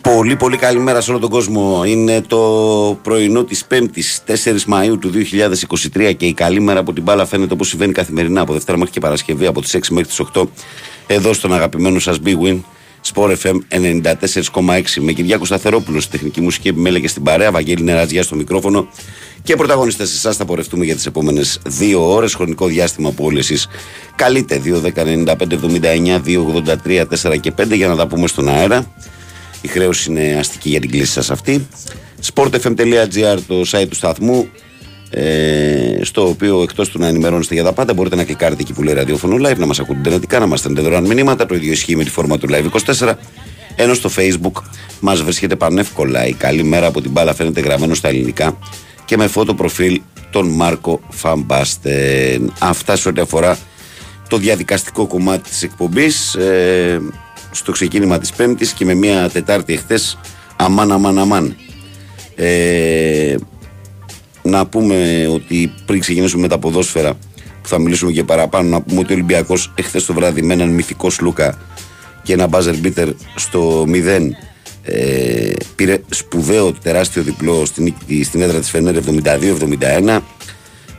Πολύ πολύ καλημέρα σε όλο τον κόσμο. Είναι το πρωινό της 5ης 4 Μαΐου του 2023 και η καλή μέρα από την μπάλα φαίνεται όπως συμβαίνει καθημερινά από Δευτέρα μέχρι και Παρασκευή από τις 6 μέχρι τις 8 εδώ στον αγαπημένο σας Bwin Sport FM 94,6 με Κυριάκο Σταθερόπουλο στη τεχνική μουσική επιμέλεια και στην παρέα, Βαγγέλη Νεραντζιά στο μικρόφωνο και πρωταγωνιστές εσάς θα πορευτούμε για τις επόμενες 2 ώρες, χρονικό διάστημα που όλοι εσείς καλείτε 2.10.95.79, 2.83.4 και 5 για να τα πούμε στον αέρα. Η χρέωση είναι αστική για την κλίση σας αυτή. sportfm.gr το site του σταθμού, στο οποίο εκτός του να ενημερώνεστε για τα πάντα μπορείτε να κλικάρετε εκεί που λέει ραδιόφωνο live, να μας ακούτε ιντερνετικά, να μας στέλνετε δωρεάν μηνύματα. Το ίδιο ισχύει με τη φόρμα του live 24, ενώ στο facebook μας βρίσκεται πανεύκολα. Η καλή μέρα από την μπάλα φαίνεται γραμμένο στα ελληνικά και με φώτο προφίλ τον Μάρκο Φαν Μπάστεν. Αυτά σε ό,τι αφορά το διαδικαστικό κομμάτι της εκπομπής στο ξεκίνημα της Πέμπτης και με μια Τετάρτη εχθές αμάν. Να πούμε ότι πριν ξεκινήσουμε με τα ποδόσφαιρα που θα μιλήσουμε και παραπάνω, να πούμε ότι ο Ολυμπιακός εχθές το βράδυ με έναν μυθικό σλούκα και ένα buzzer beater στο 0 πήρε σπουδαίο τεράστιο διπλό στην έδρα της ΦΕΝΕΡ 72-71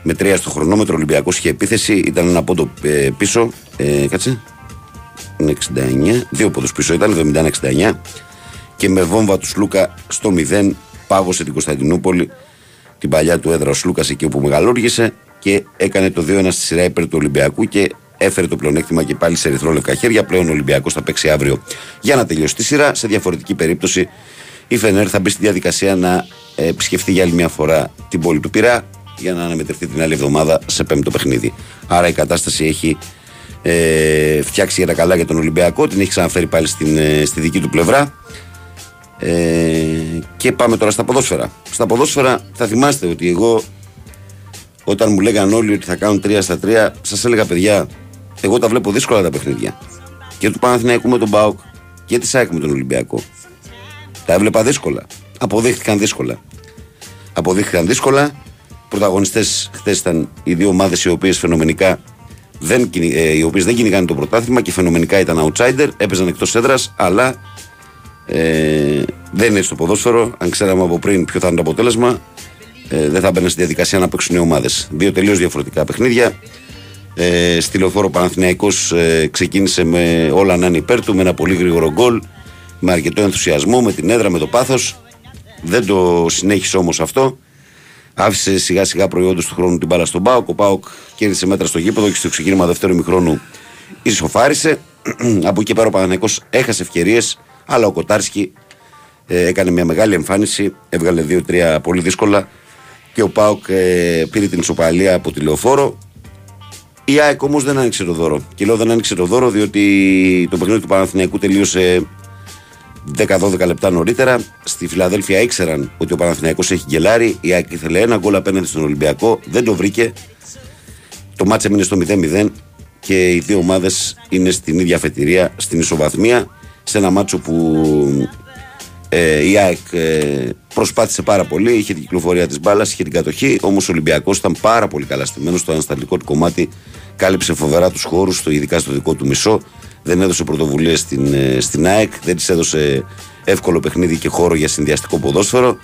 με 3 στο χρονόμετρο. Ο Ολυμπιακός είχε επίθεση, ήταν ένα πόντο πίσω, 2 πόντους πίσω ήταν, 71-69, και με βόμβα του Σλούκα στο 0 πάγωσε την Κωνσταντινούπολη, την παλιά του έδρα ο Σλούκας, εκεί όπου μεγαλούργησε, και έκανε το 2-1 στη σειρά υπέρ του Ολυμπιακού και έφερε το πλεονέκτημα και πάλι σε ερυθρόλευκα χέρια. Πλέον ο Ολυμπιακός θα παίξει αύριο για να τελειώσει τη σειρά. Σε διαφορετική περίπτωση η ΦΕΝΕΡ θα μπει στη διαδικασία να επισκεφθεί για άλλη μια φορά την πόλη του Πειραιά για να αναμετρηθεί την άλλη εβδομάδα σε 5ο παιχνίδι. Άρα η κατάσταση έχει φτιάξει ένα καλά για τον Ολυμπιακό, την έχει ξαναφέρει πάλι στη δική του πλευρά. Και πάμε τώρα στα ποδόσφαιρα. Στα ποδόσφαιρα θα θυμάστε ότι εγώ, όταν μου λέγαν όλοι ότι θα κάνουν 3-3, σας έλεγα παιδιά, εγώ τα βλέπω δύσκολα τα παιχνίδια και του Παναθηναϊκού με τον ΠΑΟΚ και της ΑΕΚ με τον Ολυμπιακό. Τα έβλεπα δύσκολα, αποδείχθηκαν δύσκολα. Πρωταγωνιστές χθες ήταν οι δύο ομάδες οι οποίες δεν κυνηγάνε το πρωτάθλημα και φαινομενικά ήταν outsider, έπαιζαν εκτός έδρας, αλλά δεν είναι στο ποδόσφαιρο. Αν ξέραμε από πριν ποιο θα είναι το αποτέλεσμα, δεν θα μπαίναν στη διαδικασία να παίξουν οι ομάδες. Δύο τελείως διαφορετικά παιχνίδια. Στη Λεωφόρο Παναθηναϊκός ξεκίνησε με όλα να είναι υπέρ του, με ένα πολύ γρήγορο γκολ, με αρκετό ενθουσιασμό, με την έδρα, με το πάθος. Δεν το συνέχισε όμως αυτό. Άφησε σιγά σιγά προϊόντος του χρόνου την μπάλα στον ΠΑΟΚ. Ο ΠΑΟΚ κέρδισε μέτρα στο γήπεδο και στο ξεκίνημα δεύτερου ημιχρόνου ισοφάρισε. Από εκεί πέρα ο Παναθηναϊκός έχασε ευκαιρίες, αλλά ο Κοτάρσκι έκανε μια μεγάλη εμφάνιση, έβγαλε 2-3 πολύ δύσκολα και ο ΠΑΟΚ πήρε την ισοπαλία από τη Λεωφόρο. Η ΑΕΚ όμως δεν άνοιξε το δώρο. Και λέω δεν άνοιξε το δώρο διότι το παιχνίδι του Παναθηναϊκού τελείωσε 10-12 λεπτά νωρίτερα. Στη Φιλαδέλφια ήξεραν ότι ο Παναθηναϊκός έχει γκελάρει. Η ΑΕΚ ήθελε ένα γκολ απέναντι στον Ολυμπιακό, δεν το βρήκε. Το μάτς έμεινε στο 0-0 και οι δύο ομάδες είναι στην ίδια αφετηρία, στην ισοβαθμία. Σε ένα μάτσο που η ΑΕΚ προσπάθησε πάρα πολύ, είχε την κυκλοφορία της μπάλας, είχε την κατοχή. Όμως ο Ολυμπιακός ήταν πάρα πολύ καλά στημένος στο ανασταλτικό του κομμάτι, κάλυψε φοβερά τους χώρους, ειδικά στο δικό του μισό. Δεν έδωσε πρωτοβουλίες στην ΑΕΚ, δεν της έδωσε εύκολο παιχνίδι και χώρο για συνδυαστικό ποδόσφαιρο.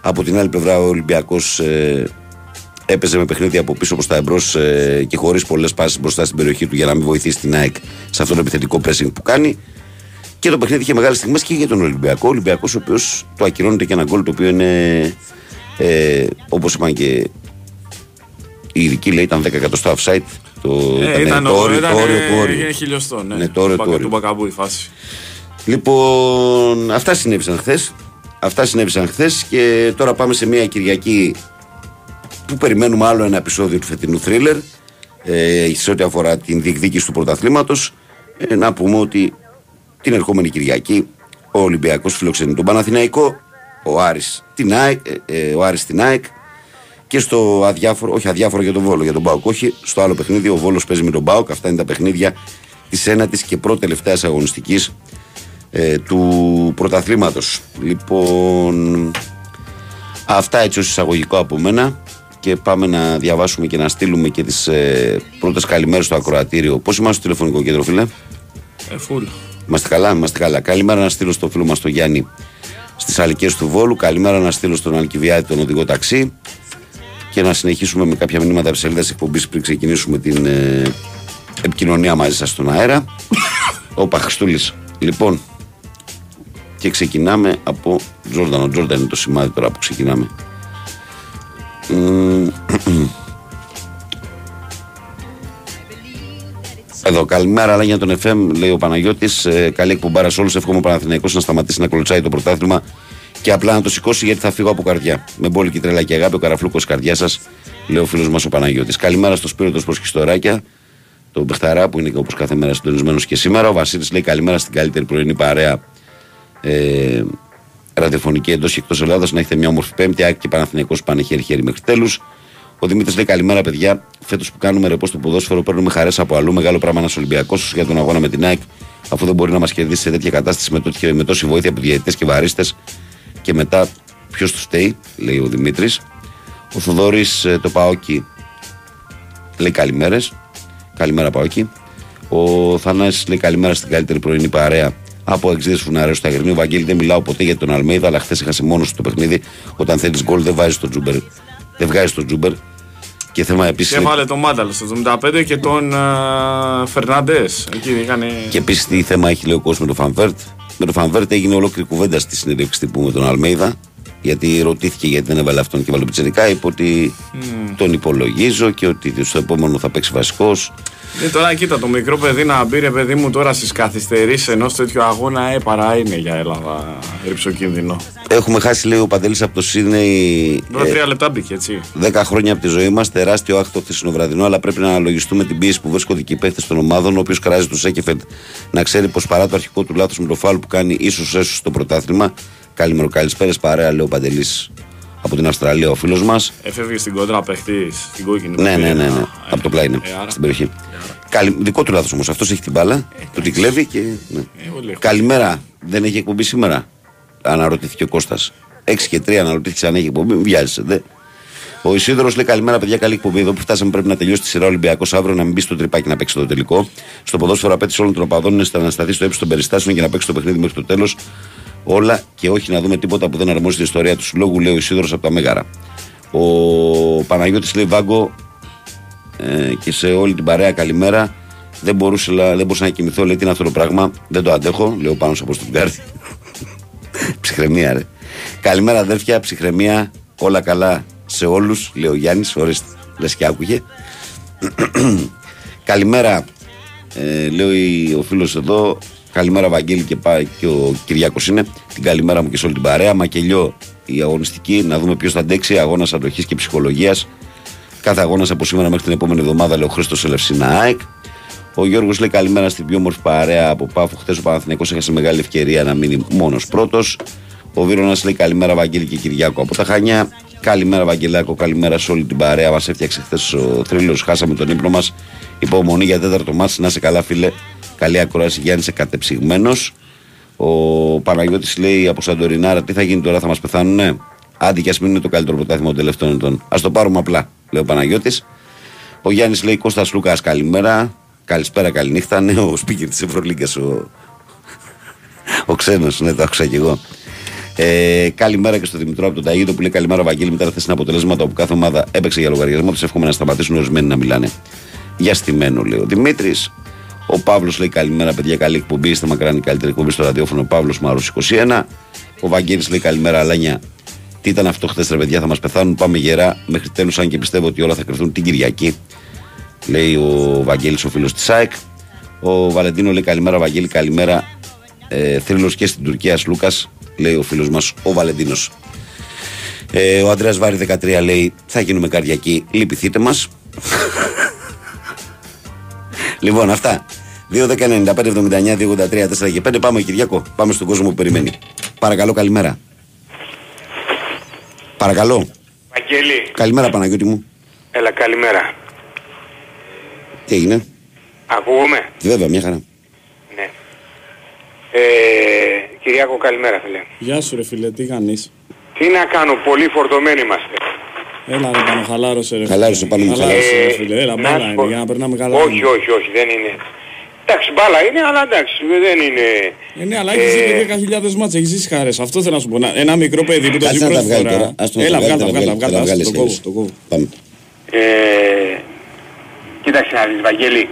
Από την άλλη πλευρά ο Ολυμπιακός έπαιζε με παιχνίδι από πίσω προς τα εμπρός και χωρίς πολλές πάσεις μπροστά στην περιοχή του για να μην βοηθήσει την ΑΕΚ σε αυτό το επιθετικό pressing που κάνει. Και το παιχνίδι είχε μεγάλες στιγμές και για τον Ολυμπιακό. Ο Ολυμπιακός, ο οποίος του ακυρώνεται και ένα γκολ το οποίο είναι, όπως είπαν και οι ειδικοί, λέει, ήταν 10 εκατοστά offside. Ήταν το όριο του όριου. Είναι χιλιοστό, ναι. Του Μπακαμπού η φάση. Λοιπόν, αυτά συνέβησαν χθες. Και τώρα πάμε σε μια Κυριακή που περιμένουμε άλλο ένα επεισόδιο του φετινού θρίλερ σε ό,τι αφορά την διεκδίκηση του πρωταθλήματος. Να πούμε ότι την ερχόμενη Κυριακή ο Ολυμπιακός φιλοξενεί τον Παναθηναϊκό, ο Άρης την ΑΕΚ, και στο αδιάφορο, όχι αδιάφορο για τον Βόλο, για τον ΠΑΟΚ όχι, στο άλλο παιχνίδι ο Βόλος παίζει με τον ΠΑΟΚ. Αυτά είναι τα παιχνίδια της ένατης και προτελευταίας αγωνιστικής του πρωταθλήματος. Λοιπόν, αυτά έτσι ως εισαγωγικό από μένα και πάμε να διαβάσουμε και να στείλουμε και τις πρώτες καλημέρες στο ακροατήριο. Πώς είμαστε στο τηλεφωνικό κέντρο, φίλε? Φούλ. Είμαστε καλά. Καλημέρα να στείλω στο φίλο μας τον Γιάννη στις Αλικές του Βόλου. Καλημέρα να στείλω στον Αλκιβιάδη τον οδηγό ταξί. Και να συνεχίσουμε με κάποια μηνύματα από τη σελίδα της εκπομπής πριν ξεκινήσουμε την επικοινωνία μαζί σας στον αέρα. Ο Παχστούλης. Λοιπόν, και ξεκινάμε από Τζόρνταν. Ο Τζόρνταν είναι το σημάδι τώρα που ξεκινάμε. Εδώ, καλημέρα Ράγια τον FM, λέει ο Παναγιώτης. Καλή εκπομπάρα σε όλους. Εύχομαι ο Παναθηναϊκός να σταματήσει να κολοτσάει το πρωτάθλημα και απλά να το σηκώσει, γιατί θα φύγω από καρδιά. Με μπόλικη τρέλα και αγάπη, ο καραφλούκος καρδιά σας, λέει ο φίλος μας ο Παναγιώτης. Καλημέρα στο Σπύρο το Σπορχιστοράκια, τον Μπεχταρά που είναι και όπως κάθε μέρα συντονισμένος και σήμερα. Ο Βασίλης λέει καλημέρα στην καλύτερη πρωινή παρέα ραδιοφωνική εντός και εκτός Ελλάδας. Να έχετε μια όμορφη Πέμπτη. ΑΕΚ και Παναθηναϊκός πάνε χέρι-χέρι μέχρι τέλους. Ο Δημήτρης λέει καλημέρα, παιδιά. Φέτος που κάνουμε ρεπό στο ποδόσφαιρο, παίρνουμε χαρές από αλλού. Μεγάλο πράγμα ένας Ολυμπιακός για τον αγώνα με την ΑΕΚ, αφού δεν μπορεί να μας κερδίσει σε τέτοια κατάσταση με τόση βοήθεια από διαιτητές και βαρίστες. Και μετά, ποιος του στέει, λέει ο Δημήτρης. Ο Θοδωρής το Παόκι λέει καλημέρες. Καλημέρα, Παόκι. Ο Θανάσης λέει καλημέρα στην καλύτερη πρωινή παρέα από εξήδες φουναρέως στο Αγρινίου. Βαγγέλη, δεν μιλάω ποτέ για τον Αλμέιδα, αλλά χθες έχασε μόνος του το παιχνίδι. Όταν θέλεις γκολ, δεν βάζεις τον Τζούμπερ. Δεν βγάζεις τον Τζούμπερ. Και θέμα επίσης. Και βάλε τον Μάνταλ στο 75 και τον Φερνάντες. Και επίσης τι θέμα έχει, λέει ο κόσμο, το Φανβέρτ. Με τον Φανβέρτ έγινε ολόκληρη κουβέντα στη συνέντευξη τύπου με τον Αλμέιδα. Γιατί ρωτήθηκε γιατί δεν έβαλε αυτόν και βάλε πιτσιρικά. Είπε ότι τον υπολογίζω και ότι στο επόμενο θα παίξει βασικός. Τώρα κοίτα, το μικρό παιδί να μπει, ρε παιδί μου, τώρα στις καθυστερήσεις ενός τέτοιου αγώνα παρά είναι για Ελλάδα ρυψοκίνδυνο. Έχουμε χάσει, λέει ο Παντελής από το Σίδνεϊ. 3 λεπτά μπήκε, έτσι. 10 χρόνια από τη ζωή μας, τεράστιο άκτο χθεσινοβραδινό, αλλά πρέπει να αναλογιστούμε την πίεση που βρίσκονται οι παίκτες των ομάδων. Ο οποίος κράζει τον Σέκεφελτ να ξέρει πως παρά το αρχικό του λάθος με το φάουλ που κάνει, ίσως έσωσε στο πρωτάθλημα. Καλημέρα, καλησπέρα, παρέα, λέει ο Παντελής από την Αυστραλία, ο φίλος μας. Έφευγε στην κόντρα, παίχτη στην κόκκινη. Ναι. Από το πλάι είναι, στην περιοχή. Δικό του λάθος όμως, αυτός έχει την μπάλα, του την κλέβει και. Καλημέρα, δεν έχει εκπομπή σήμερα, αναρωτήθηκε ο Κώστας. 6:03 αναρωτήθηκε αν έχει εκπομπή, μην βιάζεσαι. Ο Ισίδωρος λέει καλημέρα, παιδιά, καλή εκπομπή. Εδώ που φτάσαμε πρέπει να τελειώσει τη σειρά Ολυμπιακός αύριο, να μην μπει στο τρυπάκι να παίξει το τελικό. Στο ποδόσφαιρο απέτηση όλων των οπαδών είναι να σταθεί στο ύψος των περιστάσεων και να παίξει το παιχνίδι μέχρι το τέλος. Όλα και όχι να δούμε τίποτα που δεν αρμόζει την ιστορία του συλλόγου, λέει ο Ισίδωρος από τα Μέγαρα. Ο Παναγιώτης λέει Βάγκο και σε όλη την παρέα καλημέρα. Δεν μπορούσα να κοιμηθώ, λέει, τι είναι αυτό το πράγμα. Δεν το αντέχω, λέω πάνω από τον Κάρτη. Ψυχραιμία, ρε. Καλημέρα, αδέρφια, ψυχραιμία. Όλα καλά σε όλους, λέει ο Γιάννης. Ορίστε, λες και άκουγε. Καλημέρα, λέει ο φίλος εδώ. Καλημέρα, Βαγγέλη, και ο Κυριάκος είναι. Την καλημέρα μου και σε όλη την παρέα. Μακελιό η αγωνιστική, να δούμε ποιος θα αντέξει. Αγώνας αντοχής και ψυχολογίας. Κάθε αγώνας από σήμερα μέχρι την επόμενη εβδομάδα, λέει ο Χρήστος Ελευσίνα ΑΕΚ. Ο Γιώργος λέει καλημέρα στην πιο όμορφη παρέα από Πάφο. Χθες ο Παναθηναϊκός έχασε μεγάλη ευκαιρία να μείνει μόνος πρώτος. Ο Βίρονας λέει καλημέρα, Βαγγέλη και Κυριάκο από τα Χανιά. Καλημέρα, Βαγγελάκο, καλημέρα σε όλη την παρέα. Μας έφτιαξε χθες ο θρύλος, χάσαμε τον ύπνο μας. Υπομονή για τέταρτο μάτς, να είσαι καλά, φίλε. Καλή ακρόαση, Γιάννη, σε κατεψυγμένος. Ο Παναγιώτης λέει από Σαντορινάρα, τι θα γίνει τώρα, θα μας πεθάνουνε. Άντι κι ας μην είναι το καλύτερο πρωτάθλημα των τελευταίων ετών. Ας το πάρουμε απλά, λέει ο Παναγιώτης. Ο Γιάννης λέει Κώστας Λούκας, καλημέρα. Καλησπέρα, καληνύχτα. Ναι, ο σπίκερ της Ευρωλίγκας, ο ξένος, ναι, το άκουσα κι εγώ. Καλημέρα και στο Δημητρό από τον Ταγίδο που λέει καλημέρα, Βαγγέλη, με τα χθεσινά αποτελέσματα που κάθε ομάδα έπαιξε για λογαριασμό τους. Εύχομαι να σταματήσουν ορισμένοι να μιλάνε. Για στημένο, λέει ο Δημήτρης. Ο Παύλος λέει καλημέρα, παιδιά, καλή εκπομπή. Είστε μακράν καλύτερη εκπομπή στο ραδιόφωνο. Παύλος Μάρος 21. Ο Βαγγέλης λέει καλημέρα, Αλάνια. Τι ήταν αυτό χθες, ρε παιδιά, θα μας πεθάνουν. Πάμε γερά μέχρι τέλους, αν και πιστεύω ότι όλα θα κρυφθούν την Κυριακή. Λέει ο Βαγγέλης, ο φίλος της ΑΕΚ. Ο Βαλεντίνο λέει καλημέρα, Βαγγέλη, καλημέρα. Θρύλος και στην Τουρκία, Λούκας, λέει ο φίλος μας ο Βαλεντίνος. Ο Αντρέας Βάρη 13 λέει θα γίνουμε καρδιακοί, λυπηθείτε μας. Λοιπόν, αυτά. 2-10-95-79-283-4 και 5. Πάμε, Κυριακό. Πάμε στον κόσμο που περιμένει. Παρακαλώ, καλημέρα. Παρακαλώ. Βαγγέλη. Καλημέρα, Παναγιώτη μου. Έλα, καλημέρα. Τι έγινε? Ακούγομαι. Βέβαια, μια χαρά. Ναι. Κυριακό, καλημέρα, φίλε. Γεια σου, ρε φίλε, τι κάνεις? Τι να κάνω, πολύ φορτωμένοι είμαστε. Έλα ρε πάνω, χαλάρωσε ρε φίλε. Χαλάρωσε πάνω, χαλάρωσε ρε φίλε. Έλα, μπάλα είναι, για να περνάμε καλά. Όχι, όχι, όχι, δεν είναι. Εντάξει, μπάλα είναι, αλλά εντάξει, δεν είναι... ναι, αλλά έχεις και 10.000 μάτς, έχεις ζήσει χαρές. Αυτό θέλω να σου πω. Ένα μικρό παιδί που το ζει πρώτη φορά... Έλα, βγάλα, το κόβω. Κοίταξε να δεις, Βαγγέλη.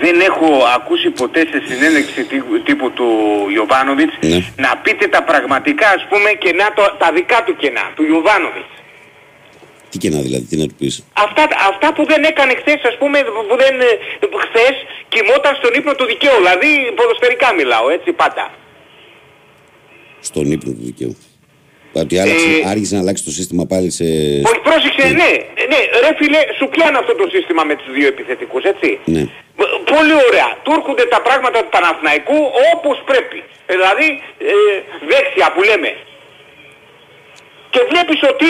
Δεν έχω ακούσει ποτέ σε συνέντευξη τύπου του Ιωβάνοβιτς να πείτε τα πραγματικά, ας πούμε, κενά, τα δικά του κενά, του Ιωβάνοβιτς. Τι κενά δηλαδή, τι να του πεις. Αυτά που δεν έκανε χθες, ας πούμε, που δεν... χθες κοιμόταν στον ύπνο του δικαίου, δηλαδή ποδοσφαιρικά μιλάω, έτσι, πάντα. Στον ύπνο του δικαίου. Ότι άρχισε να αλλάξει το σύστημα πάλι σε... Όχι, πρόσεξε, ναι, ρε φίλε, σου πιάνω αυτό το σύστημα με τους δύο επιθετικούς, έτσι. Ναι. Πολύ ωραία. Του έρχονται τα πράγματα του Παναθηναϊκού όπως πρέπει. Δηλαδή, δέξια που λέμε. Και βλέπεις ότι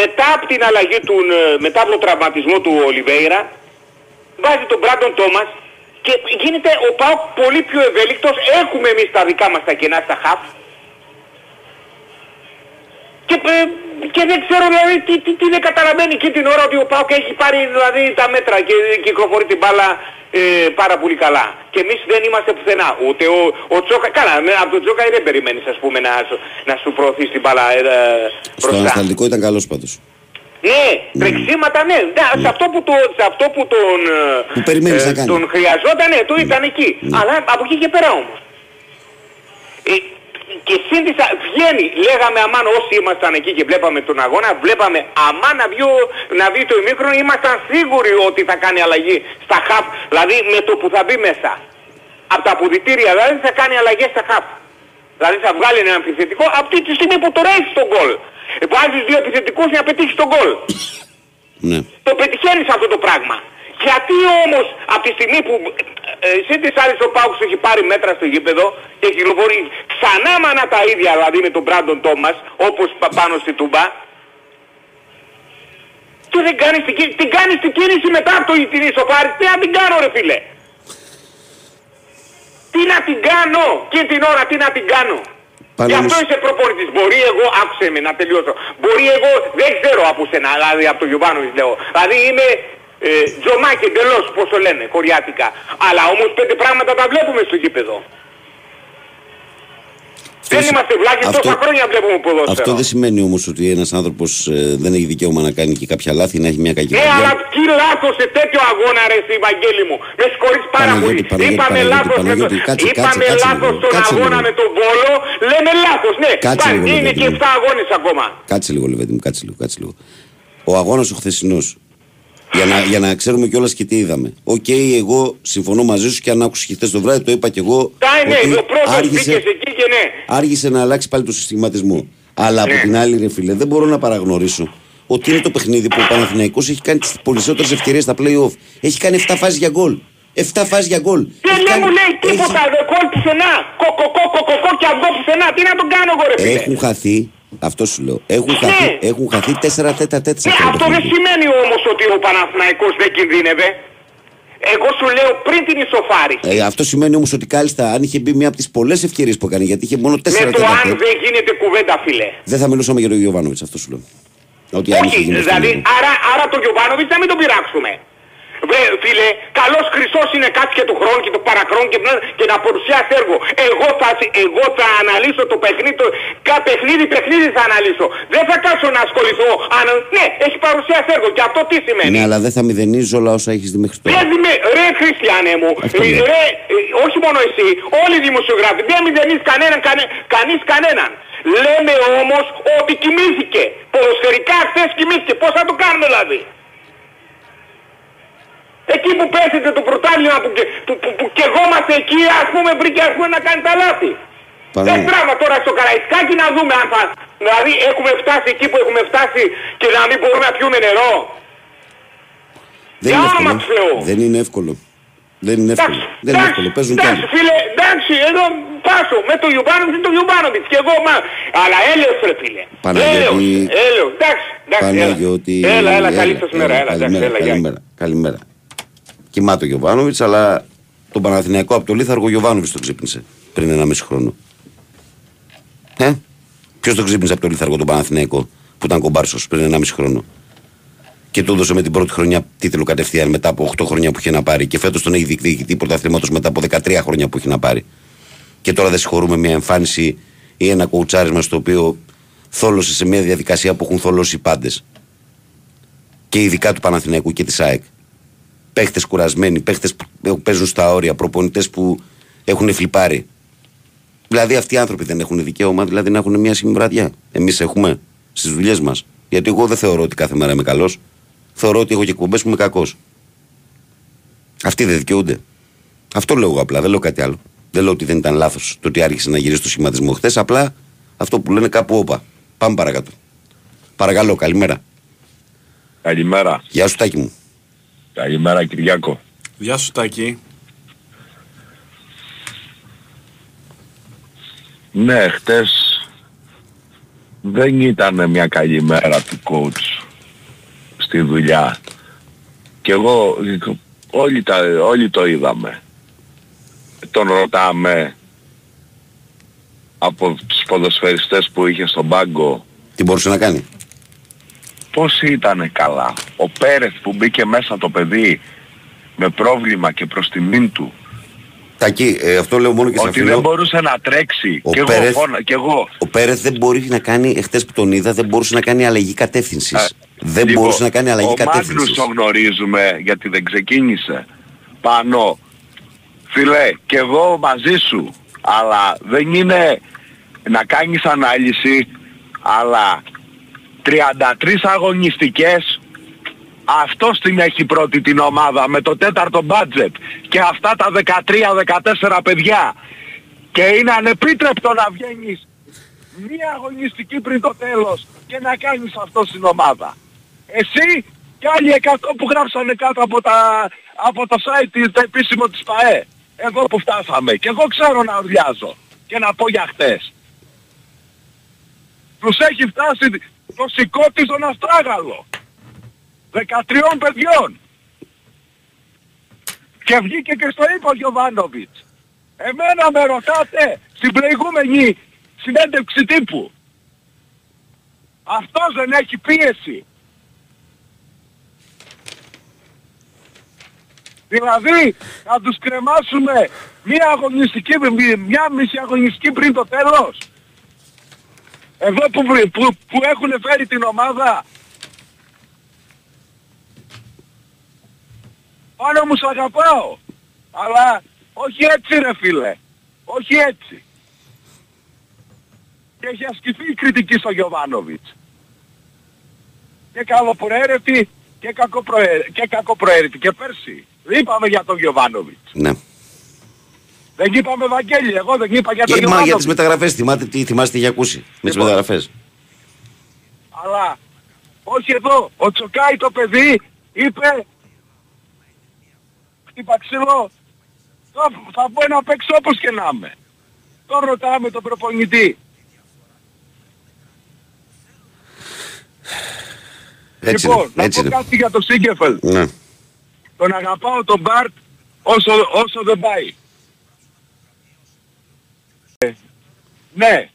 μετά από την αλλαγή του, μετά από τον τραυματισμό του Ολιβέιρα, βάζει τον Μπράντον Τόμας και γίνεται ο ΠΑΟΚ πολύ πιο ευέλικτος. Έχουμε εμείς τα δικά μας τα κενά στα χαφ. Και δεν ξέρω δηλαδή τι δεν καταλαβαίνει και την ώρα ότι ο ΠΑΟΚ έχει πάρει δηλαδή τα μέτρα και κυκλοφορεί την μπάλα πάρα πολύ καλά. Και εμείς δεν είμαστε πουθενά. Ούτε ο Τσόκα, καλά, από τον Τσόκα δεν περιμένεις ας πούμε να σου προωθεί την μπάλα μπροστά. Στο ανασταλτικό ήταν καλός πάντως. Ναι, τρεξίματα ναι. Σε αυτό που τον χρειαζόταν, ναι, το ήταν εκεί. Αλλά από εκεί και πέρα όμως. Και σύνθησα, βγαίνει, λέγαμε αμάν όσοι ήμασταν εκεί και βλέπαμε τον αγώνα, βλέπαμε αμάν να βγει το ημίχρονο, ήμασταν σίγουροι ότι θα κάνει αλλαγή στα χαφ, δηλαδή με το που θα μπει μέσα. Από τα αποδυτήρια δηλαδή θα κάνει αλλαγές στα χαφ. Δηλαδή θα βγάλει έναν επιθετικό, αυτή τη στιγμή που τώρα έχεις τον γκολ. Βάζεις δύο επιθετικούς για να πετύχεις τον γκολ. Ναι. Το πετυχαίνεις αυτό το πράγμα. Γιατί όμως από τη στιγμή που στις άλλες ο Πάουξ έχει πάρει μέτρα στο γήπεδο και κυκλοφορεί ξανά μανά τα ίδια δηλαδή με τον Μπράντον Τόμας όπως πάνω στη Τούμπα και δεν κάνεις την κίνηση μετά από το ιτινή σοφάρι, τι να την κάνω ρε φίλε, τι να την κάνω και την ώρα τι να την κάνω. Γι' αυτό είσαι προπονητής. Μπορεί εγώ, άκουσε με να τελειώσω, μπορεί εγώ δεν ξέρω από σένα, δηλαδή από τον Γιωβάνοβιτς λέω, δηλαδή είμαι... Τζομάκι εντελώς, πώς το λένε, κοριάτικα. Αλλά όμως πέντε πράγματα τα βλέπουμε στο γήπεδο. Δεν είμαστε βλάκες, τόσα χρόνια βλέπουμε ποδόσφαιρο. Αυτό δεν σημαίνει όμως ότι ένας άνθρωπος δεν έχει δικαίωμα να κάνει και κάποια λάθη, να έχει μια κακή δουλειά. Αλλά τι λάθος σε τέτοιο αγώνα ρε στη Βαγγέλη μου. Με συγχωρείς πάρα πολύ. Είπαμε λάθος στον αγώνα με τον Βόλο, λέμε λάθος, ναι. Είναι και 7 αγώνες ακόμα. Κάτσε λίγο, Λεβέντη μου, κάτσε λίγο. Ο αγώνας ο χθεσινός. Για να ξέρουμε κιόλας και τι είδαμε. Οκ, εγώ συμφωνώ μαζί σου και αν άκουσες χθες το βράδυ, το είπα κι εγώ. Ναι, ο πρώτος μπήκες εκεί και ναι. Άργησε να αλλάξει πάλι το συστηματισμό. Αλλά από την άλλη, ρε φίλε, δεν μπορώ να παραγνωρίσω ότι είναι το παιχνίδι που ο Παναθηναϊκός έχει κάνει τις περισσότερες ευκαιρίες στα play-off. Έχει κάνει 7 φάσεις για γκολ. 7 φάσεις για γκολ. Δεν μου λέει τίποτα, δε γκολ πουθενά. Κοκοκό και αυγό πουθενά. Τι να τον κάνω εγώ, ρε φίλε. Έχουν χαθεί. Αυτό σου λέω. Έχουν χαθεί 4-4-4. Ναι, αυτό δεν σημαίνει όμως ότι ο Παναθηναϊκός δεν κινδύνευε. Εγώ σου λέω πριν την ισοφάριση. Αυτό σημαίνει όμως ότι κάλλιστα αν είχε μπει μια από τις πολλές ευκαιρίες που έκανε, γιατί είχε μόνο 4-4. Με το αν δεν γίνεται κουβέντα, φίλε. Δεν θα μιλούσαμε για τον Γιωβάνοβιτς, αυτό σου λέω. Όχι, δηλαδή, άρα τον Γιωβάνοβιτς να μην τον πειράξουμε. Φίλε, καλός χρυσός είναι κάτι και του χρόνου και του παραχρόνου και να παρουσιάσει έργο. Εγώ θα αναλύσω το παιχνίδι, παιχνίδι θα αναλύσω. Δεν θα κάτσω να ασχοληθώ. Ναι, έχει παρουσιάσει έργο και αυτό τι σημαίνει. Ναι, αλλά δεν θα μηδενίζεις όλα όσα έχεις δει μέχρι τώρα. Ρε Χριστιανέ μου, όχι μόνο εσύ, όλοι οι δημοσιογράφοι, δεν μηδενίζεις κανέναν. Λέμε όμως ότι κοιμήθηκε. Ποδοσφαιρικά χθες κοιμήθηκε. Πώς θα το κάνουμε δηλαδή. Εκεί που πέσετε το πρωτάθλημα που κεγόμαστε εκεί, ας πούμε, πριν και ας πούμε να κάνει τα λάθη. Δεν τράβα τώρα στο Καραϊσκάκι να δούμε αν θα... Δηλαδή έχουμε φτάσει εκεί που έχουμε φτάσει και να μην μπορούμε να πιούμε νερό. Δεν είναι εύκολο. Εντάξει, φίλε, εντάξει, εδώ πάσω με το Γιωβάνοβιτς, είναι το Γιωβάνοβιτς και εγώ, αλλά έλεος ρε φίλε. Έλεος, εντάξει, έλα, καλή σας μέρα, καλημέρα. Κοιμάται ο Γιωβάνοβιτς, αλλά τον Παναθηναϊκό από το λίθαργο ο Γιωβάνοβιτς τον ξύπνησε πριν 1,5 χρόνο. Ποιος τον ξύπνησε από το λίθαργο τον Παναθηναϊκό που ήταν κομπάρσος πριν 1,5 χρόνο. και του έδωσε με την πρώτη χρονιά τίτλο κατευθείαν μετά από 8 χρόνια που είχε να πάρει. Και φέτος τον έχει διεκδικητή πρωταθλήματος μετά από 13 χρόνια που είχε να πάρει. Και τώρα δεν συγχωρούμε μια εμφάνιση ή ένα κοουτσάρισμα στο οποίο θόλωσε σε μια διαδικασία που έχουν θολώσει οι πάντες. Και ειδικά του Παναθηναϊκού και της ΑΕΚ. Παίχτες κουρασμένοι, παίχτες που παίζουν στα όρια, προπονητές που έχουν φλιπάρει. Δηλαδή αυτοί οι άνθρωποι δεν έχουν δικαίωμα, δηλαδή να έχουν μια συμβραδιά. Εμείς έχουμε στις δουλειές μας. Γιατί εγώ δεν θεωρώ ότι κάθε μέρα είμαι καλός. Θεωρώ ότι έχω και εκπομπές που είμαι κακός. Αυτοί δεν δικαιούνται. Αυτό λέω απλά, δεν λέω κάτι άλλο. Δεν λέω ότι δεν ήταν λάθος το ότι άρχισε να γυρίσει το σχηματισμό χθες. Απλά αυτό που λένε κάπου όπα. Πάμε παρακάτω. Παρακαλώ, καλημέρα. Καλημέρα. Γεια σου Τάκη μου. Καλημέρα Κυριάκο. Γεια σου Τάκη. Ναι, χτες δεν ήταν μια καλή μέρα του coach στη δουλειά. Και εγώ, όλοι το είδαμε. Τον ρωτάμε από τους ποδοσφαιριστές που είχε στον πάγκο. Τι μπορούσε να κάνει. Πώς ήτανε καλά. Ο Πέρεθ που μπήκε μέσα το παιδί με πρόβλημα και προς τιμήν του. Τακί, αυτό λέω μόνο και σε αυτό. Ότι δεν μπορούσε να τρέξει. Και εγώ. Ο Πέρεθ δεν μπορεί να κάνει, εχθές που τον είδα, δεν μπορούσε να κάνει αλλαγή κατεύθυνσης. Μπορούσε να κάνει αλλαγή κατεύθυνσης. Ο Μάγνους τον γνωρίζουμε γιατί δεν ξεκίνησε. Πάνω. Φιλέ, και εγώ μαζί σου. Αλλά δεν είναι να κάνεις ανάλυση, αλλά 33 αγωνιστικές, αυτός την έχει πρώτη την ομάδα με το τέταρτο μπάτζετ και αυτά τα 13-14 παιδιά και είναι ανεπίτρεπτο να βγαίνεις μία αγωνιστική πριν το τέλος και να κάνεις αυτό στην ομάδα. Εσύ και άλλοι 100 που γράψανε κάτω από το site το επίσημο της ΠΑΕ. Εδώ που φτάσαμε και εγώ ξέρω να ουρλιάζω και να πω για χτες. Τους έχει φτάσει το σηκώτη στον αστράγαλο 13 παιδιών και βγήκε και στο είπε ο Γιωβάνοβιτς. Εμένα με ρωτάτε στην προηγούμενη συνέντευξη τύπου, αυτός δεν έχει πίεση. Δηλαδή να τους κρεμάσουμε μια μισή αγωνιστική πριν το τέλος. Εδώ που έχουν φέρει την ομάδα. Πάνω μου σ' αγαπάω. Αλλά όχι έτσι ρε φίλε. Όχι έτσι. Και έχει ασκηθεί η κριτική στο Γιωβάνοβιτς. Και καλοπροαίρετη και κακοπροαίρετη. Και πέρσι είπαμε για τον Γιωβάνοβιτς. Ναι. Δεν είπαμε Βαγγέλη, εγώ δεν είπα για τον Γιωβάνοβιτς. Για τις μεταγραφές, θυμάστε τι είχε ακούσει. Με τις μεταγραφές. Αλλά όχι εδώ. Ο Τσοκάι το παιδί είπε... Είπα ξύλο, θα μπορεί να παίξω όπως και να είμαι. Τον ρωτάμε τον προπονητή. Έτσι λοιπόν, είναι, να πω κάτι για τον Σίγκεφελ. Ναι. Τον αγαπάω τον Μπαρτ όσο δεν πάει. Ναι,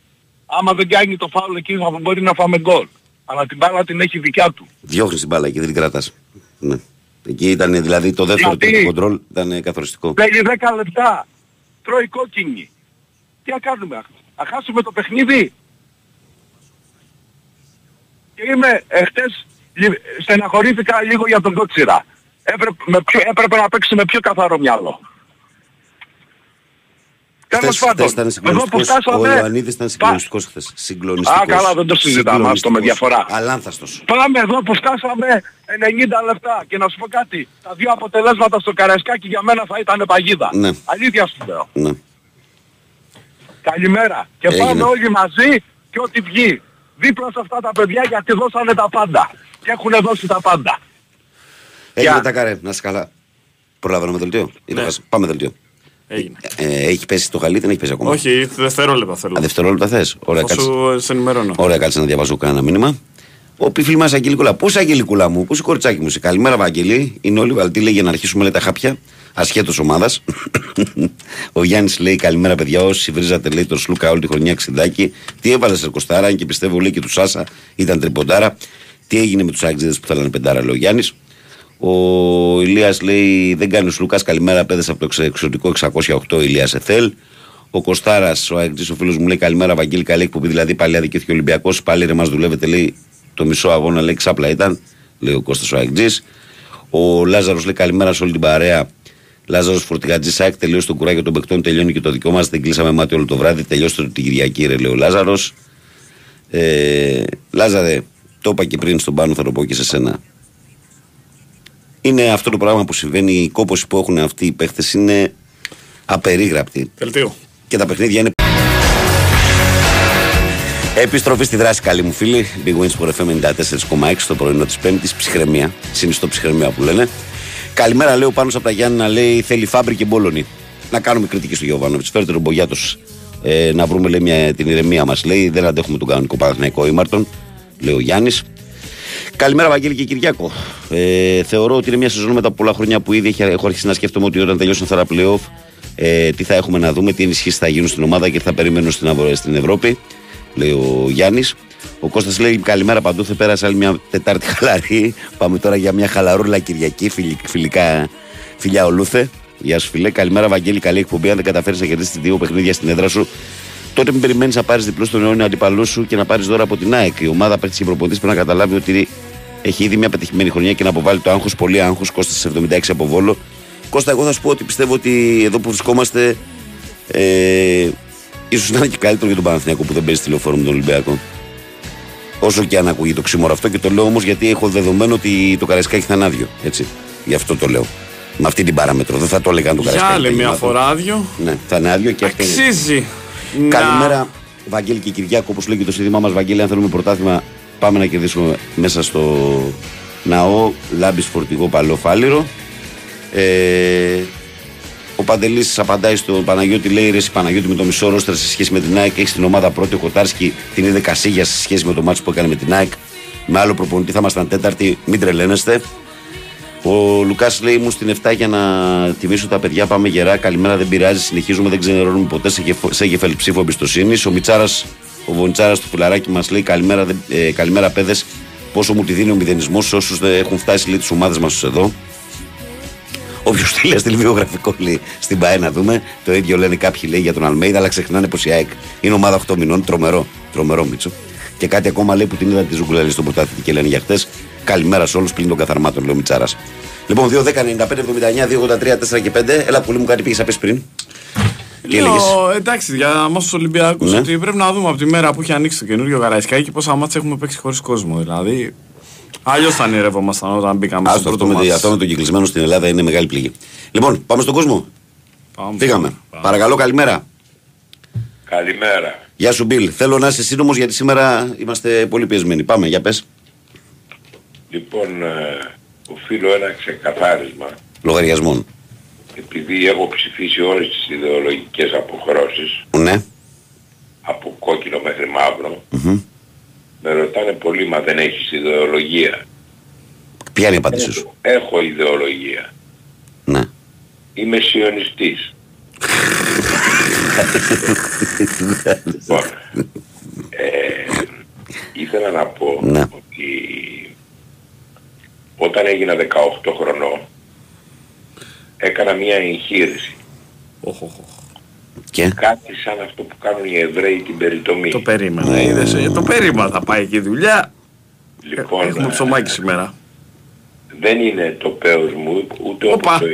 άμα δεν κάνει το φάουλ εκεί θα μπορεί να φάμε γκολ. Αλλά την μπάλα την έχει δικιά του. Διώχνεις την μπάλα και δεν την κρατάς. Ναι. Εκεί ήταν δηλαδή το δεύτερο κοντρόλ, ήταν καθοριστικό. Παίρνει 10 λεπτά, τρώει κόκκινη. Τι να κάνουμε, να χάσουμε το παιχνίδι. Και είμαι χτες, στεναχωρήθηκα λίγο για τον Κότσιρα. Έπρεπε να παίξει με πιο καθαρό μυαλό. Τέλος πάντων, εγώ που φτάσαμε... Ο Ιωαννίδης ήταν συγκλονιστικός χθες. Συγκλονιστικός. Α, καλά, δεν το συζητάμε, αυτό με διαφορά. Αλάνθαστος. Πάμε εδώ που φτάσαμε 90 λεπτά και να σου πω κάτι. Τα δύο αποτελέσματα στο Καραϊσκάκι για μένα θα ήταν παγίδα. Ναι. Αλήθεια σου λέω. Ναι. Καλημέρα. Και πάμε όλοι μαζί και ό,τι βγει. Δίπλα σε αυτά τα παιδιά γιατί δώσανε τα πάντα. Και έχουν δώσει τα πάντα. Έγινε τα καρέ, να είσαι καλά. Προλάβαμε δελτίο. Ναι. Πάμε δελτίο. Έχει πέσει το χαλί, δεν έχει πέσει ακόμα. Όχι, δευτερόλεπτα θέλω. Δευτερόλεπτα θες. Ωραία, σε ενημερώνω. Ωραία, κάτσε να διαβάσω κανένα μήνυμα. Ο πι φίλη μας Αγγελικούλα. Πού είσαι Αγγελικούλα μου, πού είσαι κοριτσάκι μου. Σε καλημέρα, Βαγγελή. Είναι όλοι βαλτί, λέει για να αρχίσουμε λέει, τα χάπια. Ασχέτως ομάδας. Ο Γιάννης λέει καλημέρα, παιδιά. Όσοι βρίζατε, λέει τον Σλούκα όλη τη χρονιά ξεντάκι. Τι έβαλε σε κοστάρα, και πιστεύω λέει και του Σάσα ήταν τριποντάρα. Τι έγινε με τους άξιδες που θέλανε πεντάρα, λέει ο Γιάννης. Ο Ηλίας λέει: δεν κάνει ο Λουκάς. Καλημέρα, παιδες από το εξωτικό 608 Ηλίας Εθέλ. Ο Κωστάρας, ο Αγγλής, ο φίλος μου, λέει: καλημέρα, Βαγγέλη, καλή εκπομπή. Δηλαδή, παλιά δικαιώθηκε ο Ολυμπιακός. Πάλι ρε, μας δουλεύετε, λέει, το μισό αγώνα, λέει, ξάπλα ήταν. Λέει ο Κώστας ο Αγγλής. Ο Λάζαρος λέει: καλημέρα σε όλη την παρέα. Λάζαρος Φορτηγατζής, ΑΕΚ, τελείωσε το κουράγιο των παικτών, τελειώνει και το δικό μας. Δεν κλείσαμε μάτι όλο το βράδυ, τελειώστε την Κυριακή, ρε, λέει ο Λάζαρος. Λάζαρε, το είπα και πριν στον Πάνο, θα το πω και σε σένα. Είναι αυτό το πράγμα που συμβαίνει, οι κόπος που έχουν αυτοί οι παίχτες είναι απερίγραπτοι. Τελτίο. Και τα παιχνίδια είναι... Επιστροφή στη δράση, καλή μου φίλη. Bwin Sport FM 94,6 το πρωινό της Πέμπτης. Ψυχραιμία. Συνιστό ψυχραιμία που λένε. Καλημέρα, λέω πάνω από τα Γιάννη, λέει: θέλει Φάμπρη και Μπόλωνη. Να κάνουμε κριτική στο Γιωβάνοβιτς. Φέρτε τον Μπογιάτο να βρούμε, λέει, την ηρεμία μας. Λέει: δεν αντέχουμε τον κανονικό Παναθηναϊκό ήμαρτον, λέει ο Γιάννης. Καλημέρα, Βαγγέλη και Κυριάκο. Θεωρώ ότι είναι μια σεζόν μετά από πολλά χρόνια που ήδη έχω αρχίσει να σκέφτομαι ότι όταν τελειώσουν θα τα playoff, τι θα έχουμε να δούμε, τι ενισχύσεις θα γίνουν στην ομάδα και τι θα περιμένουν στην Ευρώπη, λέει ο Γιάννης. Ο Κώστας λέει: καλημέρα παντού. Θα πέρασε άλλη μια Τετάρτη χαλαρή. Πάμε τώρα για μια χαλαρούλα Κυριακή. Φιλιά Ολούθε. Γεια σου, φιλέ. Καλημέρα, Βαγγέλη. Καλή εκπομπή. Αν δεν καταφέρει να κερδίσει δύο παιχνίδια στην έδρα σου, τότε μην περιμένει να πάρει διπλό στον αιώνιο αντιπαλό σου και να πάρει δώρα από την ΑΕΚ. Η ομάδα παίρνει και προπονητή πρέπει να καταλάβει ότι έχει ήδη μια πετυχημένη χρονιά και να αποβάλει το άγχος. Πολύ άγχος. Κώστα 76 από Βόλο. Κώστα, εγώ θα σου πω ότι πιστεύω ότι εδώ που βρισκόμαστε ίσως να είναι και καλύτερο για τον Παναθηναϊκό που δεν παίζει τηλεφόρο με τον Ολυμπιακό. Όσο και αν ακούγει το ξύμορο αυτό, και το λέω όμως γιατί έχω δεδομένο ότι το Καραϊσκάκι θα είναι άδειο. Έτσι. Γι' αυτό το λέω. Με αυτή την παράμετρο. Δεν θα το έλεγα αν το Καραϊσκάκι. Για άλλη μια φορά άδειο. Ναι, θα είναι άδειο και αυτό. Αξίζει. Καλημέρα, Βαγγέλη και Κυριάκο. Όπως λέει και το σύνθημά μας, Βαγγέλη, αν θέλουμε πρωτάθλημα, πάμε να κερδίσουμε μέσα στο ναό. Λάμπης Φορτηγό, Παλαιό Φάληρο. Ο Παντελής απαντάει στον Παναγιώτη, λέει: ρε Παναγιώτη, με το μισό ρόστρα σε σχέση με την ΑΕΚ, έχει την ομάδα πρώτη. Ο Κοτάρσκι την είδε κασίγια σε σχέση με το μάτσο που έκανε με την ΑΕΚ. Με άλλο προπονητή θα ήμασταν τέταρτη, μην τρελαίνεστε. Ο Λουκάς λέει: ήμουν στην 7 για να τιμήσω τα παιδιά. Πάμε γερά. Καλημέρα, δεν πειράζει. Συνεχίζουμε, δεν ξενερώνουμε ποτέ. Σε γεφελψήφο εμπιστοσύνη. Ο Μιτσάρας, ο Βονιτσάρας του Πουλαράκι μας λέει: καλημέρα, παιδες. Πόσο μου τη δίνει ο μηδενισμός όσους έχουν φτάσει λίγο τις ομάδες μας εδώ. Όποιο θέλει, στείλει βιογραφικό, λέει, στην ΠΑΕ να δούμε. Το ίδιο λένε κάποιοι, λέει, για τον Αλμέιδα, αλλά ξεχνάνε πως η ΑΕΚ είναι ομάδα 8 μηνών. Τρομερό, τρομερό Μίτσο. Και κάτι ακόμα, λέει, που την είδα τη ζουγκουλαλή στον πρωτάθλητη και λένε για χτες. Καλημέρα σε όλους πλην των καθαρμάτων, λέει ο Μιτσάρας. Λοιπόν, 2, 10, 95, 79, 2, 83, 4 και 5. Έλα, πολύ μου κάτι πήγες να πεις πριν. Λέω, εντάξει, για εμάς τους Ολυμπιακούς, ναι, ότι πρέπει να δούμε από τη μέρα που έχει ανοίξει το καινούριο Καραϊσκάκι πόσα μάτσα έχουμε παίξει χωρίς κόσμο, δηλαδή. Αλλιώς θα ονειρευόμασταν όταν μπήκαμε στο πρώτο μάτς. Αυτό με τον κυκλισμένο στην Ελλάδα είναι μεγάλη πληγή. Λοιπόν, πάμε στον κόσμο. Φύγαμε. Παρακαλώ, καλημέρα. Καλημέρα. Γεια σου, Μπιλ. Θέλω να είσαι σύντομος γιατί σήμερα είμαστε πολύ πιεσμένοι. Πάμε, για πες. Λοιπόν, οφείλω ένα ξεκαθάρισμα λογαριασμών. Επειδή έχω ψηφίσει όλες τις ιδεολογικές αποχρώσεις, ναι, από κόκκινο μέχρι μαύρο, με ρωτάνε πολύ, μα δεν έχεις ιδεολογία. Ποια είναι η απάντησή σου? Έχω ιδεολογία. Ναι. Είμαι σιωνιστής. Λοιπόν, ήθελα να πω, ναι, ότι όταν έγινα 18 χρονών έκανα μια εγχείρηση. Και? Κάτι σαν αυτό που κάνουν οι Εβραίοι την περιτομή. Το περίμενα, είδες, το περίμενα, θα πάει και η δουλειά. Λοιπόν, έχουμε ψωμάκι σήμερα. Δεν είναι το πέος μου, ούτε όπως το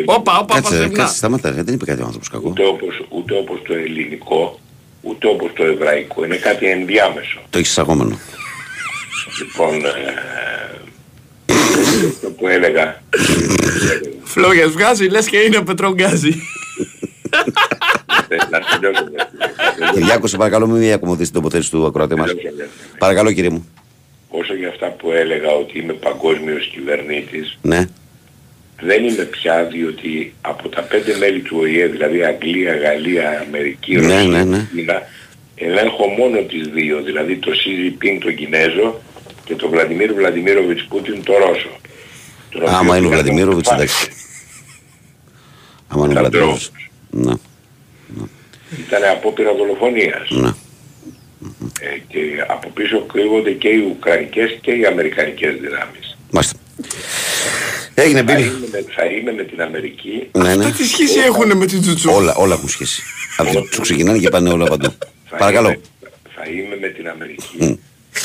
ελληνικό. Κάτσε, σταμάτα, δεν είπε κάτι ο άνθρωπος κακό. Ούτε όπως το ελληνικό, ούτε όπως το εβραϊκό. Είναι κάτι ενδιάμεσο. Το έχεις εισαγόμενο. Λοιπόν, αυτό που έλεγα. Φλόγες βγάζει, λες και είναι πετρογκάζι. Κυριάκο, σε παρακαλώ μην διακομωθείς την τοποθέτηση του ακροατή μας. Παρακαλώ, κύριε μου. Όσο για αυτά που έλεγα ότι είμαι παγκόσμιος κυβερνήτης, ναι, δεν είμαι πια, διότι από τα 5 μέλη του ΟΗΕ, δηλαδή Αγγλία, Γαλλία, Αμερική, Ρωσία, ελέγχω μόνο τις 2, δηλαδή το Σι Τζινπίνγκ τον Κινέζο και τον Βλαντιμίρ Βλαντιμίροβιτς Πούτιν τον Ρώσο. Άμα είναι ο Βλαντιμίροβιτς, εντάξει. Άμα είναι ο Βλαντιμίροβιτς. Ήταν απόπειρα δολοφονίας. Ναι. Και από πίσω κρύβονται και οι ουκρανικές και οι αμερικανικές δυνάμεις. Μάλιστα. Έγινε μπίλη. Θα είμαι με την Αμερική. Ναι, ναι. Αυτά τι σχέση έχουν με την Τζουτσού? Όλα έχουν σχέση. Από την Τζουτσού ξεκινάνε και πάνε όλα παντού. Παρακαλώ. Θα είμαι με την Αμερική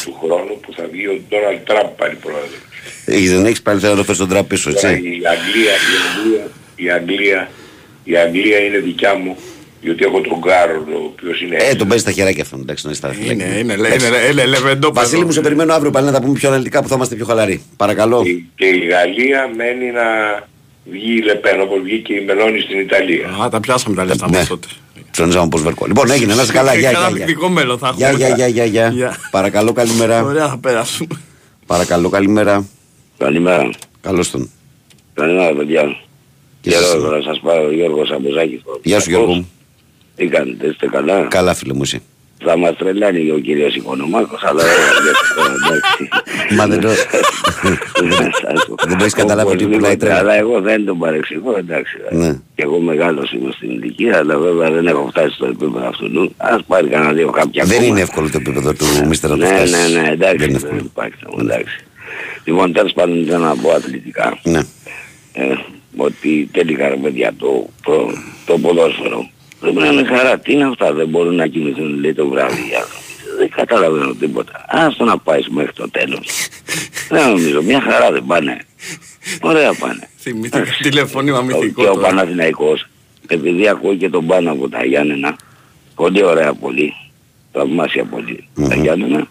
του χρόνου που θα βγει ο Ντόναλντ Τραμπ πάλι πρόεδρος. Δεν έχεις πάλι θέλω να δω στον Τραμπ πίσω, έτσι. Η Αγγλία είναι δικιά μου. Διότι έχω τον Γκάρον, ο οποίος είναι... τον παίζει στα χεράκια αυτόν, εντάξει, να σταθεί. Είναι λεβεντόπεδο. Βασίλη μου, σε περιμένω αύριο πάλι να τα πούμε πιο αναλυτικά που θα είμαστε πιο χαλαροί. Παρακαλώ. Και η Γαλλία μένει να βγει η Λεπέν, όπως βγήκε η Μελώνη στην Ιταλία. Α, τα πιάσαμε τα λεφτά μας τότε. Ψωνίζαμε πως βερκό. Λοιπόν, έγινε, να είσαι καλά, γεια, γεια. Παρακαλώ, καλημέρα. Ωραία, θα πέρασουμε. Παρακαλώ, καλημέρα. Καλημέρα. Καλώς τον. Καλημέρα, παιδιά. Γεια σας, πάω, Γιώργος Αμπουζάκης. Γεια σου, Γιώργο. Τι κάνετε, είστε καλά? Καλά, φίλε μου, εσύ? Θα μας τρελάνει ο κύριος Οικονομάκος, αλλά εντάξει. Μα δεν το... Δεν μπορείς καταλάβει τι πουλάει τρέλα. Αλλά εγώ δεν τον παρεξηγώ, εντάξει. Και εγώ μεγάλος είμαι στην ηλικία, αλλά βέβαια δεν έχω φτάσει στο επίπεδο αυτού. Ας πάρει κανένα δύο κάποια ακόμα. Δεν είναι εύκολο το επίπεδο του Μίστερ να το φτάσεις. Ναι, εντάξει, δεν υπάρχει. Λοιπόν, τέλος πάντων θέλω να πω αθλητικά. Ότι τελικά ρε παιδιά το ποδόσφαιρο δεν πρέπει να είναι χαρά. Τι είναι αυτά, δεν μπορούν να κοιμηθούν λέει το βράδυ. Δεν καταλαβαίνω τίποτα. Ας το να πάει μέχρι το τέλος. Δεν νομίζω, μια χαρά δεν πάνε. Ωραία πάνε. Τηλεφώνημα μυθικό. Και ο Παναθηναϊκός, επειδή ακούω και τον πάνω από τα Γιάννενα, πολύ ωραία πολύ, θαυμάσια πολύ τα Γιάννενα,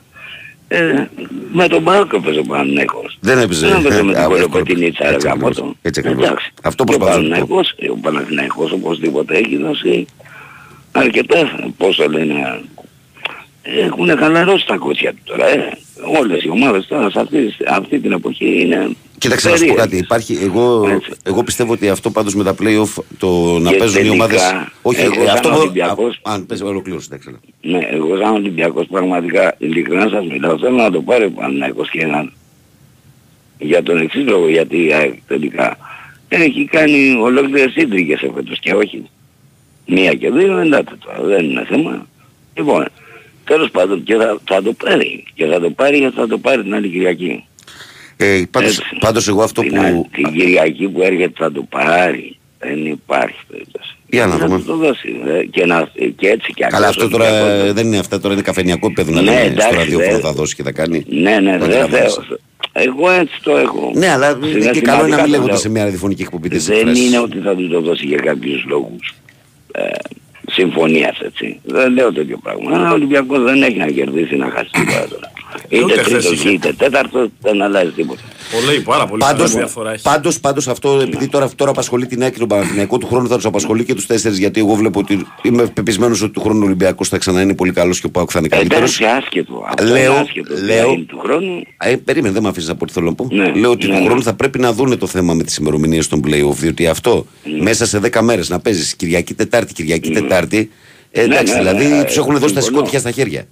με τον ΠΑΟΚ έπαιζε ο Παναθηναϊκός. Δεν έπαιζε. Δεν έπαιζε με την Κολοκοτινίτσα ρε γαμώτο. Εντάξει. Αυτό προσπαθούσε. Ο Παναθηναϊκός οπωσδήποτε έχει δώσει αρκετά, πόσο λένε, έχουν χαλαρώσει τα κότσια του τώρα. Όλες οι ομάδες τώρα σε αυτή την εποχή είναι... Κοίταξε να σου πω κάτι. Υπάρχει, εγώ πιστεύω ότι αυτό πάντως με τα play-off το να παίζουν οι ομάδες... Όχι, αυτό Ολυμπιακός... Αν πες ολοκλήρωση, εντάξει. Ναι, εγώ σαν Ολυμπιακός πραγματικά ειλικρινά σας μιλάω. Θέλω να το πάρει πάνω 21 για τον εξής λόγο, γιατί τελικά έχει κάνει ολόκληρες σύντριγες εφέτος και όχι. Μία και δύο, εντάξει τώρα, δεν είναι θέμα. Λοιπόν, τέλος πάντων και θα το πάρει. Και θα το πάρει γιατί θα το πάρει την άλλη Κυριακή. Πάντως εγώ αυτό που... Την Κυριακή που έρχεται θα το πάρει. Δεν υπάρχει περίπτωση. Για να δούμε. Και έτσι και καλά αυτό τώρα δεν είναι αυτά. Τώρα είναι καφενιακό παιδί να λέμε στο ραδιόφωνο θα δώσει και θα κάνει. Ναι, ναι, δεν θέλω. Εγώ έτσι το έχω. Ναι, αλλά και καλό είναι να μην λέγονται σε μια ραδιοφωνική εκπομπή. Δεν είναι ότι θα του το δώσει για κάποιους λόγους συμφωνίας, έτσι. Δεν λέω τέτοιο πράγμα. Ο Ολυμπιακός δεν έχει να κερδίσει να χάσει τίποτα τώρα. Είτε τρίτος είτε τέταρτος δεν αλλάζει τίποτα. Πάντως αυτό επειδή τώρα απασχολεί την ΑΕΚ και τον Παναθηναϊκό, του χρόνου θα τους απασχολεί και τους τέσσερις, γιατί εγώ βλέπω ότι είμαι πεπισμένος ότι του χρόνου ο Ολυμπιακός θα ξανά είναι πολύ καλός και ο ΠΑΟΚ θα είναι καλύτερος. Εντάξει, άσχετο. Λέω του χρόνου... Περίμενε, δεν με αφήσεις να πω τι θέλω να πω. Λέω ότι του χρόνου θα πρέπει να δούνε το θέμα με τις ημερομηνίες των play-off, διότι αυτό μέσα σε 10 μέρες να παίζεις Κυριακή Τετάρτη. Εντάξει, δηλαδή τους έχουν δώσει τα σηκώτια στα χέρια.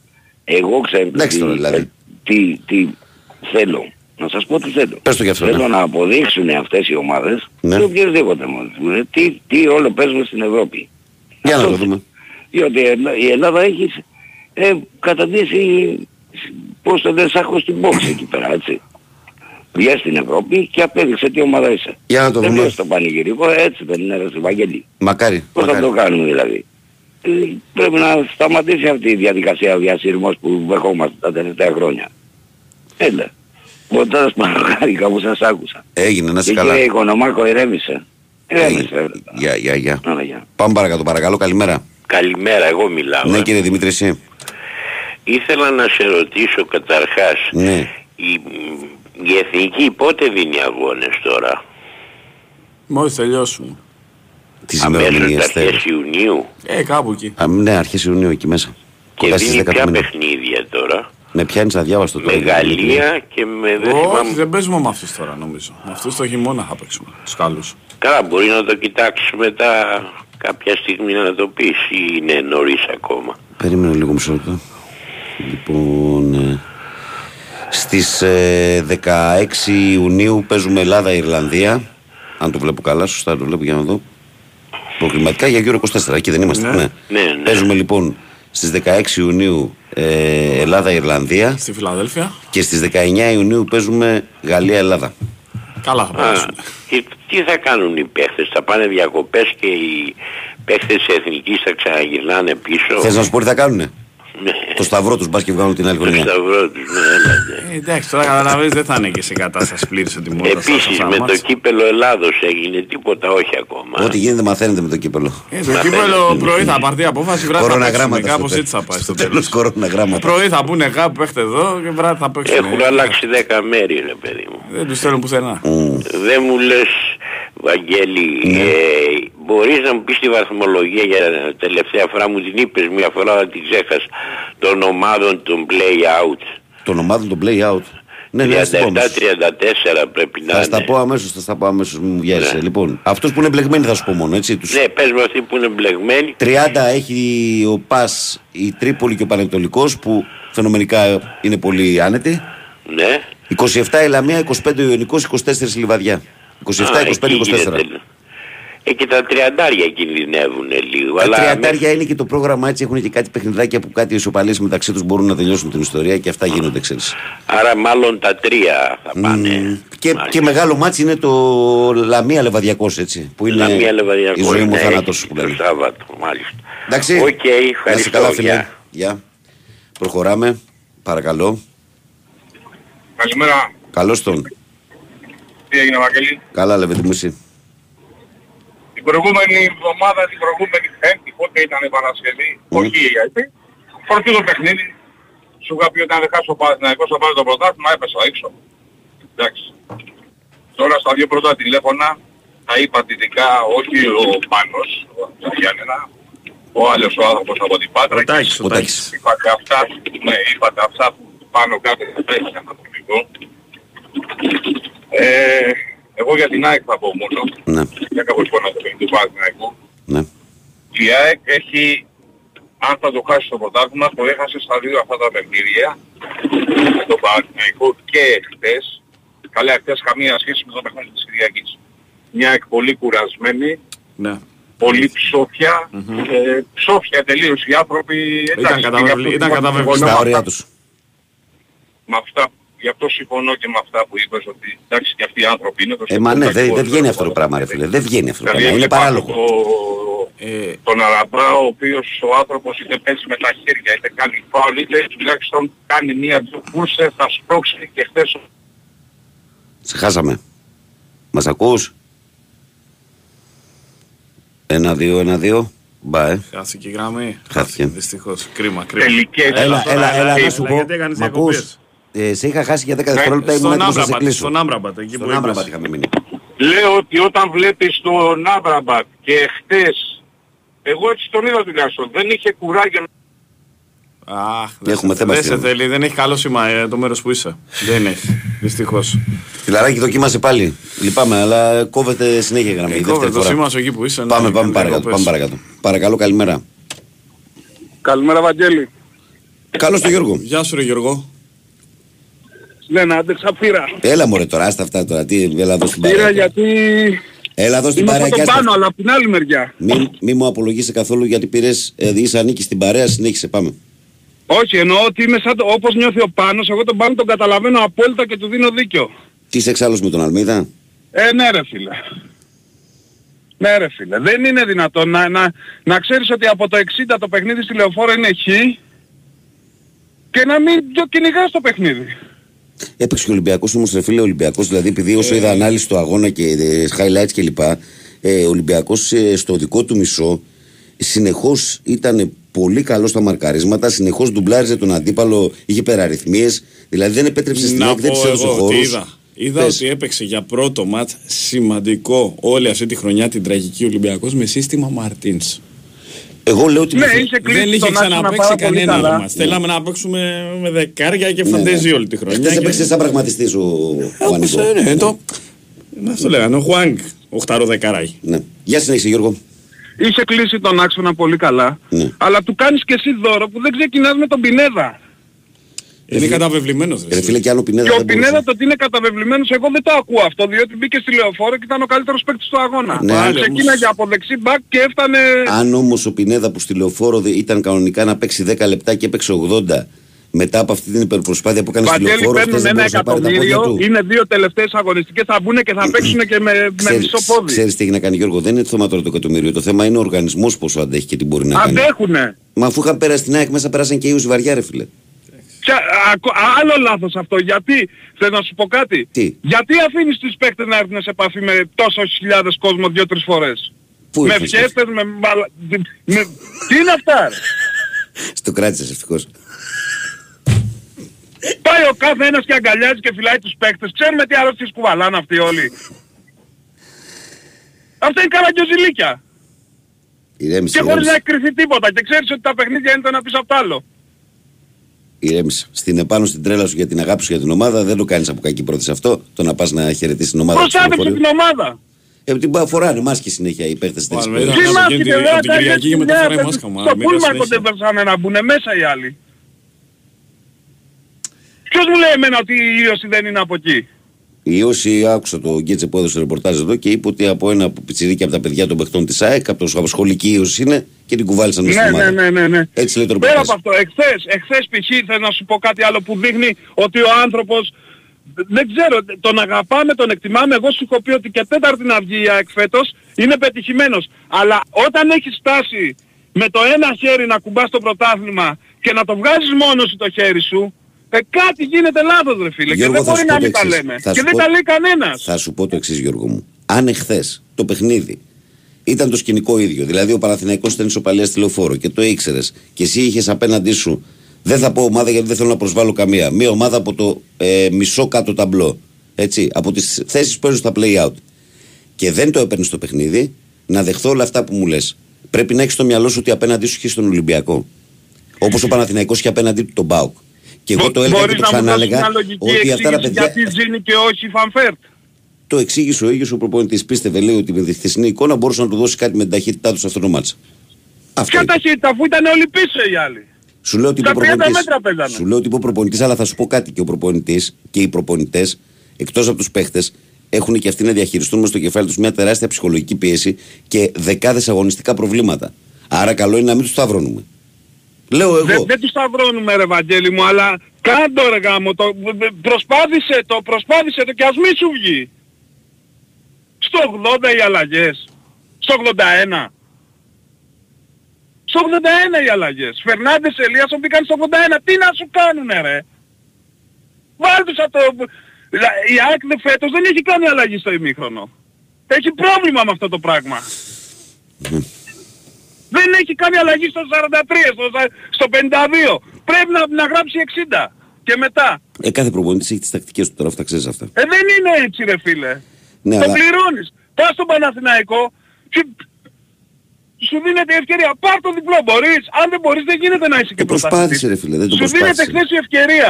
Εγώ ξέρω τι θέλω. Να σας πω τι θέλω. Πες το γι' αυτό. Θέλω να αποδείξουν αυτές οι ομάδες και οποιοδήποτε μόνος. Τι όλο παίζουμε στην Ευρώπη. Για να το δούμε. Διότι η Ελλάδα έχει καταντήσει προς το δεσάχος του box εκεί πέρα, έτσι. Βγες στην Ευρώπη και απέδειξε τι ομάδα είσαι. Για να το δούμε. Τελείωσε το πανηγυρικό, έτσι δεν είναι ρε Βαγγέλη. Μακάρι. Πώς θα το κάνουμε δηλαδή. Πρέπει να σταματήσει αυτή η διαδικασία διασύρμος που βεχόμαστε τα τελευταία χρόνια. Έλα. Ποτάς παρακάρικα που σας άκουσα. Έγινε, να είσαι καλά. Και Οικονομάκο ηρέμησε. Γεια. Πάμε παρακάτω, παρακαλώ, καλημέρα. Καλημέρα, εγώ μιλάω. Ναι κύριε Δημήτρη, εσύ. Ήθελα να σε ρωτήσω καταρχάς, η εθνική πότε δίνει αγώνες τώρα? Μόλις τελειώσουμε. Αμέσως αρχές Ιουνίου. Κάπου εκεί. Ναι, αρχές Ιουνίου εκεί μέσα. Και δίνει ποια παιχνίδια τώρα? Με πιάνεις αδιάβαστο τώρα. Με Γαλλία και με δεσμά... Όχι, δεν παίζουμε με αυτούς τώρα νομίζω. Με αυτούς το χειμώνα θα παίξουμε, τους καλούς. Καλά, μπορεί να το κοιτάξεις μετά κάποια στιγμή να το πεις ή είναι νωρίς ακόμα? Περίμενε λίγο μισό λεπτό. Λοιπόν... στις 16 Ιουνίου παίζουμε Ελλάδα-Ιρλανδία. Αν το βλέπω καλά, σωστά το βλέπω για να δω. Προκληματικά για Euro 24, εκεί δεν είμαστε. Ναι. Παίζουμε λοιπόν στις 16 Ιουνίου Ελλάδα-Ιρλανδία. Στη Φιλαδέλφια. Και στις 19 Ιουνίου παίζουμε Γαλλία-Ελλάδα. Καλά θα παίξουμε. Και τι θα κάνουν οι παίχτες, θα πάνε διακοπές και οι παίχτες της Εθνικής θα ξαναγυρνάνε πίσω? Θες να σου πω τι θα κάνουνε? Το σταυρό τους, μπας και βγάλουν την άλλη χρονιά. Το σταυρό τους, ναι. Εντάξει, τώρα καταλαβαίνεις δεν θα είναι και σε κατάσταση πλήρης ετοιμότητας. Επίσης με το κύπελο Ελλάδος έγινε τίποτα? Όχι ακόμα. Ό,τι γίνεται μαθαίνετε με το κύπελο. Το κύπελο πρωί θα πάρει απόφαση, βράδυ θα παίξουμε, κάπως έτσι θα πάει στο τέλος. Πρωί θα πούνε κάπου παίχτε εδώ και βράδυ θα παίξουν. Έχουν αλλάξει 10 μέρη ρε παιδί μου. Δεν τους θέλουν πουθενά. Δεν μου λες Βαγγέλη, μπορείς να μου πεις τη βαθμολογία για την τελευταία φορά? Μου την είπες μια φορά, αλλά την ξέχασα, των ομάδων των play-out. Των ομάδων των play-out. Ναι, 37-34 πρέπει να είναι. Θα στα πω αμέσως, μου βγάζει. Ναι. Λοιπόν, αυτούς που είναι μπλεγμένοι θα σου πω μόνο, έτσι. Τους... Ναι, πες με αυτοί που είναι μπλεγμένοι. 30 έχει ο ΠΑΣ, η Τρίπολη και ο Πανεκτολικός, που φαινομενικά είναι πολύ άνετοι. Ναι. 27 η Λαμία, 25 ο Ιονικός, 24 η Λιβαδιά. 27-25-24. Και τα τριαντάρια κινδυνεύουν λίγο. Τα τριαντάρια είναι και το πρόγραμμα, έτσι, έχουν και κάτι παιχνιδάκια που κάτι ισοπαλίες μεταξύ τους μπορούν να τελειώσουν την ιστορία και αυτά γίνονται, ξέρεις. Άρα μάλλον τα τρία θα πάνε. Και μεγάλο μάτσι είναι το Λαμία Λεβαδιακός, έτσι, που είναι η ζωή μου θάνατος που λέμε. Σάββατο, μάλιστα. Εντάξει, okay, ευχαριστώ, καλά, φίλε. Γεια. Προχωράμε, παρακαλώ. Καλημέρα. Καλώς τον. Τι έγινε Βαγγέλη? Καλά λεβέντε μου εσύ? Την προηγούμενη εβδομάδα, την προηγούμενη Πέμπτη, πότε ήταν η Παρασκευή, όχι γιατί, φορτίζω το παιχνίδι, σου είχα πει ότι αν δεν χάσω ο Παναθηναϊκός θα πάρει το πρωτάθλημα, έπεσα έξω. Εντάξει. Τώρα στα δύο πρώτα τηλέφωνα, τα είπα τυπικά, όχι ο Πάνος, ο Γιάννενα, ο άλλος ο άνθρωπος από την Πάτρα. Ο Τάκης. Είπατε αυτά που πάνω κάτω θα τρέχει ένα τυπικό. Εγώ για την ΑΕΚ θα πω μόνο, ναι. Για κάποιο πόνο το παιδί του Παναθηναϊκού. Ναι. Η ΑΕΚ έχει, αν θα το χάσει στο πρωτάθλημα, το έχασε στα δύο αυτά τα παιχνίδια, με τον Παναθηναϊκό και χτες. Καλά, χτες καμία σχέση με το παιχνίδι της Κυριακής. Μια ΑΕΚ πολύ κουρασμένη, ναι. Πολύ ψόφια, ψόφια τελείως οι άνθρωποι. Ήταν καταβεβλημένοι στα όρια τους. Με αυτά. Γι' αυτό συμφωνώ και με αυτά που είπες, ότι εντάξει και αυτοί οι άνθρωποι είναι... Μα ναι, δεν βγαίνει αυτό το πράγμα ρε φίλε, δεν βγαίνει αυτό το πράγμα, είναι παράλογο. Τον Αραμπά, ο οποίος ο άνθρωπος είτε παίζει με τα χέρια, είτε κάνει φάουλ, είτε τουλάχιστον κάνει μία κούρσε, θα σπρώξει και χθες... Σε χάσαμε. Μας ακούς? 1-2. Μπα. Χάθηκε η γραμμή. Χάθηκε. Δυστυχώς. Κρίμα. Έλα να σου πω. Μ' ακούς? Σε είχα χάσει για 10 δευτερόλεπτα, ήμουν έτοιμος να σε κλείσω. Στον Άμπραμπατ, εκεί που είπες. Λέω ότι όταν βλέπεις τον Άμπραμπατ και χτες, εγώ έτσι τον είδα τουλάχιστον, δεν είχε κουράγιο. Αχ, δεν σε θέλει, δεν έχει καλό σημάδι το μέρος που είσαι. Δεν έχει, δυστυχώς. Φιλαράκι, δοκίμασε πάλι. Λυπάμαι, αλλά κόβεται συνέχεια η γραμμή. Κόβεται το σήμα σου εκεί που είσαι. Πάμε παρακάτω. Παρακαλώ, καλημέρα. Καλημέρα, Βαγγέλη. Καλώς τον Γιώργο. Γεια σου, Γιώργο. Ναι, να αντέξα πήρα. Έλα μωρέ τώρα, άστα αυτά τώρα, έλα εδώ στην παρέα. Πήρα γιατί... Έλα εδώ στην παρέα. Είμαι από τον πάνω, αλλά από την άλλη μεριά. Μη μου απολογείσαι καθόλου γιατί πήρες, είσαι ανήκεις στην παρέα, συνέχισε, πάμε. Όχι, εννοώ ότι είμαι σαν το, όπως νιώθει ο Πάνος, εγώ τον Πάνο τον καταλαβαίνω απόλυτα και του δίνω δίκιο. Τι είσαι εξάλλος με τον Αλμίδα? Ναι ρε φίλε. Ναι ρε φίλε, δεν είναι δυνατόν να ξέρεις ότι από το 60 το παιχνίδι στη Λεωφόρο είναι χ και να μην το κυνηγάς το παιχνίδι. Έπαιξε και ο Ολυμπιακός όμως ρε φίλε, ο Ολυμπιακός δηλαδή, επειδή όσο είδα ανάλυση του αγώνα και highlights κλπ, ο Ολυμπιακός στο δικό του μισό συνεχώς ήταν πολύ καλός στα μαρκαρίσματα, συνεχώς ντουμπλάριζε τον αντίπαλο, είχε υπεραριθμίες, δηλαδή δεν επέτρεψε στην ΑΕΚ, δεν ψέρωσε χώρους. Είδα ότι έπαιξε για πρώτο ματ σημαντικό όλη αυτή τη χρονιά την τραγική Ολυμπιακός με σύστημα Μαρτίνς. Εγώ λέω ότι δεν είχε ξαναπαίξει κανένα άλλο μας. Θέλαμε να παίξουμε με δεκάρια και φαντέζει όλη τη χρονιά. Δεν έπαιξε σαν πραγματιστής ο Ανικό. Αυτό λέγανε, ο Χουάνγκ, οχτάρο δεκάρι. Γεια συνέχισε Γιώργο. Είχε κλείσει τον άξονα πολύ καλά, αλλά του κάνεις και εσύ δώρο που δεν ξεκινάς με τον Πινέδα. Είναι καταβεβλημένος. Φίλε, και άλλο Πινέδα. Και ο Πινέδα το ότι είναι καταβεβλημένος, εγώ δεν το ακούω αυτό, διότι μπήκε στη λεωφόρο και ήταν ο καλύτερος παίκτης του αγώνα. Ξεκίναγε από δεξί μπακ και έφτανε. Αν όμως ο Πινέδα που στη λεωφόρο ήταν κανονικά να παίξει 10 λεπτά και έπαιξε 80. Μετά από αυτή την υπερπροσπάθεια που έκανε στην Λεωφόρο, παίρνουν ένα εκατομμύριο, είναι δύο τελευταίες αγωνιστικές, θα μπουν και θα παίξουν και με μισό πόδι. Ξέρεις τι έχει να κάνει, Γιώργο, δεν είναι το θέμα τώρα το εκατομμύριο. Το θέμα είναι ο οργανισμός πόσο αντέχει και τι μπορεί να κάνει. Αντέχουνε! Μα αφού είχαν πέρασει την ΑΕΚ μέσα, πέρασαν και οι Ουσβαριά, ρε φίλε. Άλλο λάθος αυτό, γιατί, θέλω να σου πω κάτι. Τι? Γιατί αφήνεις τους παίκτες να έρθουν σε επαφή με τόσους χιλιάδες κόσμο 2-3 φορές. Με πιέστες, με... Τι είναι αυτά, ρε. Στο κράτησες ευτυχώς. Πάει ο κάθε ένας και αγκαλιάζει και φυλάει τους παίκτες. Ξέρουμε τι αρρώστιες κουβαλάνε αυτοί όλοι. Αυτά είναι καραγκιοζηλίκια. Και χωρίς να εκκριθεί τίποτα. Και ξέρεις ότι τα παιχνίδια είναι το ένα πίσω απ' το άλλο. Ηρέμησε. Στην επάνω στην τρέλα σου για την αγάπη σου για την ομάδα, δεν το κάνεις από κακή πρόθεση αυτό. Το να πας να χαιρετήσεις την ομάδα. Προστάτεψε την ομάδα. Την φοράνε μάσκες συνέχεια οι παίκτες της Τρίπολης. Τι μάσκες από την Κυριακή και μετά φοράει μάσκα. Στο πούλμαν κοντεύσανε να μπουν μέσα οι άλλοι. Ποιος μου λέει εμένα ότι η Ίωση δεν είναι από εκεί. Η Ίωση, άκουσα το Γκέτσε που έδωσε ρεπορτάζ εδώ και είπε ότι από ένα πιτσιρίκι από τα παιδιά των παιχτών της ΑΕΚ, από σχολική Ίωση είναι και την κουβάλισαν μέσα στην ομάδα. Ναι. Έτσι λέει το ρεπορτάζ. Πέρα από αυτό, εχθές π.χ. θέλω να σου πω κάτι άλλο που δείχνει ότι ο άνθρωπος, δεν ξέρω, τον αγαπάμε, τον εκτιμάμε. Εγώ σου έχω πει ότι και τέταρτη να βγει η ΑΕΚ φέτος είναι πετυχημένος. Αλλά όταν έχει φτάσει με το ένα χέρι να κουμπάς το πρωτάθλημα και να το βγάζεις μόνο σου το χέρι σου. Κάτι γίνεται λάθος, ρε φίλε. Γιώργο, και δεν μπορεί να μην τα λέμε. Και δεν τα λέει κανένας. Θα σου πω το εξής, Γιώργο μου. Αν εχθές το παιχνίδι ήταν το σκηνικό ίδιο, δηλαδή ο Παναθηναϊκός ήταν ισοπαλία στη Λεωφόρο και το ήξερες και εσύ είχες απέναντί σου, δεν θα πω ομάδα γιατί δεν θέλω να προσβάλλω καμία, μία ομάδα από το μισό κάτω ταμπλό, έτσι, από τις θέσεις που παίζουν στα play-out και δεν το έπαιρνες το παιχνίδι, να δεχθώ όλα αυτά που μου λες. Πρέπει να έχεις στο μυαλό σου ότι απέναντί σου είχες τον Ολυμπιακό. Όπως ο Παναθηναϊκός είχε απέναντί του τον ΠΑΟΚ. Και εγώ το έλεγα και το ξανάλεγα ότι αυτά τα παιδιά. Γιατί ζήνει και όχι η Φανφέρτ. Το εξήγησε ο ίδιος ο προπονητής. Πίστευε, λέει, ότι με τη χθεσινή εικόνα μπορούσε να του δώσει κάτι με την ταχύτητά του σε αυτό το μάτσα. Ποια ταχύτητα, αφού ήταν όλοι πίσω οι άλλοι. Σου λέω ότι είπε ο προπονητής, αλλά θα σου πω κάτι. Και ο προπονητής και οι προπονητές, εκτός από τους παίχτες, έχουν και αυτοί να διαχειριστούν μες στο κεφάλι τους μια τεράστια ψυχολογική πίεση και δεκάδες αγωνιστικά προβλήματα. Άρα καλό είναι να μην τους σταυρώνουμε. Λέω εγώ. Δεν τους σταυρώνουμε, ρε Βαγγέλη μου, αλλά κάντο ρε γάμο, προσπάθησε το και ας μη σου βγει. Στο 80 οι αλλαγές. Στο 81. Στο 81 οι αλλαγές. Φερνάντες Ελίας μπήκαν στο 81. Τι να σου κάνουνε, ρε. Βάλτους από το... Η ΑΕΚ φέτος δεν έχει κάνει αλλαγή στο ημίχρονο. Έχει πρόβλημα με αυτό το πράγμα. Δεν έχει κάνει αλλαγή στο 43, στο 52. Πρέπει να γράψει 60 και μετά. Κάθε προπονητής έχει τις τακτικές του τώρα, αυτά ξέρεις αυτά. Δεν είναι έτσι, ρε φίλε. Ναι, το αλλά... πληρώνεις. Πας στον Παναθηναϊκό και σου δίνεται η ευκαιρία. Πάρ' το διπλό, μπορείς. Αν δεν μπορείς δεν γίνεται να είσαι και προσπάθησε, ρε φίλε. Δεν το προσπάθησε. Σου δίνεται χθες η ευκαιρία.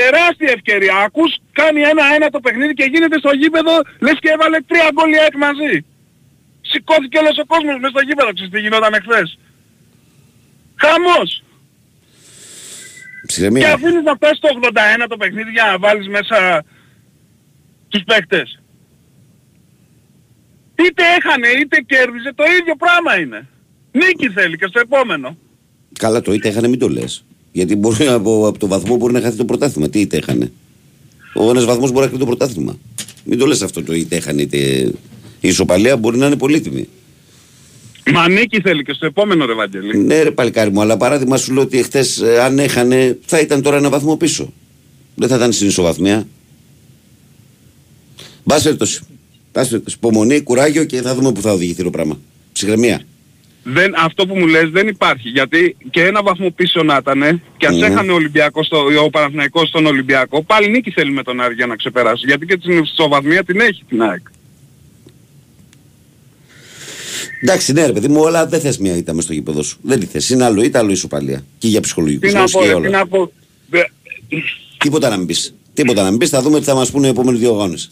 Τεράστια ευκαιρία. Ακούς, κάνει 1-1 το παιχνίδι και γίνεται στο γήπεδο, λες και έβαλε 3 γκολ εκ μαζί. Σηκώθηκε όλος ο κόσμος μέσα στο γήπεδο, ξέρεις τι γινόταν εχθές. Χαμός. Ψηρεμία. Και αφήνεις να πας στο 81 το παιχνίδι για να βάλεις μέσα τους παίκτες. Είτε έχανε είτε κέρδιζε, το ίδιο πράγμα είναι. Νίκη θέλει και στο επόμενο. Καλά, το είτε έχανε μην το λες. Γιατί μπορεί από το βαθμό μπορεί να χαθεί το πρωτάθλημα. Τι είτε έχανε. Ο ένας βαθμός μπορεί να χαθεί το πρωτάθλημα. Μην το λες αυτό το είτε έχανε είτε... Η ισοπαλία μπορεί να είναι πολύτιμη. Μα νίκη θέλει και στο επόμενο, ρε Βαγγέλη. Ναι, ρε παλικάρι μου, αλλά παράδειγμα σου λέω ότι εχθές αν έχανε θα ήταν τώρα ένα βαθμό πίσω. Δεν θα ήταν στην ισοβαθμία. Μπάσερτος. Υπομονή, κουράγιο και θα δούμε που θα οδηγηθεί το πράγμα. Ψυχραιμία. Αυτό που μου λες δεν υπάρχει. Γιατί και ένα βαθμό πίσω να ήταν και ας έχανε ο Παναθηναϊκός στον Ολυμπιακό, πάλι νίκη θέλει με τον Άρη για να ξεπεράσει. Γιατί και την ισοβαθμία την έχει την ΑΕΚ. Εντάξει, ναι, ρε παιδί μου, αλλά δεν θες μια ήττα μες στο γήπεδο σου. Δεν τη θες. Είναι άλλο ήττα, άλλο ισοπαλία. Και για ψυχολογικούς λόγους και όλα. Τίποτα να μην πεις. Θα δούμε τι θα μας πούνε οι επόμενοι δύο αγώνες.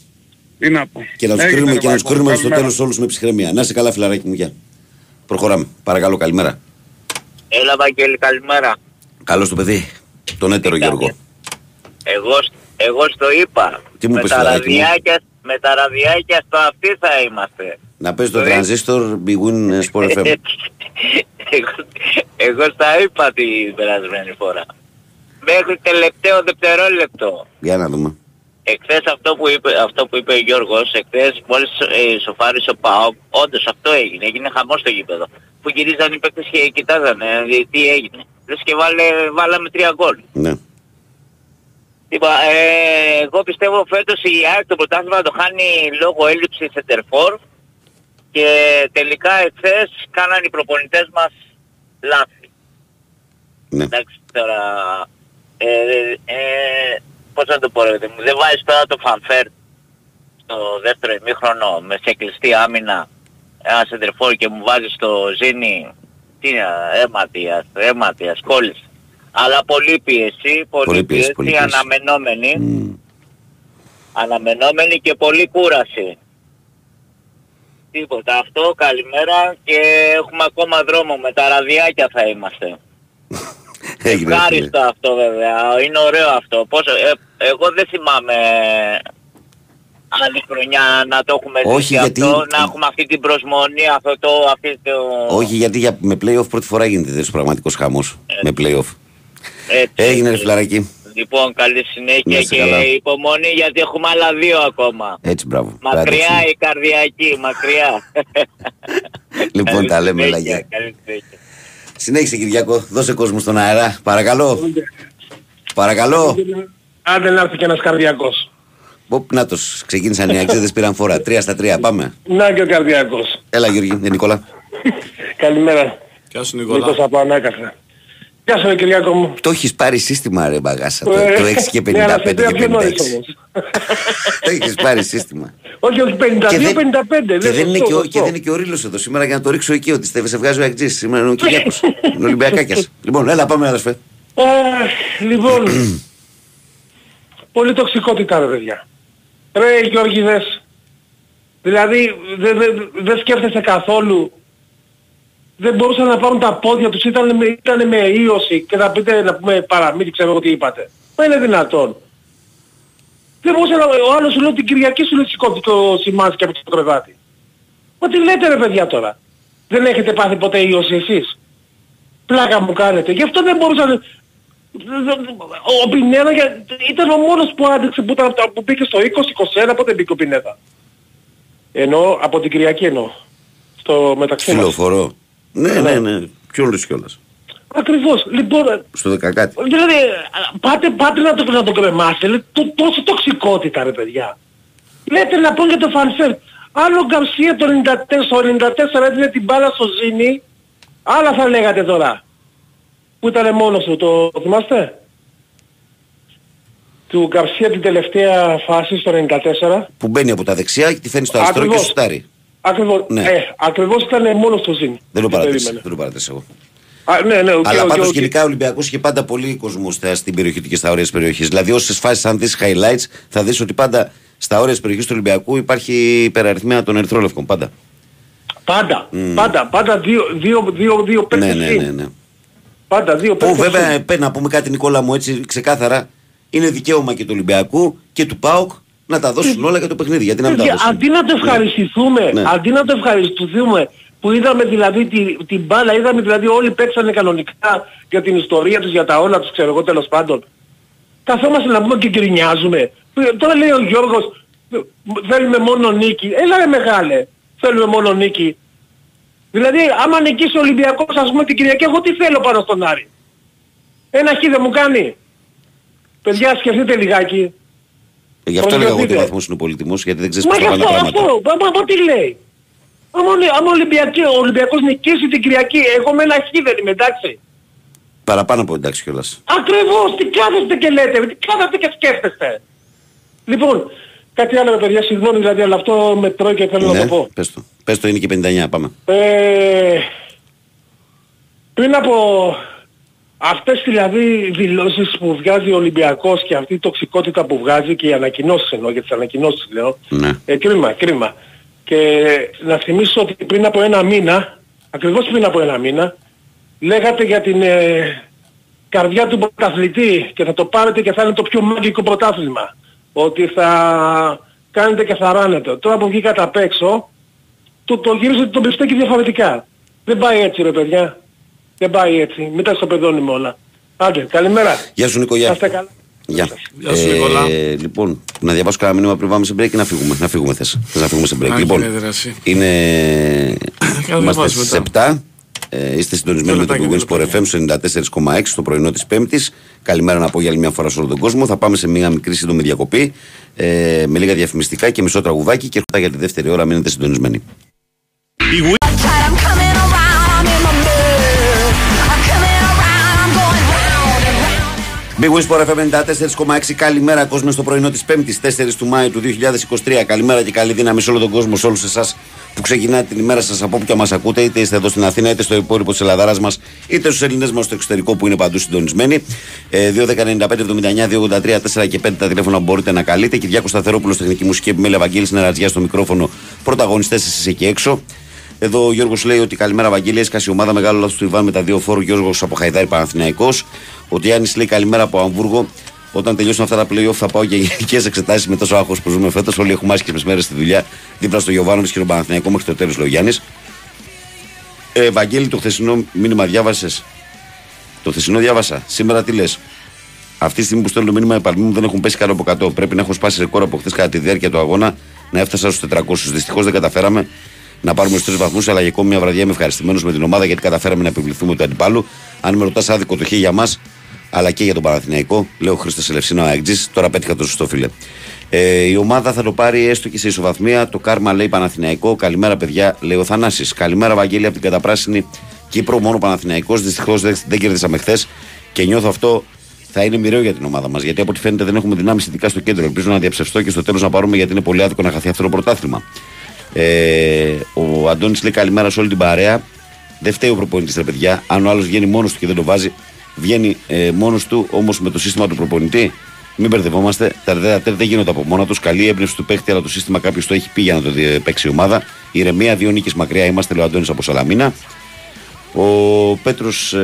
Τι να πω. Και να τους κρίνουμε, στο τέλος όλους με ψυχραιμία. Να είσαι καλά, φιλαράκι μου, γεια. Προχωράμε. Παρακαλώ, καλημέρα. Έλα, Βαγγέλη, καλημέρα. Καλό το παιδί. τον έτερο Γιώργο. Εγώ στο είπα. Τι μου πες, με τα ραδιάκια στο αυτί θα είμαστε. Να πες το τρανζίστορ Bwin Sport FM. Εγώ στα είπα την περασμένη φορά. Μέχρι τελευταίο δευτερόλεπτο. Για να δούμε. Εχθές αυτό που είπε ο Γιώργος, εχθές μόλις σοφάρισε ο ΠΑΟΚ, όντως αυτό έγινε, έγινε χαμός στο γήπεδο. Που γυρίζαν οι παίκτες και κοιτάζανε τι έγινε. Λες και βάλαμε 3 γκολ. Ναι. Εγώ πιστεύω φέτος η ΑΕΚ το πρωτάθλημα το χάνει λόγω έλλειψης εντερφόρ και τελικά εχθές κάνανε οι προπονητές μας λάθη. Ναι. Εντάξει τώρα... Πώς να το πω ρε, δεν βάζεις τώρα το φανφέρ στο δεύτερο ημίχρονο με σε κλειστή άμυνα ένα σεντερφόρ και μου βάζεις το ζήνι, τι είναι, αίματιας, κόλληση. Αλλά πολλή πίεση, αναμενόμενη. Mm. Αναμενόμενη και πολλή κούραση. Τίποτα αυτό, καλημέρα και έχουμε ακόμα δρόμο, με τα ραδιάκια θα είμαστε. Ευχάριστο αυτό βέβαια, είναι ωραίο αυτό. Πόσο, εγώ δεν θυμάμαι άλλη χρονιά να το έχουμε δει γιατί... αυτό, να έχουμε αυτή την προσμονή, αυτό. Όχι, γιατί με play-off πρώτη φορά γίνεται ο πραγματικός χαμός, με play-off. Έτσι. Έγινε ρε φιλαράκι. Λοιπόν, καλή συνέχεια και καλά. Υπομονή γιατί έχουμε άλλα 2 ακόμα. Έτσι, μπράβο. Μακριά η καρδιακή, μακριά. Λοιπόν, καλή τα λέμε λαγιά. Συνέχισε Κυριάκο, δώσε κόσμο στον αέρα, παρακαλώ. Παρακαλώ. Άντε να έρθει και ένας καρδιακός. Νάτος, ξεκίνησαν οι αξίδες, πήραν φορά. 3-3, πάμε. Να και ο καρδιακός. Έλα Γιώργη, είναι Νικόλα. Καλημέρα. Γεια σου Νικόλα. Νίκος από Ανάκαθρα. Γεια σου Κυριάκο μου. Το έχεις πάρει σύστημα ρε μπαγάσα, το 6 και 55 και 56. Το έχεις πάρει σύστημα. Όχι, όχι, 52-55. Και δεν είναι και ο Ρίλος εδώ σήμερα για να το ρίξω εκεί, ότι σε βγάζει ο Ακτζής. Σήμερα είναι ο Κυριάκος. Είναι Ολυμπιακάκιας. Λοιπόν, έλα, πάμε αδερφέ. Λοιπόν, πολύ τοξικότητα ρε παιδιά. Ρε Γιώργιδες, δηλαδή δεν σκέφτεσαι καθόλου. Δεν μπορούσαν να πάρουν τα πόδια τους, ήταν με ίωση και θα πείτε να πούμε παραμύθι, ξέρω εγώ τι είπατε. Μα είναι δυνατόν. Δεν μπορούσε να... Ο άλλος σου λέει την Κυριακή σου λέει σηκώθηκε το σημάδι και από το κρεβάτι. Μα τι λέτε ρε παιδιά τώρα. Δεν έχετε πάθει ποτέ ίωση εσείς. Πλάκα μου κάνετε. Γι' αυτό δεν μπορούσαν... Ο Πινέδα ήταν ο μόνος που άντεξε που πήγε στο 20-21 πότε μπήκε ο Πινέδα. Ενώ από την Κυριακή εννοώ. Στο μεταξύ μας. Φιλοφορώ. Ναι. Κιόλας. Ακριβώς. Λοιπόν... Στο 10 κάτι. Δηλαδή πάτε να το κρεμάσετε. Τόση τοξικότητα ρε παιδιά. Λέτε να πω για το φανσέρ. Άλλο Γκαρσία το 94 έδινε την μπάλα στο Ζήνι. Άλλα θα λέγατε τώρα. Που ήταν μόνος του, το θυμάστε. Του Γκαρσία την τελευταία φάση στο 94. Που μπαίνει από τα δεξιά και τη φέρνει στο αριστερό και σουτάρει. Ακριβώς. Ναι. Ακριβώς ήταν μόνος του Ζήνι. Δεν το παρατήρησα εγώ. Αλλά πάντως γενικά ο Ολυμπιακός είχε πάντα πολύ κόσμο στην περιοχή του και στα ωραία περιοχή. Δηλαδή όσες φάσεις αν δεις highlights θα δεις ότι πάντα στα ωραία περιοχή του Ολυμπιακού υπάρχει υπεραριθμία των ερυθρόλευκων. Πάντα. 2-5. Ναι. Πάντα 2-5. Βέβαια να πούμε κάτι Νικόλα μου έτσι ξεκάθαρα. Είναι δικαίωμα και του Ολυμπιακού και του ΠΑΟΚ να τα δώσουν όλα για το παιχνίδι. Γιατί να μην τα δώσουν. Αντί να το ευχαριστηθούμε. Που είδαμε δηλαδή την μπάλα, είδαμε δηλαδή όλοι παίξανε κανονικά για την ιστορία τους, για τα όλα τους, ξέρω εγώ τέλος πάντων. Καθόμαστε να πούμε και γκρινιάζουμε. Τώρα λέει ο Γιώργος, θέλουμε μόνο νίκη. Έλα ρε μεγάλε, θέλουμε μόνο νίκη. Δηλαδή άμα νικήσει ο Ολυμπιακός ας πούμε την Κυριακή, εγώ τι θέλω πάνω στον Άρη. Ένα χι δεν μου κάνει. Παιδιά σκεφτείτε λιγάκι. Γι' αυτό λέγα εγώ ότι ο βαθμός είναι πολύτιμος, γιατί δεν ξέρεις πώς θα πάνε πράγματα. Μα τι λέει. Αν ο Ολυμπιακός νικήσει την Κυριακή, εγώ με ένα χι δεν είμαι, εντάξει. Παραπάνω από εντάξει κιόλας. Ακριβώς, τι κάθεστε και λέτε, τι κάθεστε και σκέφτεστε. Λοιπόν, κάτι άλλο παιδιά, συγγνώμη δηλαδή, αλλά αυτό με τρώει και θέλω να το πω. Πες το, είναι και 59, πάμε. Πριν από αυτές δηλαδή δηλώσεις που βγάζει ο Ολυμπιακός και αυτή η τοξικότητα που βγάζει και οι ανακοινώσεις εννοώ, για τις ανακοινώσεις λέω, ναι. Κρίμα. Και να θυμίσω ότι πριν από 1 μήνα, ακριβώς πριν από 1 μήνα, λέγατε για την καρδιά του πρωταθλητή και θα το πάρετε και θα είναι το πιο μαγικό πρωτάθλημα. Ότι θα κάνετε και θα ράνετε. Τώρα που βγήκατε απ' έξω, το γυρίζετε τον πιστέκι διαφορετικά. Δεν πάει έτσι ρε παιδιά. Δεν πάει έτσι. Μην τα ισοπεδώνουμε όλα. Άντε, καλημέρα. Γεια σου Νικογιάκη. Άστε καλά. Γεια σου Νικόλα. Λοιπόν, να διαβάσω κανένα μήνυμα πριν πάμε σε break και να φύγουμε. Να φύγουμε θες να φύγουμε σε break. Λοιπόν, είναι... είμαστε στις 7. Είστε συντονισμένοι με το Bwin Sport FM 94,6 το πρωινό της Πέμπτης. Καλημέρα να πω για άλλη μια φορά σε όλο τον κόσμο. Θα πάμε σε μια μικρή σύντομη διακοπή με λίγα διαφημιστικά και μισό τραγουδάκι και έρχομαι για τη δεύτερη ώρα. Μείνετε συντονισμένοι. Bwin Sport FM 94,6. Καλημέρα κόσμο στο πρωινό της Πέμπτης 4 του Μάη του 2023. Καλημέρα και καλή δύναμη σε όλο τον κόσμο, σε όλους εσάς που ξεκινάτε την ημέρα σας από όπου και μας ακούτε, είτε είστε εδώ στην Αθήνα, είτε στο υπόλοιπο της Ελλάδας μας, είτε στους Ελληνές μας στο εξωτερικό που είναι παντού συντονισμένοι. 2.195.79.283.4 και 5 τα τηλέφωνα που μπορείτε να καλείτε. Κυριάκος Σταθερόπουλος, τεχνική μουσική επιμέλεια, Βαγγέλης Νεραντζιάς στο μικρόφωνο, πρωταγωνιστές εσείς εκεί έξω. Εδώ ο Γιώργος λέει ότι καλημέρα Βαγγέλη, έσκασε η ομάδα μεγάλο λάθος του Ιβάν με τα δύο φόρου. Γιώργος από Χαϊδάρη Παναθηναϊκός. Ο Γιάννης λέει καλημέρα από Αμβούργο. Όταν τελειώσουν αυτά τα playoff θα πάω για γενικές εξετάσεις με τόσο άγχος που ζούμε φέτος. Όλοι έχουμε άσχημες μέρες στη δουλειά δίπλα στο Γιωβάνο και τον Παναθηναϊκό μέχρι το τέλος, λέει ο Γιάννης. Βαγγέλη, το χθεσινό μήνυμα διάβασες? Το χθεσινό διάβασα. Σήμερα τι λες? Αυτή τη στιγμή που στέλνω μήνυμα οι παλμοί μου δεν έχουν πέσει κάτω από 100. Πρέπει να έχω σπάσει ρεκόρ από χθες κατά τη διάρκεια του αγώνα, να έφτασα στους 400. Δυστυχώς δεν καταφέραμε να πάρουμε στους 3 βαθμούς, αλλά για ακόμη μια βραδιά είμαι ευχαριστημένος με την ομάδα γιατί καταφέραμε να επιβληθούμε του αντιπάλου. Αν με ρωτάς, άδικο το χ για μας, αλλά και για τον Παναθηναϊκό, λέω Χρήστος Ελευσίνο Αεκτζής. Τώρα πέτυχα το σωστό, φίλε. Η ομάδα θα το πάρει έστω και σε ισοβαθμία. Το κάρμα λέει Παναθηναϊκό. Καλημέρα, παιδιά, λέει ο Θανάσης. Καλημέρα, Βαγγέλη, από την καταπράσινη Κύπρο. Μόνο Παναθηναϊκός. Δυστυχώς δεν κερδίσαμε χθες και νιώθω αυτό θα είναι μοιραίο για την ομάδα μας. Γιατί από ό,τι φαίνεται δεν έχουμε δυνάμεις ειδικά στο κέντρο. Ελπίζω να διαψευστώ και στο τέλος να πάρουμε, γιατί είναι πολύ άδικο να χαθεί αυτό το πρωτάθλημα. Ο Αντώνης λέει καλημέρα σε όλη την παρέα. Δεν φταίει ο προπονητής, ρε παιδιά. Αν ο άλλος βγαίνει μόνος του και δεν το βάζει, βγαίνει μόνος του, όμως με το σύστημα του προπονητή. Μην μπερδευόμαστε. Τα τερ δεν γίνονται από μόνα τους. Καλή έμπνευση του παίχτη, αλλά το σύστημα κάποιος το έχει πει για να το παίξει η ομάδα. Ηρεμία, δύο νίκες μακριά είμαστε, λέει ο Αντώνης από Σαλαμίνα. Ο Πέτρος,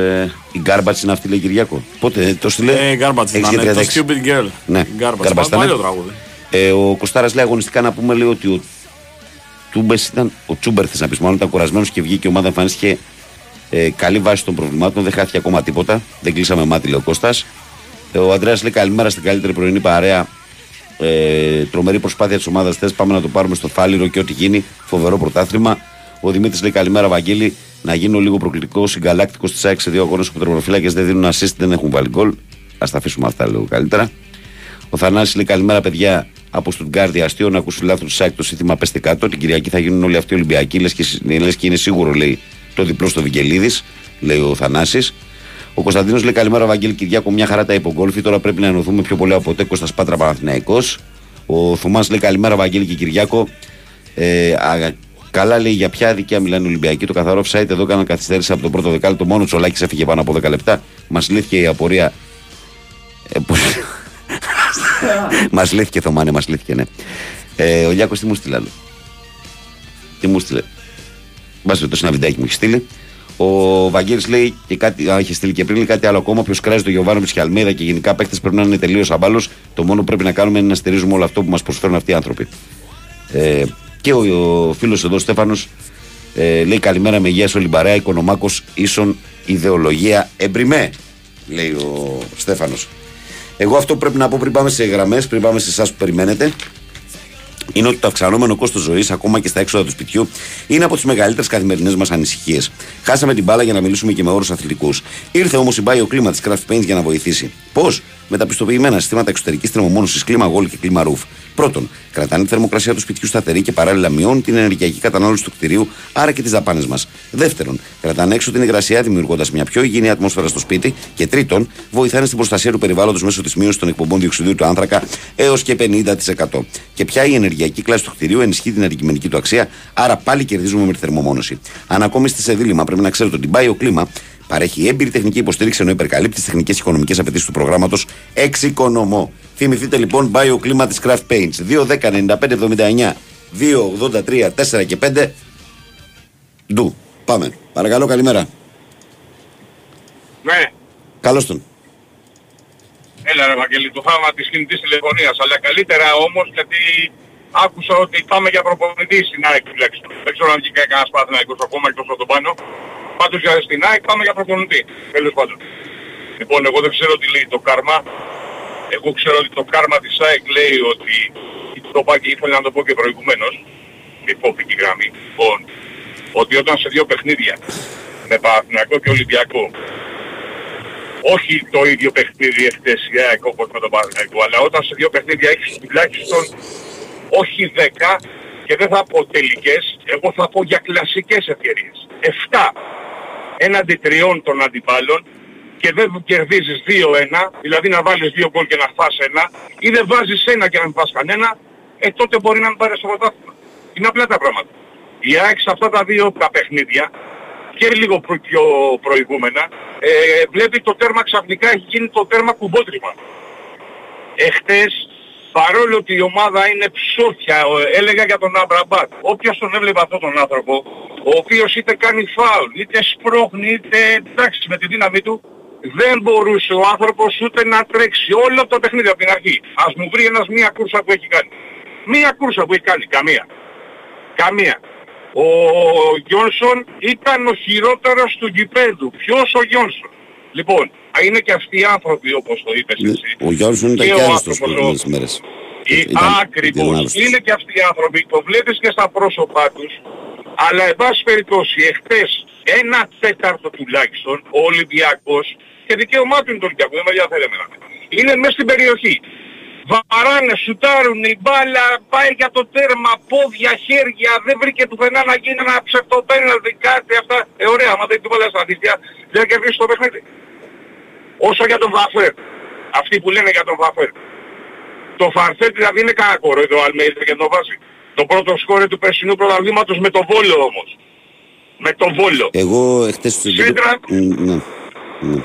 η Γκάρμπατς είναι αυτή, λέει Κυριάκο. Πότε το στείλε? Γκάρμπατς ήταν. Το Stupid Girl. Ναι, Γκάρμπατς ήταν. Ο Κωστάρας λέει αγωνιστικά να πούμε, λέει ότι ο Τσούμπερ, θες να πεις, μάλλον ήταν κουρασμένος και βγήκε η ομάδα, εμφανίστηκε καλή βάση των προβλημάτων, δεν χάθηκε ακόμα τίποτα, δεν κλείσαμε μάτι, λέει ο Κώστας. Ο Ανδρέας λέει καλημέρα στην καλύτερη πρωινή παρέα, τρομερή προσπάθεια της ομάδας, θες πάμε να το πάρουμε στο φάληρο και ό,τι γίνει, φοβερό πρωτάθλημα. Ο Δημήτρης λέει καλημέρα Βαγγέλη, να γίνω λίγο προκλητικός, συγκαλλάκτικος της ΑΕΚ σε δύο αγώνες που τερματοφύλακες δεν δίνουν assist, δεν έχουν βάλει γκολ, ας τα αφήσουμε αυτά λίγο καλύτερα. Ο Θανάσης λέει καλημέρα παιδιά από Στουτγκάρδη, αστείο να ακούσει λάθος του ΣΑΚ το σύνθημα πέστε κάτω. Την Κυριακή θα γίνουν όλοι αυτοί οι Ολυμπιακοί, λες και είναι σίγουρο, λέει το διπλό στο Βικελίδης, λέει ο Θανάσης. Ο Κωνσταντίνος λέει καλημέρα Βαγγέλη, Κυριάκο, μια χαρά τα υπογκόλφη. Τώρα πρέπει να ενωθούμε πιο πολύ από ποτέ. Κώστας Πάτρα Παναθηναϊκός. Ο Θωμάς λέει καλημέρα Βαγγέλη και Κυριάκο. Καλά λέει για ποια αδικία μιλάνε Ολυμπιακοί. Το καθαρό offside εδώ κάναν καθυστέρηση από τον πρώτο δεκάλεπτο. Μόνο Τσολάκης έφυγε πάνω από 10 λεπτά. Μας λύθηκε η απορία. Μας λύθηκε Θωμάνε, μας λύθηκε, ναι. Ο Λιάκος τι μου στείλε άλλο? Τι μου στείλε? Μπάσε το συναβιντάκι μου έχει στείλει. Ο Βαγγέλης λέει και κάτι, είχε στείλει και πριν κάτι άλλο ακόμα. Ποιος κράζει το Γιωβάνο της Χιαλμίδα και γενικά παίχτες πρέπει να είναι τελείως αμπάλος. Το μόνο που πρέπει να κάνουμε είναι να στηρίζουμε όλο αυτό που μας προσφέρουν αυτοί οι άνθρωποι. Και ο φίλος εδώ Στέφανος λέει καλημέρα με υγεία σε όλη παρέα. Οικονομάκος ίσον ιδεολογία εμπριμέ, λέει ο Στέφανος. Εγώ αυτό που πρέπει να πω πριν πάμε σε γραμμές, πριν πάμε σε εσάς που περιμένετε, είναι ότι το αυξανόμενο κόστος ζωής, ακόμα και στα έξοδα του σπιτιού, είναι από τις μεγαλύτερες καθημερινές μας ανησυχίες. Χάσαμε την μπάλα για να μιλήσουμε και με όρους αθλητικούς. Ήρθε όμως η BioClima της Craft Paints για να βοηθήσει. Πώς? Με τα πιστοποιημένα συστήματα εξωτερικής θερμομόνωσης κλίμα Wall και κλίμα Roof. Πρώτον, κρατάνε τη θερμοκρασία του σπιτιού σταθερή και παράλληλα μειώνουν την ενεργειακή κατανάλωση του κτηρίου, άρα και τις δαπάνες μας. Δεύτερον, κρατάνε έξω την υγρασία δημιουργώντας μια πιο υγιεινή ατμόσφαιρα στο σπίτι. Και τρίτον, βοηθάνε στην προστασία του περιβάλλοντος μέσω της μείωσης των εκπομπών διοξιδίου του άνθρακα έως και 50%. Και πια η ενεργειακή κλάση του κτηρίου ενισχύει την αντικειμενική του αξία, άρα πάλι κερδίζουμε με τη θερμομόνωση. Αν ακόμη στη Σεβίλια πρέπει να ξέρετε ότι BioClima παρέχει έμπειρη τεχνική υποστήριξη ενώ υπερκαλύπτει τις τεχνικές οικονομικές απαιτήσεις του προγράμματος Εξοικονομώ. Θυμηθείτε λοιπόν BioClima της Craft Paints. 2.195.79.283.4 και 5. Ντου. Πάμε. Παρακαλώ, καλημέρα. Ναι. Καλώς τον. Έλα ρε Βαγγέλη, το θάμα της κινητής τηλεφωνίας. Αλλά καλύτερα όμως, γιατί άκουσα ότι πάμε για προπονητή στην ΑΕΚ τουλάχιστον. Δεν ξέρω αν βγήκε κανένας Παναθηναϊκός ακόμα εκτός από τον πάνω. Πάντως για στην ΑΕΚ πάμε για προπονητή. Τέλος πάντων. Λοιπόν, εγώ δεν ξέρω τι λέει το κάρμα. Εγώ ξέρω ότι το κάρμα της ΑΕΚ λέει ότι... Το Πάκη ήθελα να το πω και προηγουμένως. Υπόφυγη γραμμή. Λοιπόν, ότι όταν σε δύο παιχνίδια με Παναθηναϊκό και Ολυμπιακό, όχι το ίδιο παιχνίδι εχθές η ΑΕΚ όπως με τον Παναθηναϊκό, αλλά όταν σε δύο παιχνίδια έχεις τουλάχιστον όχι 10, και δεν θα πω τελικές, εγώ θα πω για κλασικές ευκαιρίες. 7 έναντι 3 των αντιπάλων, και δεν κερδίζεις 2-1, δηλαδή να βάλεις 2 γκολ και να φας 1, ή δεν βάζεις 1 και να μην φας κανένα, τότε μπορεί να μην πάρεις το πρωτάθλημα. Είναι απλά τα πράγματα. Η ΑΕΚ σε αυτά τα δύο τα παιχνίδια, και λίγο πιο προηγούμενα, βλέπει το τέρμα ξαφνικά, έχει γίνει το τέρμα κουμπότριμα. Εχθές, παρόλο ότι η ομάδα είναι ψόφια, έλεγα για τον Αμπραμπάτ, όποιος τον έβλεπε αυτόν τον άνθρωπο, ο οποίος είτε κάνει φάουλ, είτε σπρώχνει, είτε εντάξει με τη δύναμη του, δεν μπορούσε ο άνθρωπος ούτε να τρέξει όλο το παιχνίδι από την αρχή. Ας μου βρει ένας μία κούρσα που έχει κάνει. Μία κούρσα που έχει κάνει. Καμία. Καμία. Ο Γιόνσον ήταν ο χειρότερος του γηπέδου. Ποιος ο Γιόνσον. Λοιπόν, είναι και αυτοί οι άνθρωποι όπως το είπες εσύ. Ο Γιόνσον ήταν και άρρωστος πολλές μέρες. Ακριβώς. Είναι και αυτοί οι άνθρωποι. Το βλέπεις και στα πρόσωπά τους. Αλλά εν πάση περιπτώσει εχθές 1/4 τουλάχιστον ο Ολυμπιακός, και δικαίωμά του είναι το Ολυμπιακό, δεν με διαφέρει εμένα, είναι μέσα στην περιοχή. Βαράνε, σουτάρουν, η μπάλα πάει για το τέρμα, πόδια, χέρια, δεν βρήκε πουθενά να γίνει ένα ψευτοπέναλτι, κάτι αυτά. Ωραία, άμα δεν του βάλει στα δίχτυα, δεν κερδίσει το παιχνίδι. Όσο για τον Βαφέρ, αυτοί που λένε για τον Βαφέρ. Το Βαφέρ δηλαδή είναι κανένα κοροϊδό, Αλμέιδα και τον βάζει. Το πρώτο σκόρε του περσινού πρωταθλήματος με το Βόλο όμως. Με το Βόλο. Εγώ χτες στο Σύντρα... Ναι.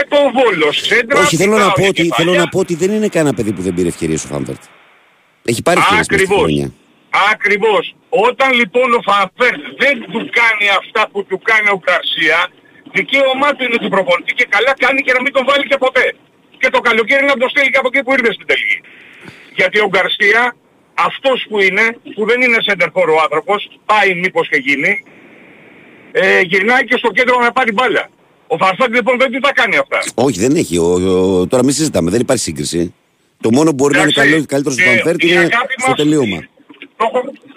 Με το Βόλο. Σύντρα... Όχι, θέλω να πω ότι δεν είναι κανένα παιδί που δεν πήρε ευκαιρίες ο Φανβέρτ. Έχει πάρει ευκαιρίες. Ακριβώς. Όταν λοιπόν ο Φανβέρτ δεν του κάνει αυτά που του κάνει ο Γκαρσία, δικαίωμά του είναι του προπονητή, και καλά κάνει και να μην τον βάλει και ποτέ. Και το καλοκαίρι να τον στέλνει και από εκεί που ήρθε στην τελική. Γιατί ο Γκαρσία... Αυτός που είναι, που δεν είναι center for ο άνθρωπος, πάει μήπως και γίνει, γυρνάει και στο κέντρο να πάρει μπάλα. Ο Φαρφάκ λοιπόν δεν τα κάνει αυτά. Όχι, δεν έχει. Τώρα μην συζητάμε, δεν υπάρχει σύγκριση. Το μόνο που μπορεί να είναι καλύτερο στο Φαρφάκ είναι στο τελείωμα. Το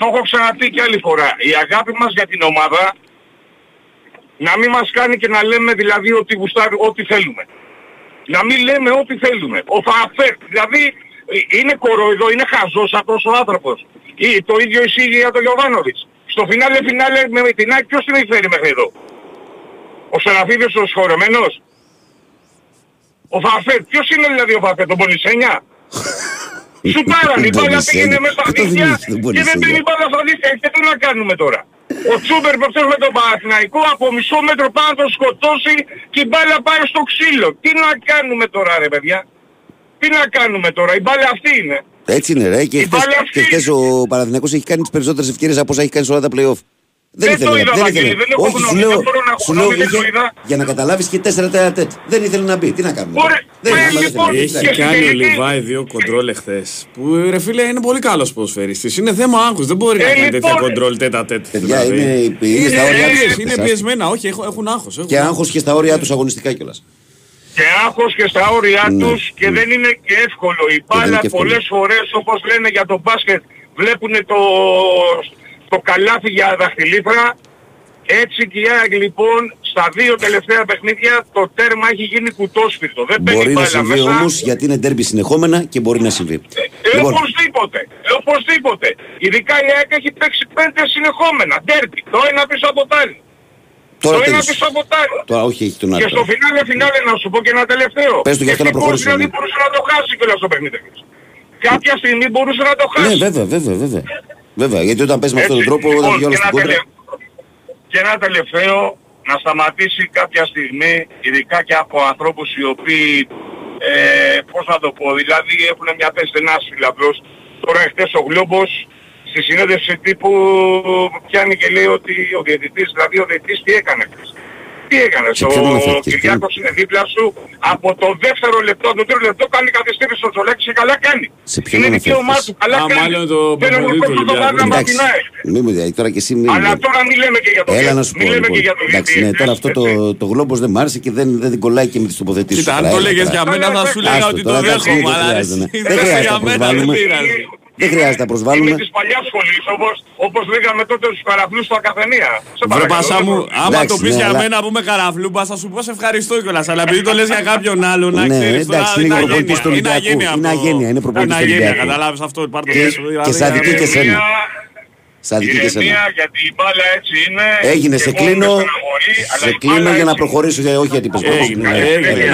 έχω ξαναπεί και άλλη φορά. Η αγάπη μας για την ομάδα να μην μας κάνει και να λέμε δηλαδή ότι γουστάρουμε ό,τι θέλουμε. Να μην λέμε ό,τι θέλουμε. Ο Φαρφάκ δηλαδή... Είναι κοροϊδό, είναι χαζός αυτός ο άνθρωπος. Το ίδιο ισχύει για τον Γιοβάνοβιτς. Στο φινάλε με την ΑΕΚ ποιος την έχει φέρει μέχρι εδώ. Ο Σεραφίδης ο σχωρεμένος. Ο Φαφέρ, ποιος είναι δηλαδή ο Φαφέρ, τον Πονησένια. Σου πάραν, η μπάλα πήγαινε μέσα στα δίχτυα και δεν πήγαινε μπάλα στα δίχτυα. Και τι να κάνουμε τώρα. Ο Τσούμπερ προφτές με τον Παναθηναϊκό από μισό μέτρο πάνω να τον σκοτώσει και η μπάλα πάει στο ξύλο. Τι να κάνουμε τώρα ρε παιδιά. Τι να κάνουμε τώρα, η μπάλα αυτή είναι. Έτσι είναι ρε, και χθες ο Παναθηναϊκός έχει κάνει τις περισσότερες ευκαιρίες από όσα έχει κάνει σε όλα τα play-off. Δεν ήθελε, δεν ήθελε. Για να καταλάβεις και 4-4, δεν ήθελε να μπει, τι να κάνουμε. Έχει κάνει ο Λιβάη 2 κοντρόλ χθες, που ρε φίλε είναι πολύ καλός ποδοσφαιριστής, είναι θέμα άγχους, δεν μπορεί να κάνει τέτοια κοντρόλ τέτα-τέτ. Είναι πιεσμένα, όχι, έχουν άγχος. Και άγχος και στα όρια τους αγωνιστικά κιόλας. Και άγχος και στα όρια τους, και δεν είναι και εύκολο. Η μπάλα πολλές φορές, όπως λένε για το μπάσκετ, βλέπουν το καλάθι για δαχτυλίθρα. Έτσι και η ΑΕΚ λοιπόν στα δύο τελευταία παιχνίδια το τέρμα έχει γίνει κουτόσφυρτο. Δεν παίρνει μπάλα μέσα. Μπορεί να συμβεί όμως, γιατί είναι ντέρμπι συνεχόμενα και μπορεί να συμβεί. Λοιπόν. Οπωσδήποτε. Ειδικά η ΑΕΚ έχει παίξει 5 συνεχόμενα ντέρμπι. Το ένα πίσω από το άλλο. Το ένα πίσω από τα άλλα. Και στο φινάλε να σου πω και ένα τελευταίο. Πες του για αυτό να προχωρήσει. Γιατί μπορούσε να το χάσει κιόλας στο παιχνίδι. Κάποια στιγμή μπορούσε να το χάσει. Ναι, βέβαια. Γιατί όταν πες με αυτόν τον τρόπο, όταν βγει όλος στην κόντρα. Και ένα τελευταίο, να σταματήσει κάποια στιγμή, ειδικά και από ανθρώπους οι οποίοι, πώς να το πω, δηλαδή έχουν μια θέση στενάσφυλλα απλώς. Τώρα χτες ο Γλόμπος, στη συνέντευξη τύπου πιάνει και λέει ότι ο διαιτητής τι έκανε. τι έκανε. Ο Κυριάκος είναι δίπλα σου. Από το δεύτερο λεπτό, το τρίτο λεπτό κάνει καθυστέρηση στο Τζολέξη και καλά κάνει. Είναι δικαίωμά του. Καλά κάνει. Δεν είναι ο κόσμο να πατινάει. Αλλά τώρα μιλάμε και για το Γιάννη. Ναι, τώρα αυτό το γλόμπος δεν μ' άρεσε και δεν κολλάει και με τις τοποθετήσεις. Αν το λέγες για μένα θα σου λέγα ότι το δέχομαι. Δεν χρειάζεται να προσβάλλουμε. Δεν χρειάζεται να προσβάλλουμε. Είναι της παλιάς σχολής, όπως λέγαμε τότε τους καραφλούς στα καφενεία. Βρε Πασά μου, άμα το πεις για μένα που με καραφλούμπας θα σου πω σε ευχαριστώ κιόλας. Αλλά επειδή το λες για κάποιον άλλον, να ξέρεις τώρα είναι αγένεια. Είναι αγένεια, είναι προπονητής του Ολυμπιακού. Καταλάβεις αυτό, πάρ' το πίσω. Και σ' αδικεί και σένα. Ηρεμία, γιατί η μπάλα έτσι είναι. Έγινε, σε κλείνω. Σε κλείνω για να προχωρήσω, όχι γιατί προσπαθώ.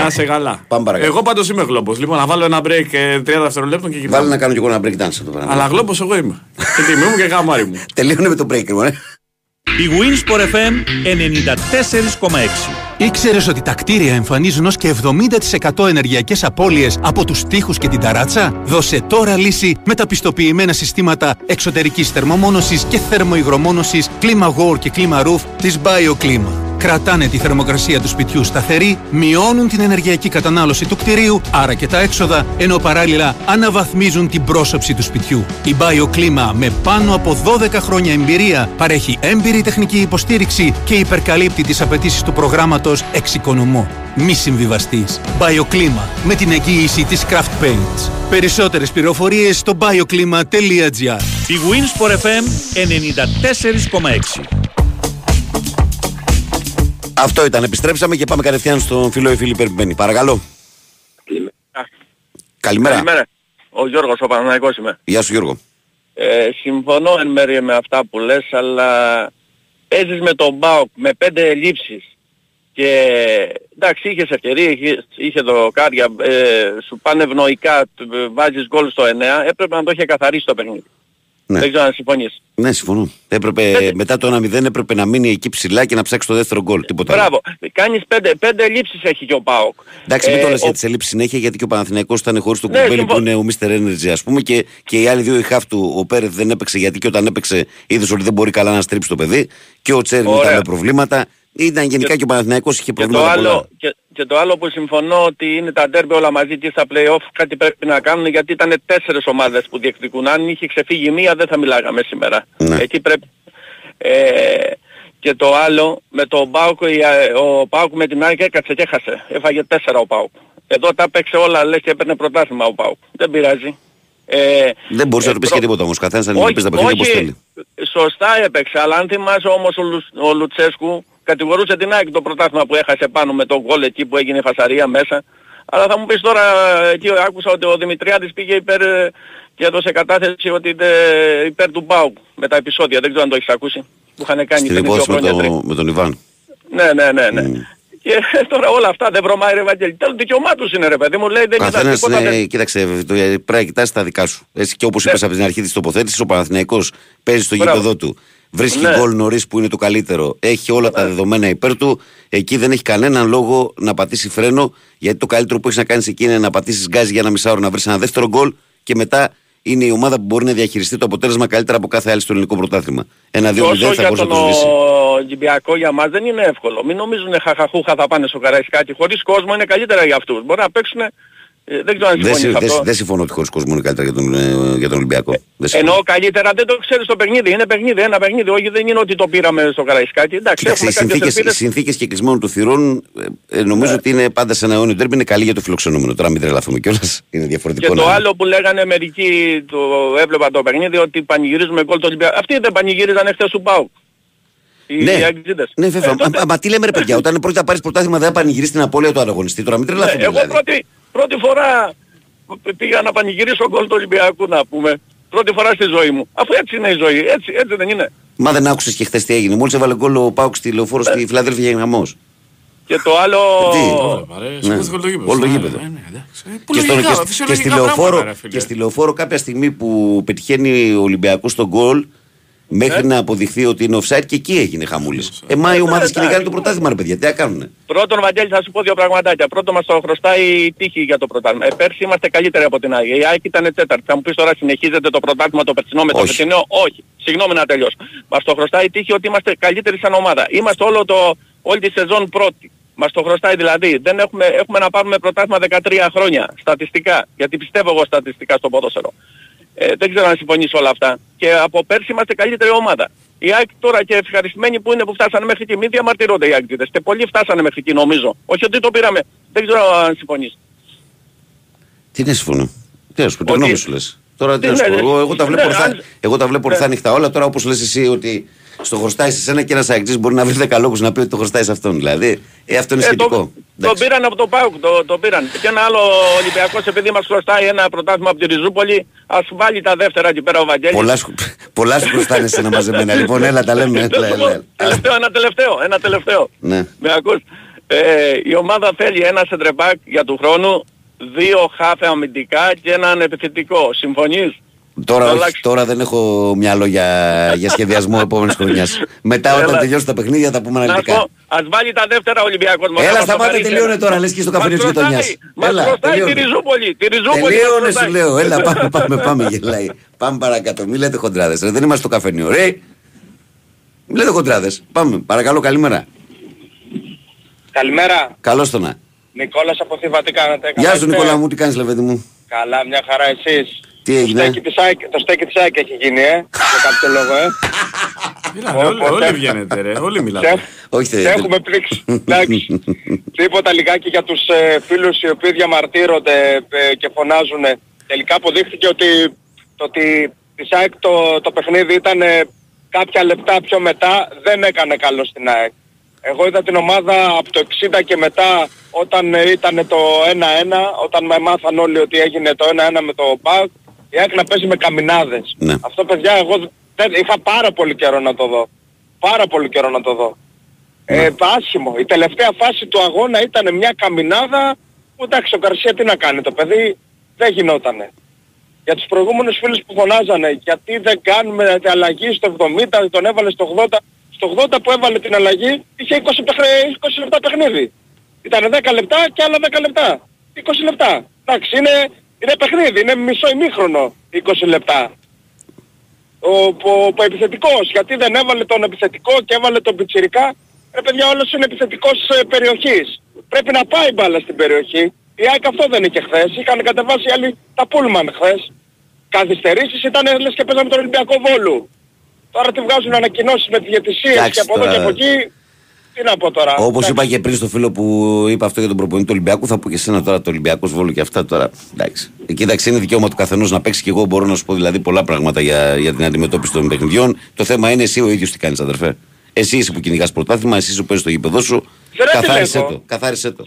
Να σε καλά. Εγώ πάντως είμαι γλώμπος. Λοιπόν, να βάλω ένα break 30 δευτερολέπτων και γυρνάω. Βάλω να κάνω κι εγώ ένα break dance εδώ πέρα. Αλλά γλώμπος εγώ είμαι. Και τιμή μου και γαμάρι μου. Τελείωνε με το break, μου, Η Win Sport FM 94,6. Ήξερες ότι τα κτίρια εμφανίζουν ως και 70% ενεργειακές απώλειες από τους τοίχους και την ταράτσα? Δώσε τώρα λύση με τα πιστοποιημένα συστήματα εξωτερικής θερμομόνωσης και θερμοϊγρομόνωσης Clima War και Clima Roof της BioClima. Κρατάνε τη θερμοκρασία του σπιτιού σταθερή, μειώνουν την ενεργειακή κατανάλωση του κτιρίου, άρα και τα έξοδα, ενώ παράλληλα αναβαθμίζουν την πρόσωψη του σπιτιού. Η BioClima με πάνω από 12 χρόνια εμπειρία παρέχει έμπειρη τεχνική υποστήριξη και υπερκαλύπτει τις απαιτήσεις του προγράμματος Εξοικονομώ. Μη συμβιβαστείς. BioClima με την εγγύηση της Craft Paints. Περισσότερες πληροφορίες στο bioclima.gr. Η Win Sport FM 94,6. Αυτό ήταν. Επιστρέψαμε και πάμε κατευθείαν στον φίλο Φίλιππ Ερμπένη. Παρακαλώ. Καλημέρα. Καλημέρα. Ο Γιώργος, ο Παναθηναϊκός είμαι. Γεια σου Γιώργο. Συμφωνώ εν μέρει με αυτά που λες, αλλά παίζεις με τον ΠΑΟΚ με 5 ελλείψεις. Και εντάξει, είχες ευκαιρία, είχε δοκάρια, σου πάνε ευνοϊκά, βάζεις γκολ στο 9, έπρεπε να το είχε καθαρίσει το παιχνίδι. Ναι. Δεν ξέρω αν συμφωνείς. Ναι, συμφωνώ. Έπρεπε, μετά το 1-0 έπρεπε να μείνει εκεί ψηλά και να ψάξει το δεύτερο γκολ. Τίποτα. Μπράβο. Κάνεις 5 ελλείψεις έχει και ο ΠΑΟΚ. Εντάξει, μην το λες για τις ελλείψεις συνέχεια, γιατί και ο Παναθηναϊκός ήταν χωρίς τον Κουμπέλη που είναι ο Mr. Energy, ας πούμε, και οι άλλοι δύο, οι χαφ του, ο Πέρεθ δεν έπαιξε, γιατί και όταν έπαιξε είδες ότι δεν μπορεί καλά να στρίψει το παιδί, και ο Τσέριν ήταν με προβλήματα. Ήταν γενικά και ο Παναθηναϊκός είχε προβλήματα. Και το άλλο που συμφωνώ ότι είναι τα ντέρμπι όλα μαζί και στα play-off κάτι πρέπει να κάνουν, γιατί ήταν 4 ομάδες που διεκδικούν. Αν είχε ξεφύγει μία δεν θα μιλάγαμε σήμερα. Ναι. Εκεί πρέπει. Και το άλλο με τον ΠΑΟΚ, ο ΠΑΟΚ με την ΑΕΚ έκατσε και έχασε. Έφαγε 4 ο ΠΑΟΚ. Εδώ τα παίξε όλα, λες, και έπαιρνε πρωτάθλημα ο ΠΑΟΚ. Δεν πειράζει. Δεν μπορούσε να του πεις και τίποτα όμως. Καθένας να πεις τα παιχνίδια όπως θέλει. Σωστά έπαιξε, αλλά αν θυμάσαι όμως ο Λουτσέσκου κατηγορούσε την ΑΕΚ το πρωτάθλημα που έχασε πάνω με τον γκολ εκεί που έγινε η φασαρία μέσα. Αλλά θα μου πεις τώρα, εκεί άκουσα ότι ο Δημητριάδης πήγε υπέρ και έδωσε κατάθεση ότι είναι υπέρ του ΠΑΟΚ με τα επεισόδια. Δεν ξέρω αν το έχεις ακούσει. Που είχαν κάνει πριν 2 χρόνια. Με τον Ιβάν. Ναι. Και τώρα όλα αυτά δεν βρωμάει, ρε Βαγγέλη. Τέλος, δικαιωμάτους είναι, ρε παιδί μου. Λέει, δεν ήταν τίποτα. Κοίταξε, πρέπει να κοιτάς τα δικά σου. Έτσι, και όπως είπες από την αρχή της τοποθέτησης, ο Παναθηναϊκός παίζει στο γήπεδο του. Βρίσκει γκολ νωρίς που είναι το καλύτερο. Έχει όλα τα δεδομένα υπέρ του. Εκεί δεν έχει κανέναν λόγο να πατήσει φρένο, γιατί το καλύτερο που έχεις να κάνεις εκεί είναι να πατήσεις γκάζι για ένα μισάωρο, να βρεις ένα δεύτερο γκολ, και μετά είναι η ομάδα που μπορεί να διαχειριστεί το αποτέλεσμα καλύτερα από κάθε άλλη στο ελληνικό πρωτάθλημα. 1-2-0 θα μπορούσε να το σβήσει. Ολυμπιακό για μας δεν είναι εύκολο. Μην νομίζουν χαχαχούχα θα πάνε στο Καραϊσκάκι. Χωρίς κόσμο είναι καλύτερα για αυτούς. Μπορεί να παίξουν. Δεν ξέρω αν συμφωνείς. Δεν συμφωνώ ότι χωρίς κόσμο είναι καλύτερα για τον Ολυμπιακό. Εννοώ καλύτερα, δεν το ξέρεις το παιχνίδι. Είναι παιχνίδι, ένα παιχνίδι. Όχι, δεν είναι ότι το πήραμε στο Καραϊσκάκι. Εντάξει, οι συνθήκες και κλεισμένων του θυρών νομίζω ότι είναι πάντα σε ένα αιώνιο ντέρμπι. Είναι καλή για το φιλοξενούμενο. Τώρα μην τρελαθούμε κιόλας. Είναι διαφορετικό. Και το άλλο που λέγανε μερικοί, το έβλεπα το παιχνίδι, ότι πανηγυρίζουμε γκολ του Ολυμπιακού. Αυτοί δεν πανηγύριζαν χθες του ΠΑΟΚ. Ναι, βέβαια. Μα τι λέμε, ρε παιδιά, όταν πρώτα πάρεις πρωτάθλημα δεν πανηγυρίζεις την απώλεια του ανταγωνιστή. Τώρα μην τρελαθούμε. Εγώ πρώτη φορά πήγα να πανηγυρίσω γκολ του Ολυμπιακού, να πούμε. Πρώτη φορά στη ζωή μου. Αφού έτσι είναι η ζωή, έτσι δεν είναι. Μα δεν άκουσες και χθες τι έγινε? Μόλις έβαλε γκολ ο ΠΑΟΚ στη Λεωφόρο στη Φιλαδέλφια, έγινε χαμός. Και το άλλο... Όλο το γήπεδο. Και στη Λεωφόρο κάποια στιγμή που πετυχαίνει ο Ολυμπιακός τον γκολ, μέχρι να αποδειχθεί ότι είναι offside και εκεί έγινε χαμούλης. Μα οι ομάδες κυνηγάνε το πρωτάθλημα, ρε παιδιά, τι να κάνουνε. Πρώτον, Βαγγέλη, θα σου πω δύο πραγματάκια. Πρώτον, μας το χρωστάει η τύχη για το πρωτάθλημα. Πέρσι είμαστε καλύτεροι από την ΑΕΚ. Η ΑΕΚ ήταν τέταρτη. Θα μου πεις τώρα συνεχίζεται το πρωτάθλημα το περσινό με το περσινό. Όχι. Συγγνώμη να τελειώσω. Μας το χρωστάει η τύχη ότι είμαστε καλύτεροι σαν ομάδα. Είμαστε όλη τη σεζόν πρώτη. Μας το χρωστάει δηλαδή. Δεν έχουμε να πάρουμε πρωτάθλημα 13 χρόνια στατιστικά. Γιατί πιστεύω εγώ στατιστικά στο ποδόσφαιρο. Δεν ξέρω να συμφωνήσω όλα αυτά. Και από πέρσι είμαστε καλύτερη ομάδα. Οι ΑΕΚ τώρα και ευχαριστημένοι που είναι που φτάσανε μέχρι εκεί. Μην διαμαρτυρώνται οι ΑΕΚ. Και πολλοί φτάσανε μέχρι εκεί νομίζω. Όχι ότι το πήραμε. Δεν ξέρω αν συμφωνείς. Τι είναι συμφωνώ. Τι να σου πω, το γνώμη σου λες. Τώρα τι να σου πω. Εγώ τα βλέπω ορθά ανοιχτά όλα. Τώρα όπως λες εσύ ότι στο χρωστάει σε σένα και ένας ΑΕΚ μπορεί να βρει 10 λόγους να πει ότι το χρωστάει σε αυτόν. Δηλαδή αυτό είναι σχετικό. Το πήραν από το ΠΑΟΚ, το πήραν. Και ένα άλλο Ολυμπιακός, επειδή μας χρωστάει ένα πρωτάθλημα από τη Ριζούπολη, ας βάλει τα δεύτερα εκεί πέρα ο Βαγγέλης. Πολλά σου χρωστάνε σε ένα μαζεμένα. Λοιπόν, έλα τα λέμε. Ένα τελευταίο. Με ακούς. Η ομάδα θέλει ένα σεντρεμπάκ για του χρόνου, δύο χάφε αμυντικά και έναν επιθετικό. Συμφωνείς? Τώρα δεν έχω μυαλό για σχεδιασμό επόμενης χρονιάς. Μετά όταν τελειώσουν τα παιχνίδια θα πούμε αναλυτικά. Ας βάλει τα δεύτερα Ολυμπιακός. Έλα σταμάτα, τελείωνε τώρα, λες και στο καφενείο της γειτονιάς. Μας χρωστάει τη Ριζούπολη. Τελείωνε σου λέω. Έλα πάμε γελάει. Πάμε παρακάτω, μη λέτε χοντράδες. Δεν είμαστε στο καφενείο, ρε. Μη λέτε χοντράδες. Πάμε, παρακαλώ, καλημέρα. Καλημέρα. Καλώς το να. Νικόλας από Θήβα, τι κάνετε? Γεια σου Νικόλα μου, τι κάνεις λεβέντη μου? Καλά, μια χαρά, εσείς? Το στέκι της ΑΕΚ έχει γίνει, για κάποιο λόγο, Όλοι βγαίνετε, όλοι μιλάτε. Σε έχουμε πλήξει, εντάξει. Τίποτα λιγάκι για τους φίλους οι οποίοι διαμαρτύρονται και φωνάζουν. Τελικά αποδείχθηκε ότι της ΑΕΚ το παιχνίδι ήταν κάποια λεπτά πιο μετά, δεν έκανε καλό στην ΑΕΚ. Εγώ είδα την ομάδα από το 60 και μετά, όταν ήταν το 1-1, όταν με μάθαν όλοι ότι έγινε το 1-1 με το ΠΑΟΚ, η ΑΕΚ να παίζει με καμινάδες. Ναι. Αυτό παιδιά εγώ είχα πάρα πολύ καιρό να το δω. Ναι. Άσχημο. Η τελευταία φάση του αγώνα ήταν μια καμινάδα που εντάξει ο Καρσία τι να κάνει, το παιδί δεν γινότανε. Για τους προηγούμενους φίλους που φωνάζανε γιατί δεν κάνουμε αλλαγή στο 70, τον έβαλε στο 80. Στο 80 που έβαλε την αλλαγή είχε 20 λεπτά παιχνίδι. Ήταν 10 λεπτά και άλλα 10 λεπτά. 20 λεπτά. Εντάξει είναι παιχνίδι, είναι μισό ημίχρονο 20 λεπτά. Ο επιθετικός, γιατί δεν έβαλε τον επιθετικό και έβαλε τον πιτσιρικά. Ρε παιδιά όλος είναι επιθετικός περιοχής. Πρέπει να πάει μπάλα στην περιοχή. Η ΑΕΚ αυτό δεν είχε χθες. Είχαν κατεβάσει άλλοι τα πούλμαν χθες. Καθυστερήσεις ήταν λες και παίζαμε τον Ολυμπιακό Βόλου. Τώρα τη βγάζουν ανακοινώσεις με τις διαιτησίες και από εδώ και από εκεί. Τι να πω τώρα. Όπως είπα και πριν στο φίλο που είπα αυτό για τον προπονητή του Ολυμπιακού, θα πω και εσένα τώρα το Ολυμπιακός Βόλου και αυτά τώρα. Εντάξει. Κοίταξε, είναι δικαίωμα του καθενός να παίξει και εγώ μπορώ να σου πω δηλαδή πολλά πράγματα για την αντιμετώπιση των παιχνιδιών. Το θέμα είναι εσύ ο ίδιος τι κάνεις, αδερφέ. Εσύ είσαι που κυνηγάς πρωτάθλημα, εσύ που παίζεις το γήπεδό σου. Καθάρισε το.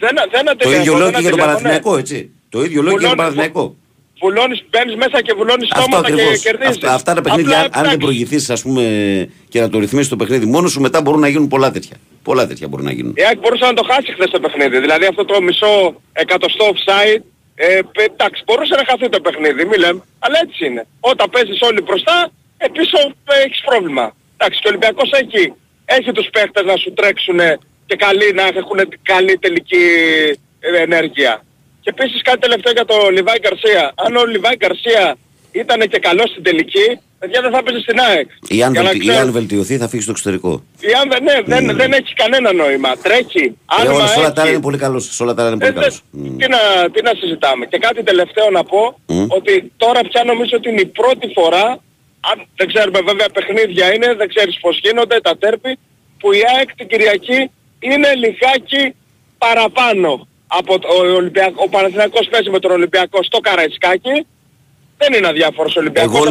Το ίδιο λόγο και για τον Παναθηναϊκό, έτσι. Το ίδιο λόγο και για τον Παναθηναϊκό. Βουλώνεις, μπαίνεις μέσα και βουλώνεις στόματα και κερδίζεις. Αυτά τα παιχνίδια, αν δεν προηγηθείς ας πούμε και να το ρυθμίσεις το παιχνίδι μόνος σου, μετά μπορούν να γίνουν πολλά τέτοια. Πολλά τέτοια μπορούν να γίνουν. Η ΑΕΚ μπορούσε να το χάσει χθες το παιχνίδι. Δηλαδή αυτό το μισό εκατοστό offside, εντάξει, μπορούσε να χαθεί το παιχνίδι, μη λέμε. Αλλά έτσι είναι. Όταν παίζεις όλοι μπροστά, πίσω έχεις πρόβλημα. Εντάξει, και ο Ολυμπιακός έχει τους παίχτες να σου τρέξουν και καλοί να έχουν καλή τελική ενέργεια. Και επίσης κάτι τελευταίο για τον Λιβάη Γκαρσία. Αν ο Λιβάη Γκαρσία ήταν και καλός στην τελική, παιδιά δεν θα έπαιζε στην ΑΕΚ. Ή αν βελτιωθεί θα φύγει στο εξωτερικό. Δεν έχει κανένα νόημα. Τρέχει. Σε όλα τα άλλα είναι πολύ καλός. Τι να συζητάμε. Και κάτι τελευταίο να πω, ότι τώρα πια νομίζω ότι είναι η πρώτη φορά, αν δεν ξέρουμε βέβαια παιχνίδια είναι, δεν ξέρεις πώς γίνονται τα τέρπι, που η ΑΕΚ την Κυριακή είναι λιγάκι παραπάνω. Από ο Παναθηναϊκός παίζει με τον Ολυμπιακό στο Καραϊσκάκι. Δεν είναι αδιάφορος ο Ολυμπιακός.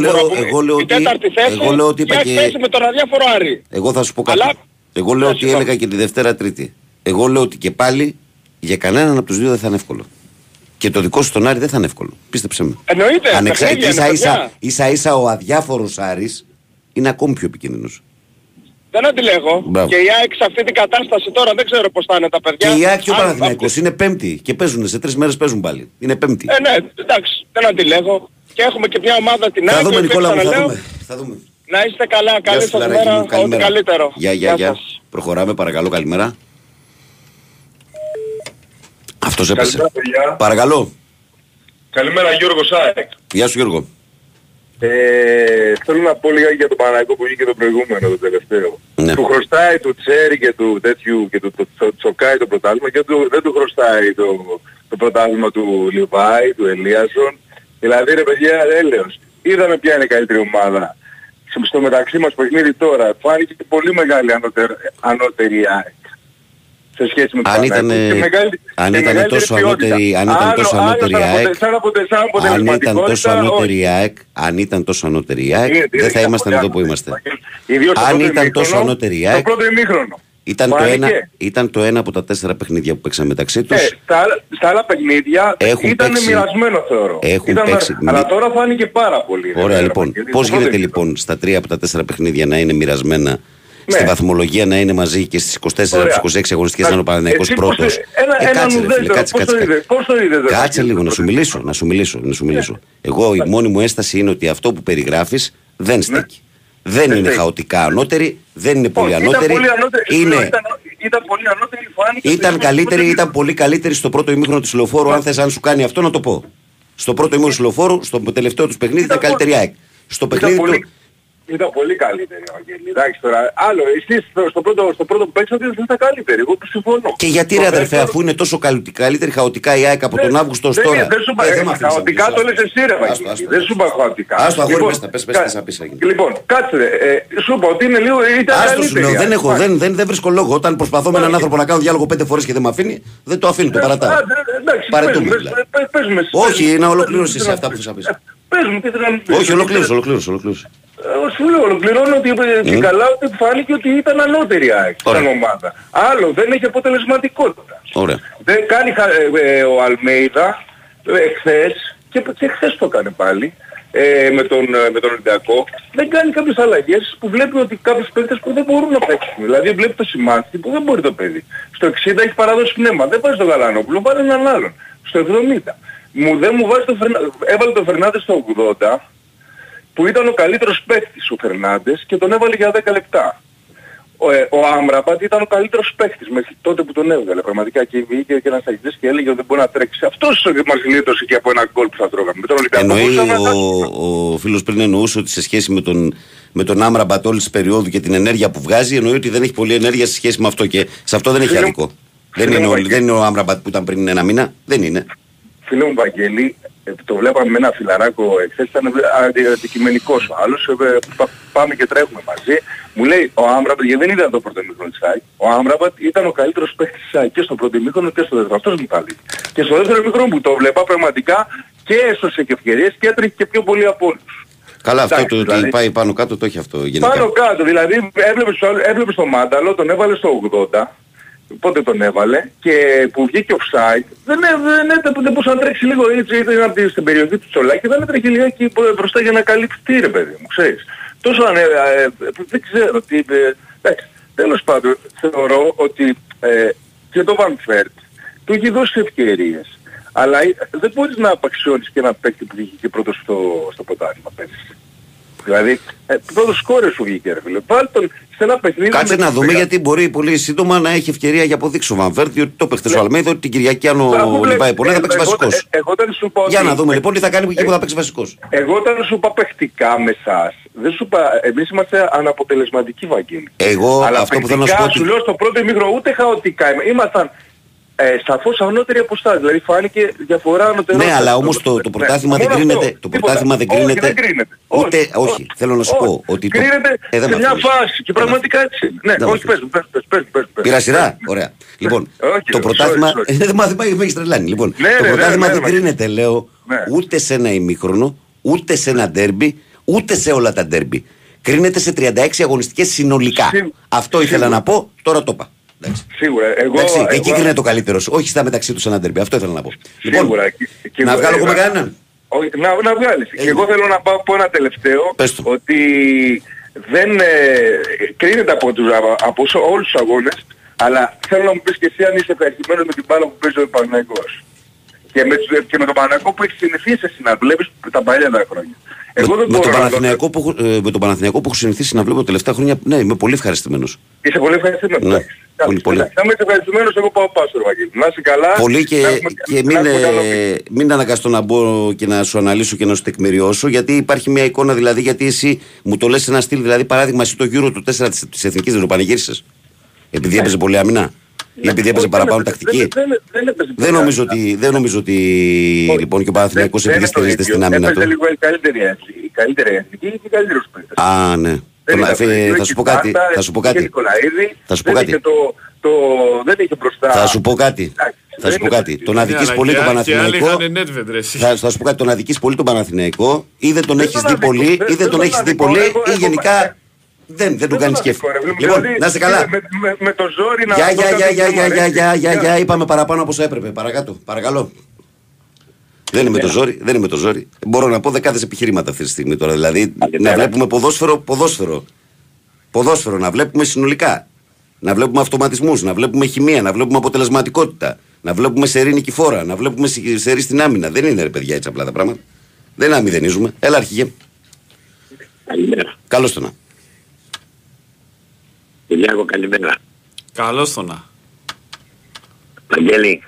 Εγώ λέω ότι είπα και παίζει με τον αδιάφορο Άρη. Εγώ θα σου πω κάτι. Εγώ λέω ότι έλεγα και τη Δευτέρα Τρίτη. Εγώ λέω ότι και πάλι για κανέναν από τους δύο δεν θα είναι εύκολο. Και το δικό σου τον Άρη δεν θα είναι εύκολο. Πίστεψε με. Εννοείται. Ίσα-ίσα ο αδιάφορος Άρης είναι ακόμη πιο επικίνδυνος. Δεν αντιλέγω. Μπράβο. Και η ΑΕΚ σε αυτή την κατάσταση τώρα δεν ξέρω πώς θα είναι τα παιδιά. Και η ΑΕΚ και ο Παναθηναϊκός είναι πέμπτη και παίζουν, σε 3 μέρες παίζουν πάλι. Είναι πέμπτη. Ναι, εντάξει, δεν αντιλέγω. Και έχουμε και μια ομάδα την ΑΕΚ. Θα δούμε Νικόλα μου, θα δούμε. Να είστε καλά, καλή σας μέρα, ό,τι καλύτερο. Γεια. Προχωράμε παρακαλώ, καλημέρα. Αυτός έπεσε. Καλημέρα, παρακαλώ. Καλημέρα Γιώργο Σάεκ. Γεια σου Γιώργο. Θέλω να πω λίγα για τον Παναϊκό που είχε το προηγούμενο, το τελευταίο. Ναι. Του χρωστάει του Τσέρι και του τέτοιου και του τσοκάει το πρωτάθλημα και δεν του χρωστάει το πρωτάθλημα του Λιβάη, του Ελίασον. Δηλαδή ρε παιδιά, έλεος. Είδαμε ποια είναι η καλύτερη ομάδα. Στο μεταξύ μας παιχνίδι τώρα φάνηκε πολύ μεγάλη ανώτερη ΑΕΚ σε σχέση με το ΑΕΚ. Αν ήταν τόσο ανώτερη ΑΕΚ, δεν θα ήμασταν εδώ που είμαστε. Αν ήταν τόσο ανώτερη ΑΕΚ, ήταν το ένα από τα 4 παιχνίδια που παίξαμε μεταξύ τους. Στα άλλα παιχνίδια ήταν μοιρασμένο θεωρώ. Αλλά τώρα φάνηκε πάρα πολύ. Ωραία λοιπόν. Πώς γίνεται λοιπόν στα 3 από τα 4 παιχνίδια να είναι μοιρασμένα, στη βαθμολογία να είναι μαζί και στις 24 από τις 26 αγωνιστικές να είναι ο Παναθηναϊκός πρώτος? Κάτσε λίγο να σου μιλήσω. Εγώ η μόνη μου ένσταση είναι ότι αυτό που περιγράφεις δεν στέκει. Δεν είναι χαοτικά ανώτερη, δεν είναι πολύ ανώτερη. Ήταν πολύ καλύτερη στο πρώτο ημίχρονο της Λεωφόρου. Αν θες, αν σου κάνει αυτό να το πω. Στο πρώτο ημίχρονο της Λεωφόρου, στο τελευταίο τους παιχνίδι, ήταν καλύτερη ΑΕΚ. Στο παιχνίδι του... Ήταν πολύ καλύτερη, Βαγγέλη. Εντάξει τώρα, άλλο, εσείς στο πρώτο που παίξατε δεν ήταν καλύτερη, εγώ συμφωνώ. Και γιατί ρε αδερφέ, αφού είναι τόσο καλύτερη χαοτικά η ΑΕΚ από τον Αύγουστο ως τώρα. Δεν σου είπα χαοτικά, το λες εσύ ρε Βαγγέλη. Δεν σου είπα χαοτικά. Άστο αγόρι, πες τα. Λοιπόν, κάτσε, σου είπα ότι είναι λίγο... Άστο σου λέω, δεν βρίσκω λόγο. Όταν προσπαθώ με έναν άνθρωπο να κάνω διάλογο 5 φορές και δεν με αφήνει, δεν το αφήνω, το παρατάω. Παρετούμε δηλαδή. Όχι, να ολοκληρώσεις αυτά που θες να πεις. Πες μου τι θέλει να πεις. Όχι, ολοκλήρωσε. Σου λέω, ολοκληρώνω ότι και καλά ότι φάνηκε ότι ήταν ανώτερη ΑΕΚ σαν ομάδα. Άλλο, δεν έχει αποτελεσματικότητα. Ωραία. Δεν κάνει ο Αλμέιδα εχθές, και χθες το έκανε πάλι, με τον Ολυμπιακό, δεν κάνει κάποιες αλλαγές που βλέπει ότι κάποιους παίκτες που δεν μπορούν να παίξουν. Δηλαδή βλέπει το Σιμάνσκι που δεν μπορεί το παιδί. Στο 60 έχει παραδώσει πνεύμα. Δεν βάζει τον Γαλανόπουλο, βάζει έναν άλλον. Στο 70. Έβαλε τον Φερνάντες στο 80 που ήταν ο καλύτερος παίκτης ο Φερνάντες και τον έβαλε για 10 λεπτά. Ο Άμραμπατ ήταν ο καλύτερος παίκτης μέχρι τότε που τον έβγαλε. Πραγματικά και βγήκε ένας αγγλικός και έλεγε ότι δεν μπορεί να τρέξει. Αυτός μας γλίτωσε και από ένα γκολ που θα τρώγαμε. Εννοεί ο φίλος πριν εννοούσε ότι σε σχέση με τον Άμραμπατ όλης της περίοδου και την ενέργεια που βγάζει, εννοεί ότι δεν έχει πολλή ενέργεια σε σχέση με αυτό και σε αυτό δεν έχει αδικό. Δεν είναι ο Άμραμπατ που ήταν πριν ένα μήνα. Δεν είναι. Φίλε μου Βαγγέλη, το βλέπαμε με ένα φιλαράκο εχθές, ήταν αντικειμενικός ο άλλος, πάμε και τρέχουμε μαζί. Μου λέει ο Άμραμπατ, γιατί δεν ήταν το πρώτο ημίχρονο της ΑΕΚ, ο Άμραμπατ ήταν ο καλύτερος παίκτης της ΑΕΚ και στο πρώτο ημίχρονο και στο δεύτερο. Αυτός μου τα λέει. Και στο δεύτερο ημίχρονο που το βλέπα πραγματικά και έσωσε και ευκαιρίες και έτρεχε και πιο πολύ από όλους. Καλά, αυτό το δηλαδή, ότι πάει πάνω κάτω το έχει αυτό γενικά. Πάνω κάτω, δηλαδή έβλεπες τον Μάνταλο, τον έβαλε στο 80. Πότε τον έβαλε και που βγήκε offside δεν μπορούσε να τρέξει λίγο έτσι, ήταν από την περιοχή του Τσολάκη, δεν έτρεχε λιγάκι μπροστά για να καλυφθεί ρε παιδί μου, ξέρεις. Τόσο δεν ξέρω τι... Τέλος πάντων, θεωρώ ότι και το Van Fert του έχει δώσει ευκαιρίες, αλλά δεν μπορείς να απαξιώνεις και ένα παίκτη που βγήκε και πρώτος στο ποτάρισμα πέρυσι. Δηλαδή, πρώτος σκόρερ σου βγήκε ρε φίλε. Βάλ' τον σε ένα παιχνίδι... Κάτσε να δούμε γιατί μπορεί πολύ σύντομα να έχει ευκαιρία για αποδείξει ο Βαν Βέρτ, διότι το παίχτες ο Αλμέιδα, ότι την Κυριακή αν ο Λιβάη Πονέ θα παίξει βασικός. Για να δούμε λοιπόν τι θα κάνει εκεί που θα παίξει βασικός. Εγώ όταν σου είπα παιχτικά με εσάς, δεν σου είπα, εμείς είμαστε αναποτελεσματικοί Βαγγέλη. Εγώ αυτό που θέλω να σου πω... Σου λέω στο πρώτο ημίχρονο ούτε χαοτικά ήμασταν. Σαφώς ανώτερη αποστάση, δηλαδή φάνηκε διαφορά ανώτερη. Ναι, αλλά όμως το πρωτάθλημα δεν κρίνεται. Το πρωτάθλημα δεν κρίνεται. Όχι, θέλω να σου πω ότι. Κρίνεται σε μια φάση και πραγματικά έτσι. Ναι, όχι, πες. Πήρα σειρά, ωραία. Λοιπόν, το πρωτάθλημα. Δεν με έχεις τρελάνει. Λοιπόν, το πρωτάθλημα δεν κρίνεται, λέω, ούτε σε ένα ημίχρονο, ούτε σε ένα ντέρμπι, ούτε σε όλα τα ντέρμπι. Κρίνεται σε 36 αγωνιστικές συνολικά. Αυτό ήθελα να πω, τώρα το είπα. Σίγουρα. Εντάξει, εκεί κρίνεται το καλύτερο. Όχι στα μεταξύ τους έναν τερμπή. Αυτό ήθελα να πω. Σίγουρα. Λοιπόν, να βγάλω ακόμα κανέναν. Να βγάλεις. Και εγώ θέλω να πω ένα τελευταίο. Ότι δεν κρίνεται από όλους τους αγώνες. Αλλά θέλω να μου πεις και εσύ αν είσαι ευχαριστημένος με την μπάλα που παίζει ο Παναθηναϊκός. Και με τον Παναθηναϊκό που έχει συνηθίσει να βλέπεις τα παλιά τα χρόνια. Με τον Παναθηναϊκό που έχω συνηθίσει να βλέπω τα τελευταία χρόνια, ναι, είμαι πολύ ευχαριστημένος. Είσαι πολύ ευχαριστημένος. Ναι. Πολύ. Θα είμαι ευχαριστημένος, εγώ πάω στο Βαγγέλη. Να είσαι καλά. Πολύ και μην αναγκαστώ να μπω και να σου αναλύσω και να σου τεκμηριώσω, γιατί υπάρχει μια εικόνα, δηλαδή, γιατί εσύ μου το λες ένα στυλ, δηλαδή παράδειγμα εσύ το γύρο του 4 της Εθνικής δεν το πανηγύρισες. Επειδή έπαιζε πολύ αμυνά. Επειδή έπαιζε παραπάνω τακτική. Δεν νομίζω ότι λοιπόν και ο Παναθηναϊκός επειδή στηρίζεται στην άμυνα του. Λίγο η καλύτερη εθνική και οι καλύτερους παίκτες. Α, ναι. Θα σου πω κάτι. Δεν είχε μπροστά. Θα σου πω κάτι. Τον αδικείς πολύ τον Παναθηναϊκό. Θα σου πω κάτι. Τον αδικείς πολύ τον Παναθηναϊκό ή δεν τον έχεις δει πολύ ή γενικά. Δεν το κάνει σκέφτη. Λοιπόν, να είστε καλά. Με το ζόρι να γεια, είπαμε παραπάνω όπως έπρεπε. Παρακάτω, παρακαλώ. Δεν είμαι το ζόρι. Μπορώ να πω δεκάδες επιχειρήματα αυτή τη στιγμή τώρα. Δηλαδή να βλέπουμε ποδόσφαιρο, να βλέπουμε συνολικά. Να βλέπουμε αυτοματισμούς, να βλέπουμε χημεία, να βλέπουμε αποτελεσματικότητα. Να βλέπουμε σερή νικηφόρα, να βλέπουμε σερή στην άμυνα. Δεν είναι ρε παιδιά έτσι απλά τα πράγματα. Δεν αμηδενίζουμε. Έλα αρχηγέ. Καλώς το να. Κυριάκο, καλημέρα. Καλώς το να. Βαγγέλη,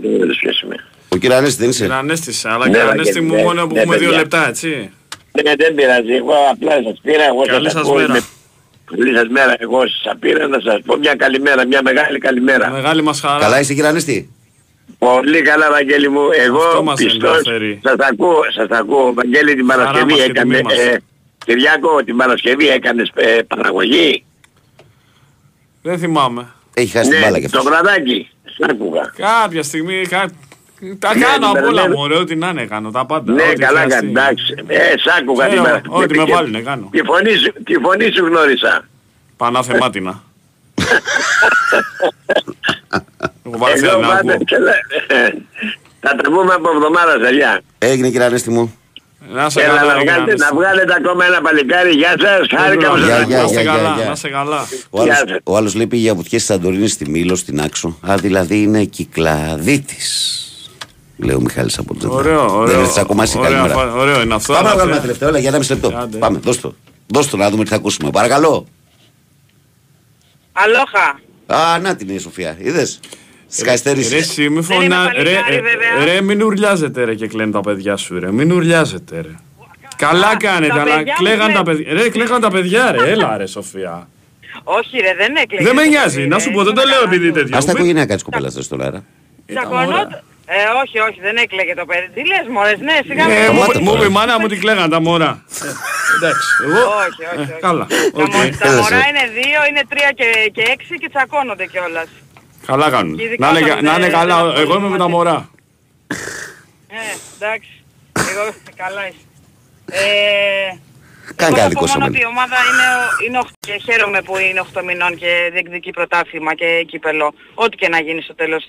δεν σχέση με. Ο κύριε Ανέστη δεν είσαι. Κύριε Ανέστησα, αλλά κύριε Ανέστη μου μόνο που έχουμε 2 λεπτά, έτσι. Ναι, δεν πειράζει, εγώ απλά σας πήρα. Καλή σας μέρα. Καλή σας μέρα, εγώ σας πήρα να σας πω μια καλημέρα, μια μεγάλη καλημέρα. Μεγάλη μας χαρά. Καλά είσαι κύριε Ανέστη. Πολύ καλά Βαγγέλη μου, εγώ πιστός. Σας ακούω, Βαγγέλη την Παρασκευή έκανε. Κυριάκο, την Παρασκευή έκανες παραγωγή. Δεν θυμάμαι. Έχει χάσει την μπάλα και αυτό. Το βραδάκι, σ' άκουγα. Κάποια στιγμή, τα κάνω απ' όλα μου, ρε, ό,τι να είναι, κάνω τα πάντα. Ναι, καλά, εντάξει. Σ' άκουγα την μπάλα. Ό,τι με βάλουνε, κάνω. Τη φωνή σου γνώρισα. Παναθεμάτινα. Θα τα πούμε από εβδομάδα, παιδιά. Έγινε κύριε Ανέστη μου. Να βγάλετε ακόμα ένα παλικάρι, γεια σας, χάρηκα μου σας. Να σε καλά. Ο άλλος λέει πήγε για βουτιές της Αντορίνης στη Μήλο, στην Άξο. Α, δηλαδή είναι κυκλαδίτης. Λέω Μιχάλης από τον Τζαντά. Δεν έρθεις ακόμα εσύ καλημέρα. Ωραίο είναι αυτό. Πάμε να βγάλουμε ένα τελευταίο, όλα για 1,5 λεπτό. Πάμε, δώσ' το να δούμε τι θα ακούσουμε. Παρακαλώ. Αλόχα. Α, να την είναι η Σοφία, είδες. Ρε μην ουρλιάζετε ρε και κλαίνουν τα παιδιά σου ρε. Μην ουρλιάζετε ρε. Καλά κάνετε αλλά κλαίγαν τα παιδιά. Ρε κλαίγαν τα παιδιά ρε. Έλα ρε Σοφία. Όχι ρε δεν έκλαιγε. Δεν με νοιάζει να σου πω δεν το λέω επειδή τέτοιο. Ας τα οικογενειακά της κοπέλας σας τώρα ρε. Όχι δεν έκλαιγε το παιδί. Τι λες μωρές ναι σιγά μην. Μου είπε η μάνα μου τι κλαίγαν τα μωρά. Εντάξει, εγώ... Όχι. Καλά. Τα μωρά είναι 2, είναι 3 και 6 και τσακώνονται κιόλας. Καλά κάνουν. Να είναι καλά. Εγώ είμαι με τα μωρά. Εντάξει. Εγώ καλά είσαι. Εγώ θα πω μόνο ότι η ομάδα είναι 8 και χαίρομαι που είναι 8 μηνών και διεκδικεί πρωτάθλημα και κύπελο. Ό,τι και να γίνει στο τέλος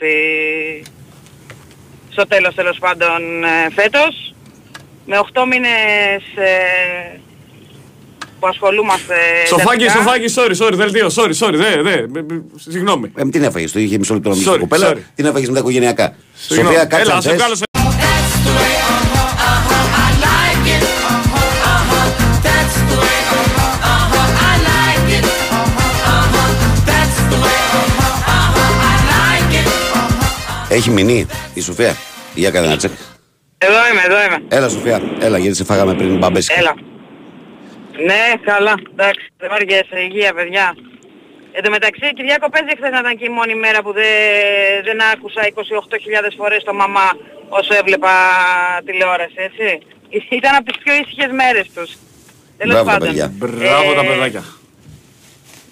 τέλος πάντων φέτος. Με 8 μήνες που ασχολούμαστε... Συγγνώμη. Την έφαγες, το είχε μισό λεπτό να μιλήσει η κοπέλα, την έφαγες με τα οικογενειακά. Σοφία, κάτσε αν θες. Έχει μείνει η Σοφία, για κάνε ένα τσεκ. Εδώ είμαι. Έλα Σοφία, έλα γιατί σε φάγαμε πριν μπαμπέσικα. Ναι, καλά, εντάξει, δεν βαριέσαι, υγεία, παιδιά. Εν τω μεταξύ, Κυριάκο, παίζει χθες να ήταν και η μόνη μέρα που δεν άκουσα 28.000 φορές το μαμά όσο έβλεπα τηλεόραση, έτσι. Ήταν από τις πιο ήσυχες μέρες τους. Τέλος πάντων. Μπράβο τα παιδάκια.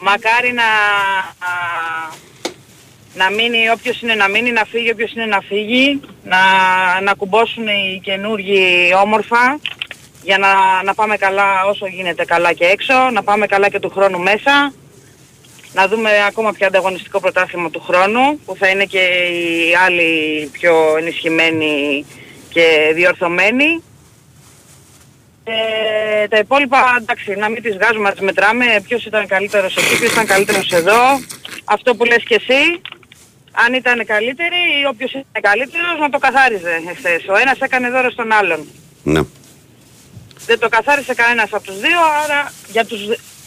Μακάρι να μείνει όποιος είναι να μείνει, να φύγει όποιος είναι να φύγει, να κουμπώσουν οι καινούργοι όμορφα. Για να πάμε καλά όσο γίνεται καλά και έξω, να πάμε καλά και του χρόνου μέσα, να δούμε ακόμα πιο ανταγωνιστικό πρωτάθλημα του χρόνου, που θα είναι και οι άλλοι πιο ενισχυμένοι και διορθωμένοι. Τα υπόλοιπα, εντάξει, να μην τις βγάζουμε, να τις μετράμε, ποιος ήταν καλύτερος εκεί, ποιος ήταν καλύτερος εδώ, αυτό που λες και εσύ, αν ήταν καλύτεροι ή όποιος ήταν καλύτερος να το καθάριζε εχθές. Ο ένας έκανε δώρο στον άλλον. Ναι. Δεν το καθάρισε κανένας από τους δύο, άρα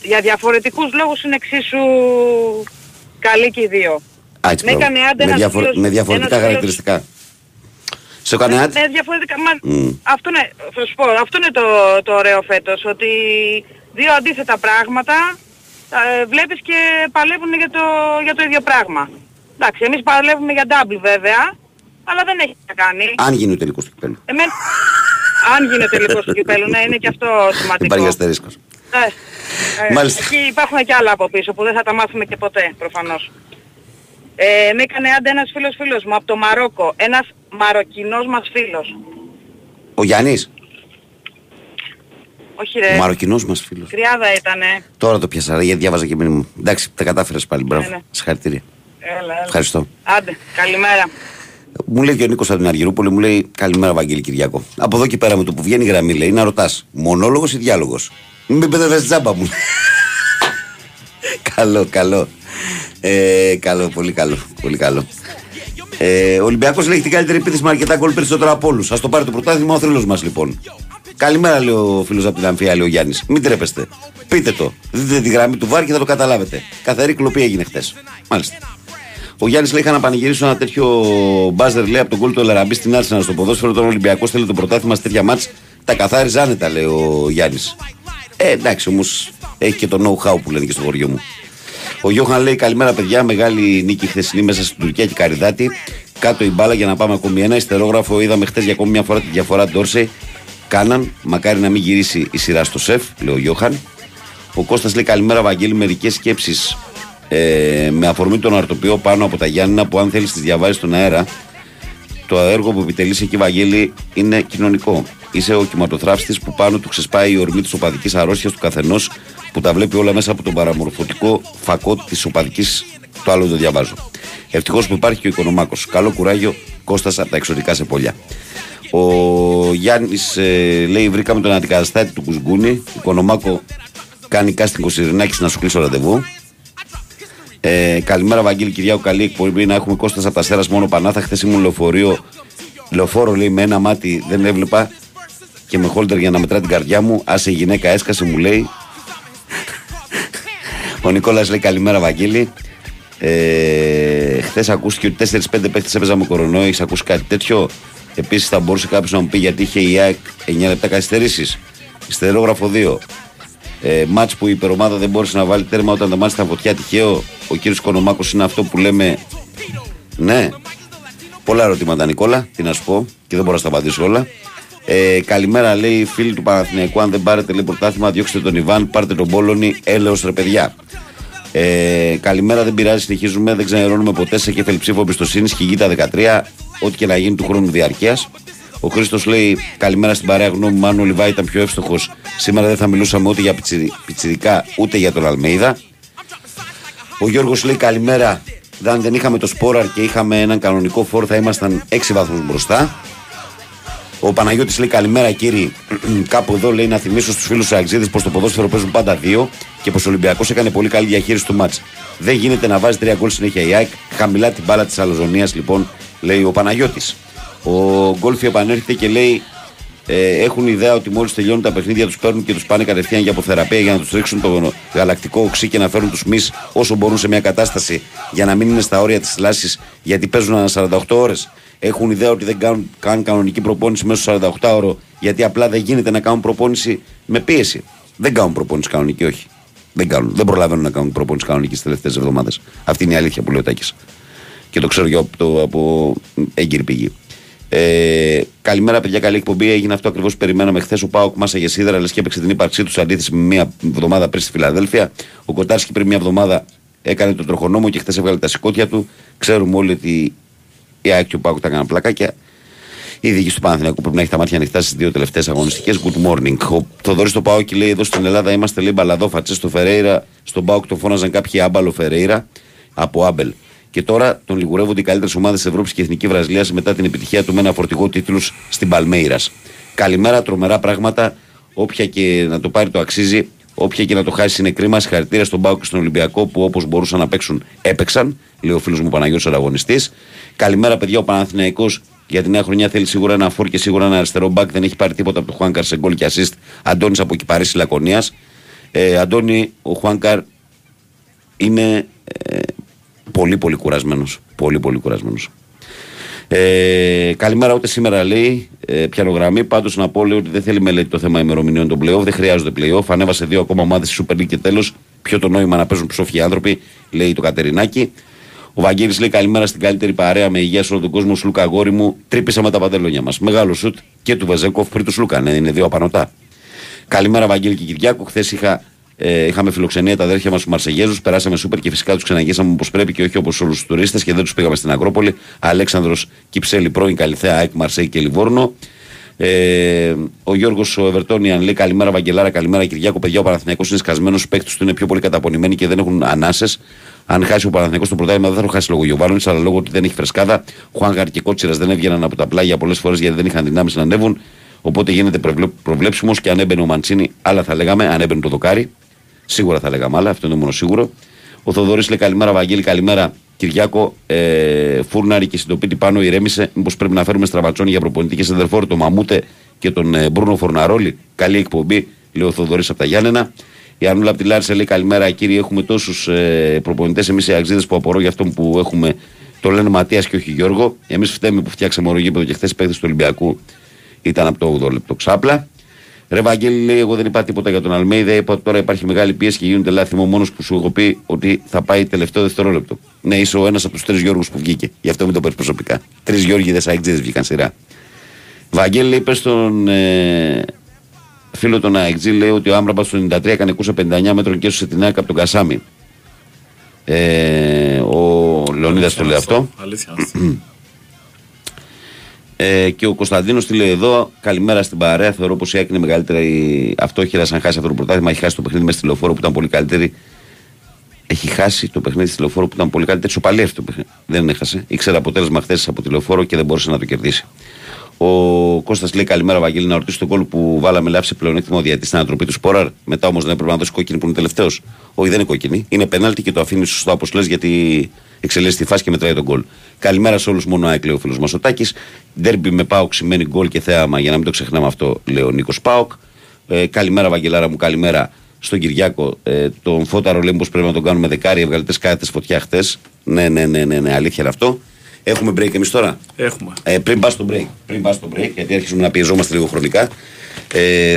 για διαφορετικούς λόγους είναι εξίσου καλοί και οι δύο. Άξι, με διαφορετικά χαρακτηριστικά. Σε κανένα... Ναι, διαφορετικά. Αυτό, ναι, θα σου πω, αυτό είναι το ωραίο φέτος, ότι δύο αντίθετα πράγματα βλέπεις και παλεύουν για το ίδιο πράγμα. Εντάξει, εμείς παλεύουμε για double βέβαια, αλλά δεν έχει να κάνει. Αν γίνει ο τελικός του κυπέλλου. Αν γίνει ο τελικός του κυπέλλου, ναι, είναι και αυτό σημαντικό. Υπάρχει αστερίσκος. Εκεί υπάρχουν και άλλα από πίσω που δεν θα τα μάθουμε και ποτέ προφανώς. Με έκανε άντε ένας φίλος μου από το Μαρόκο, ένας μαροκινός μας φίλος. Ο Γιάννης. Όχι ρε. Ο μαροκινός μας φίλος. Κριάδα ήτανε. Τώρα το πιάσα, γιατί διάβαζα και μήνυμα. Εντάξει, τα κατάφερες πάλι, μπράβο. Συγχαρητήρια. Έλα. Ευχαριστώ. Άντε, καλημέρα. Μου λέει και ο Νίκος από την Αργυρούπολη, μου λέει καλημέρα Βαγγέλη Κυριακό. Από εδώ και πέρα με το που βγαίνει η γραμμή λέει να ρωτάς, μονόλογος ή διάλογος. Μην πέταγες τζάμπα μου. Καλό. Καλό, πολύ καλό. Ο Ολυμπιακός λέει την καλύτερη επίθεση, αρκετά γκολ περισσότερο από όλους. Ας το πάρει το πρωτάθλημα ο θρύλος μας λοιπόν. Καλημέρα λέει ο φίλος από την Αμφία, λέει ο Γιάννης. Μην τρέπεστε. Πείτε το. Δείτε τη γραμμή του βάρ και θα το καταλάβετε. Καθαρή κλοπή έγινε χτες. Μάλιστα. Ο Γιάννης λέει: είχα να πανηγυρίσω ένα τέτοιο μπάζερ λέει από τον γκολ του Ελαραμπή στην Άρσενα στο ποδόσφαιρο. Τον Ολυμπιακός θέλει το πρωτάθλημα σε τέτοια μάτς. Τα καθάριζε άνετα, λέει ο Γιάννης. Εντάξει όμως έχει και το know-how που λένε και στο χωριό μου. Ο Γιώχαν λέει: καλημέρα, παιδιά. Μεγάλη νίκη χθεσινή μέσα στην Τουρκία και Καριδάτη. Κάτω η μπάλα για να πάμε ακόμη ένα. Ιστερόγραφο είδαμε χθες για ακόμη μια φορά τη διαφορά Ντόρσεϊ. Κάναν. Μακάρι να μην γυρίσει η σειρά στο σεφ, λέει ο Γιώχαν. Ο Κώστας λέει: καλημέρα, Βαγγέλη. Μερικές σκέψεις με αφορμή τον αρτοπιό πάνω από τα Γιάννηνα που, αν θέλεις, τις διαβάζεις στον αέρα. Το έργο που επιτελείς εκεί, Βαγγέλη, είναι κοινωνικό. Είσαι ο κυματοθράυστης που πάνω του ξεσπάει η ορμή της οπαδικής αρρώστιας του καθενός, που τα βλέπει όλα μέσα από τον παραμορφωτικό φακό της οπαδικής. Το άλλο το διαβάζω. Ευτυχώς που υπάρχει και ο Οικονομάκος. Καλό κουράγιο, Κώστας, από τα εξωτικά σε πόλια. Ο Γιάννης λέει: βρήκαμε τον αντικαταστάτη του Κουζγκούνη. Οικονομάκο κάνει κάστινγκ ο Σιρενάκης να σου κλείσω ραντεβού. Καλημέρα, Βαγγέλη Κυριάκου. Καλή εκπομπή να έχουμε, Κώστας από τα Σέρας. Μόνο Πανάθα. Χθες ήμουν λεωφόρο λέει, με ένα μάτι δεν έβλεπα και με χόλτερ για να μετρά την καρδιά μου. Άσε η γυναίκα έσκασε, μου λέει. Ο Νικόλας λέει: καλημέρα, Βαγγέλη. Χθες ακούστηκε ότι 4-5 παίχτες έπαιζα με κορονοϊό. Έχεις ακούσει κάτι τέτοιο? Επίσης, θα μπορούσε κάποιος να μου πει γιατί είχε η ΑΕΚ 9 λεπτά καθυστερήσεις. Ιστερόγραφο 2. Μάτς που η υπερομάδα δεν μπόρεσε να βάλει τέρμα όταν τα μάτς στα φωτιά, τυχαίο? Ο κύριος Κονομάκος είναι αυτό που λέμε? Ναι. Πολλά ερωτήματα, Νικόλα. Τι να σου πω, και δεν μπορώ να στα απαντήσω όλα. Καλημέρα, λέει, φίλοι του Παναθηναϊκού. Αν δεν πάρετε λέει πρωτάθλημα, διώξτε τον Ιβάν, πάρτε τον Πόλωνη. Έλεος ρε παιδιά. Καλημέρα, δεν πειράζει, συνεχίζουμε. Δεν ξενερώνουμε ποτέ. Σε κεφαλή ψήφο εμπιστοσύνη, Χιγίτα 13. Ό,τι και να γίνει του χρόνου διαρκείας. Ο Χρήστος λέει: καλημέρα στην παρέα γνώμη μου. Αν ο Λιβάη ήταν πιο εύστοχος, σήμερα δεν θα μιλούσαμε ούτε για πιτσιρικά ούτε για τον Αλμέιδα. Ο Γιώργος λέει: καλημέρα. Αν δεν είχαμε το Σπόραρ και είχαμε έναν κανονικό φόρ, θα ήμασταν 6 βαθμούς μπροστά. Ο Παναγιώτης λέει: καλημέρα κύριοι. Κάπου εδώ λέει να θυμίσω στους φίλους Αξίδης πως το ποδόσφαιρο παίζουν πάντα δύο και πως ο Ολυμπιακός έκανε πολύ καλή διαχείριση του μάτς. Δεν γίνεται να βάζει 3 γκολ συνέχεια η ΑΕΚ. Χαμηλά την μπάλα της αλαζονίας λοιπόν, λέει ο Παναγιώτης. Ο Γκόλφι επανέρχεται και λέει: έχουν ιδέα ότι μόλις τελειώνουν τα παιχνίδια τους παίρνουν και τους πάνε κατευθείαν για αποθεραπεία για να τους ρίξουν το γαλακτικό οξύ και να φέρουν τους μυς όσο μπορούν σε μια κατάσταση για να μην είναι στα όρια της θλάσσης, γιατί παίζουν ανά 48 ώρες. Έχουν ιδέα ότι δεν κάνουν κανονική προπόνηση μέσα στο 48ωρο, γιατί απλά δεν γίνεται να κάνουν προπόνηση με πίεση. Δεν κάνουν προπόνηση κανονική, όχι. Δεν προλαβαίνουν να κάνουν προπόνηση κανονική τις τελευταίες εβδομάδες. Αυτή είναι η αλήθεια που λέει ο Τάκης. Και το ξέρω και από έγκυρη πηγή. Καλημέρα, παιδιά. Καλή εκπομπή. Έγινε αυτό ακριβώς που περιμέναμε χθες. Ο ΠΑΟΚ μάσαγε σίδερα, λες και έπαιξε την ύπαρξή του σε αντίθεση με μία εβδομάδα πριν στη Φιλαδέλφια. Ο Κοτάρσκι πριν μία εβδομάδα έκανε τον τροχονόμο και χθες έβγαλε τα σηκώτια του. Ξέρουμε όλοι ότι η ΑΕΚ και ο ΠΑΟΚ τα έκαναν πλακάκια. Η διοίκηση του Παναθηναϊκού πρέπει να έχει τα μάτια ανοιχτά στις δύο τελευταίες αγωνιστικές. Good morning. Ο Θοδωρής στο ΠΑΟΚ λέει: εδώ στην Ελλάδα είμαστε λέει μπαλαδόφατσε. Στο Φερέιρα, στον ΠΑΟΚ το φώναζαν κάποιοι άμπαλο Φερέιρα από Άμπελ. Και τώρα τον λιγουρεύονται οι καλύτερες ομάδες της Ευρώπης και η Εθνική Βραζιλίας μετά την επιτυχία του με ένα φορτηγό τίτλους στην Παλμέιρας. Καλημέρα, τρομερά πράγματα. Όποια και να το πάρει το αξίζει. Όποια και να το χάσει είναι κρίμα. Συγχαρητήρια στον ΠΑΟΚ και στον Ολυμπιακό που όπως μπορούσαν να παίξουν, έπαιξαν. Λέει ο φίλος μου Παναγιώτης ο αγωνιστής. Καλημέρα, παιδιά. Ο Παναθηναϊκός για τη νέα χρονιά θέλει σίγουρα ένα φόρ και σίγουρα ένα αριστερό μπακ. Δεν έχει πάρει τίποτα από το Χουάνκαρ σε γκολ και assist. Αντώνης από Κυπαρίσι Λακωνίας. Αντώνη, ο Χουάνκαρ είναι πολύ κουρασμένος. Πολύ κουρασμένος. Καλημέρα, ούτε σήμερα λέει πιανογραμμή. Πάντως να πω λέει, ότι δεν θέλει μελέτη το θέμα ημερομηνιών των playoff. Δεν χρειάζονται playoff. Ανέβασε δύο ακόμα ομάδες στη Super League και τέλος. Ποιο το νόημα να παίζουν ψόφιοι άνθρωποι, λέει το Κατερινάκι. Ο Βαγγέλης λέει καλημέρα στην καλύτερη παρέα με υγεία σε όλο τον κόσμο. Σλούκα, αγόρι μου, τρύπησαμε τα παντελόνια μας. Μεγάλο σουτ και του Βεζέκοφ πριν του Σλούκα. Ναι, είναι δύο απανωτά. Καλημέρα, Βαγγέλη και Κυριάκο. Χθες είχαμε φιλοξενία τα αδέρφια μας στους Μαρσεγέζους. Περάσαμε σούπερ και φυσικά τους ξαναγήσαμε όπως πρέπει και όχι όπως όλους τους τουρίστες και δεν τους πήγαμε στην Ακρόπολη. Αλέξανδρος Κυψέλη, πρώην Καλιθέα, ΑΕΚ, Μαρσέη και Λιβόρνο. Ο Γιώργος Βερτόνιαν λέει καλημέρα, Βαγγελάρα, καλημέρα Κυριάκο. Παιδιά, ο Παναθηναϊκός είναι σκασμένος. Οι παίκτες του είναι πιο πολύ καταπονημένοι και δεν έχουν ανάσες. Αν χάσει ο Παναθηναϊκός το πρωτάθλημα, δεν θα το χάσει λόγω Γιοβάνοβιτς, αλλά λόγω ότι δεν έχει φρεσκάδα. Χουάνγκαρ και Κότσιρας δεν έβγαιναν από τα πλάγια πολλές φορές γιατί δεν είχαν δυνάμεις να ανέβουν. Οπότε γίνεται προβλέψιμος και αν έμπαινε ο Μαντσίνη, άλλα θα λέγαμε. Αν έμπαινε το δοκάρι, σίγουρα θα λέγαμε άλλα. Αυτό είναι μόνο σίγουρο. Ο Θοδωρής λέει καλημέρα, Βαγγέλη, καλημέρα Κυριάκο. Φούρναρη και συντοπίτη πάνω ηρέμησε. Μήπως πρέπει να φέρουμε στραβατσόνι για προπονητή και σεντερφόρ, το Μαμούτε και τον Μπρούνο Φορναρόλη. Καλή εκπομπή, λέει ο Θοδωρής από τα Γιάννενα. Η Ανούλα από τη Λάρισα λέει καλημέρα, κύριε. Έχουμε τόσους προπονητές εμείς οι Αξίδες που απορώ για αυτόν που έχουμε. Το λένε Ματίας και όχι Γιώργο. Εμείς φταίμε που φτιάξαμε ορογήπεδο και χθες παίκτες του Ολυμπιακού ήταν από το 8 λεπτό ξάπλα. Ρε Βαγγέλη, λέει: εγώ δεν είπα τίποτα για τον Αλμέιδα. Είπα ότι τώρα υπάρχει μεγάλη πίεση και γίνονται λάθη. Είμαι ο μόνος που σου έχω πει ότι θα πάει τελευταίο δευτερόλεπτο. Ναι, είσαι ο ένας από τους τρεις Γιώργους που βγήκε. Γι' αυτό μην το παίρνεις προσωπικά. Τρεις Γιώργηδες αεξίδες βγήκαν σειρά. Βαγγέλη, είπε στον φίλο τον αεξί, λέει ότι ο Άμραμπα στο 93 έκανε 259 μέτρων και έσωσε την ΑΕΚ από τον Κασάμι. Ο Λεωνίδας το λέει αυτό. Αλήθεια. Και ο Κωνσταντίνος τη λέει εδώ: καλημέρα στην παρέα. Θεωρώ πως η ΑΕΚ είναι μεγαλύτερη αυτόχειρα. Αν χάσει αυτό το πρωτάθλημα, έχει χάσει το παιχνίδι με στη Λεωφόρο που ήταν πολύ καλύτερη. Έχει χάσει το παιχνίδι στη Λεωφόρο που ήταν πολύ καλύτερη. Σοπαλεύει το παιχνίδι. Δεν έχασε. Ήξερε αποτέλεσμα χθες από τη Λεωφόρο και δεν μπορούσε να το κερδίσει. Ο Κώστας λέει: καλημέρα, Βαγγέλη. Να ρωτήσει τον κόλ που βάλαμε λάψη πλεονέκτημα ο διαιτητής στην ανατροπή του Σπόραρ. Μετά όμως δεν έπρεπε να δώσει κόκκινη που είναι τελευταίος. Όχι, δεν είναι κόκκινη. Είναι πενάλτη και το αφήνει σωστά όπως λες γιατί εξελίσσει τη φάση και μετράει τον γκολ. Καλημέρα σε όλους. Μόνο ΑΕΚ, λέει ο φίλος μας ο Τάκης. Ντέρμπι με ΠΑΟΚ σημαίνει γκολ και θέαμα, για να μην το ξεχνάμε αυτό, λέει ο Νίκος ΠΑΟΚ. Καλημέρα, Βαγγελάρα μου, καλημέρα στον Κυριάκο. Τον Φώταρο λέμε πως πρέπει να τον κάνουμε δεκάρι. Έβγαλε τις κάρτες φωτιά χτες. Ναι, αλήθεια είναι αυτό. Έχουμε break εμείς τώρα. Έχουμε. Πριν πας στο break, γιατί αρχίζουμε να πιεζόμαστε λίγο χρονικά,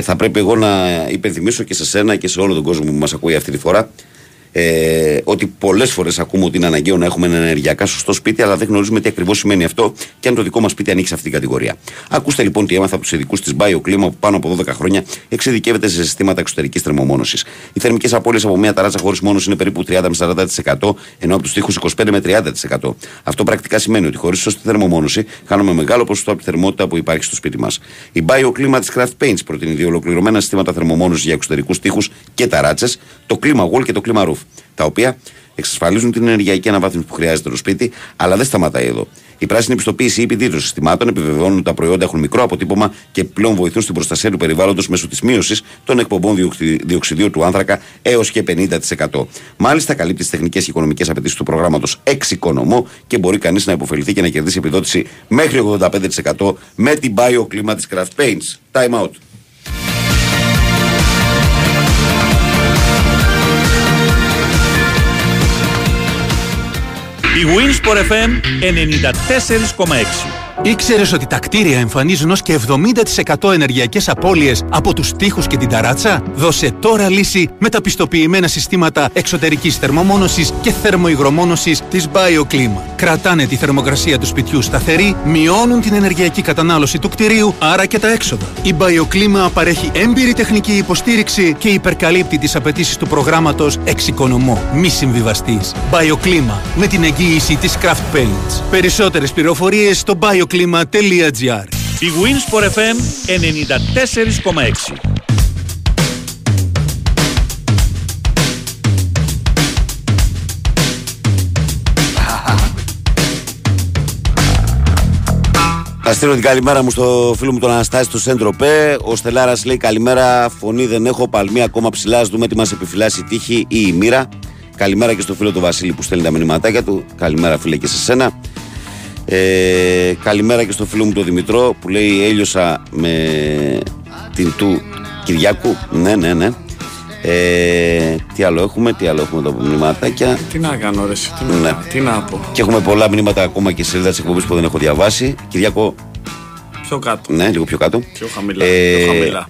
θα πρέπει εγώ να υπενθυμίσω και σε σένα και σε όλο τον κόσμο που μας ακούει αυτή τη φορά. Ότι πολλές φορές ακούμε ότι είναι αναγκαίο να έχουμε ένα ενεργειακά σωστό σπίτι, αλλά δεν γνωρίζουμε τι ακριβώς σημαίνει αυτό και αν το δικό μας σπίτι ανήκει σε αυτήν την κατηγορία. Ακούστε λοιπόν τι έμαθα από τους ειδικούς της BioClima που πάνω από 12 χρόνια εξειδικεύεται σε συστήματα εξωτερικής θερμομόνωσης. Οι θερμικές απώλειες από μια ταράτσα χωρίς μόνωση είναι περίπου 30 με 40%, ενώ από τους τοίχους 25 με 30%. Αυτό πρακτικά σημαίνει ότι χωρίς σωστή θερμομόνωση χάνουμε μεγάλο ποσοστό από τη θερμότητα που υπάρχει στο σπίτι μας. Η BioClima της Craft Paints προτείνει δύο ολοκληρωμένα συστήματα θερμομόνωσης για εξωτερικούς τοίχους και ταράτσες, το Clima Wall και το Clima Roof, τα οποία εξασφαλίζουν την ενεργειακή αναβάθμιση που χρειάζεται το σπίτι, αλλά δεν σταματάει εδώ. Η πράσινη πιστοποίηση ή επιδίωξη των συστημάτων επιβεβαιώνουν ότι τα προϊόντα έχουν μικρό αποτύπωμα και πλέον βοηθούν στην προστασία του περιβάλλοντος μέσω της μείωσης των εκπομπών διοξιδίου του άνθρακα έως και 50%. Μάλιστα, καλύπτει τις τεχνικές και οικονομικές απαιτήσεις του προγράμματος εξοικονομώ και μπορεί κανείς να υποφεληθεί και να κερδίσει επιδότηση μέχρι 85% με την BioClima της Craft Paints. Time out. Η Bwin Sport FM 94,6. Ήξερες ότι τα κτίρια εμφανίζουν ως και 70% ενεργειακές απώλειες από τους τοίχους και την ταράτσα? Δώσε τώρα λύση με τα πιστοποιημένα συστήματα εξωτερικής θερμομόνωσης και θερμουγρομόνωσης της BioClima. Κρατάνε τη θερμοκρασία του σπιτιού σταθερή, μειώνουν την ενεργειακή κατανάλωση του κτιρίου, άρα και τα έξοδα. Η BioClima παρέχει έμπειρη τεχνική υποστήριξη και υπερκαλύπτει τις απαιτήσεις του προγράμματος Εξοικονομώ. Μη συμβιβαστής. BioClima, με την εγγύηση της Craft Paints. Περισσότερες πληροφορίες στο BioClima.gr. Η Win Sport FM 94,6. Θα στείλω την καλημέρα μου στο φίλο μου τον Αναστάση του Σεντροπέ. Ο Στελάρας λέει καλημέρα, φωνή δεν έχω, παλμή ακόμα ψηλά, ας δούμε τι μας επιφυλάσσει η τύχη ή η μοίρα. Καλημέρα και στο φίλο του Βασίλη που στέλνει τα μηνυματάκια του. Καλημέρα φίλε και σε σένα. Καλημέρα και στο φίλο μου τον Δημητρό που λέει έλειωσα με την του Κυριάκου. Ναι. Τι άλλο έχουμε εδώ από μηνυματάκια. Τι να κάνω ρε, τι να πω. Και έχουμε πολλά μηνύματα ακόμα και σελίδα της εκπομπής που δεν έχω διαβάσει. Κυριάκο, πιο κάτω. Ναι, λίγο πιο κάτω. Πιο χαμηλά.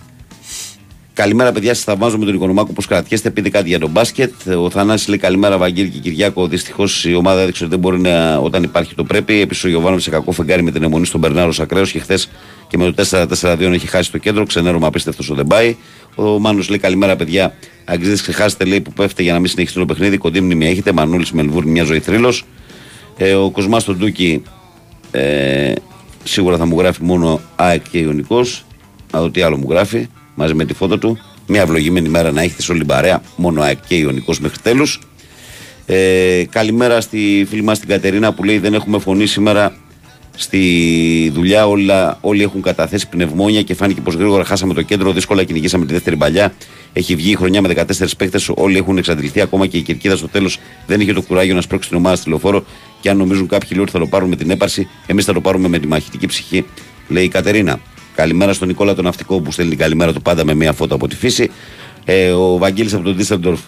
Καλημέρα, παιδιά. Σας θαυμάζω με τον Οικονομάκο. Πώς κρατιέστε, πείτε κάτι για τον μπάσκετ. Ο Θανάσης λέει καλημέρα, Βαγγέλη και Κυριάκο. Δυστυχώς η ομάδα έδειξε ότι δεν μπορεί να, όταν υπάρχει το πρέπει. Επίσης ο Γιωβάνοβιτς σε κακό φεγγάρι με την αιμονή στον Μπερνάρο Σακραίος και χθες και με το 4-4-2 έχει χάσει το κέντρο. Ξενέρωμα απίστευτος ο Δεμπάι. Ο Μάνος λέει καλημέρα, παιδιά. Αγγλίδες ξεχάσετε λέει που πέφτε για να μην συνεχιστεί το παιχνίδι. Κοντή μνήμη έχετε. Μανούλης Μελβούρνη, μια ζωή θρύλος. Ο Κοσμάς τον Τούκη σίγουρα θα μου γράφει μόνο ΑΕΚ και Ιονικός. Να δω τι άλλο μου γράφει. Μαζί με τη φώτα του, μια ευλογημένη μέρα να έχετε σε όλη την παρέα. Μόνο ΑΕΚ και Ιονικός μέχρι τέλους. Καλημέρα στη φίλη μας την Κατερίνα που λέει: δεν έχουμε φωνή σήμερα στη δουλειά. Όλοι έχουν καταθέσει πνευμόνια και φάνηκε πως γρήγορα χάσαμε το κέντρο. Δύσκολα κυνηγήσαμε τη δεύτερη παλιά. Έχει βγει η χρονιά με 14 παίκτες. Όλοι έχουν εξαντληθεί. Ακόμα και η Κερκίδα στο τέλος δεν είχε το κουράγιο να σπρώξει την ομάδα στη λεωφόρο. Και αν νομίζουν κάποιοι λίγο θα το πάρουν με την έπαρση, εμείς θα το πάρουμε με τη μαχητική ψυχή, λέει η Κατερίνα. Καλημέρα στον Νικόλα τον Ναυτικό που στέλνει την καλημέρα του πάντα με μια φώτα από τη φύση. Ο Βαγγέλης από τον Ντίσσελντορφ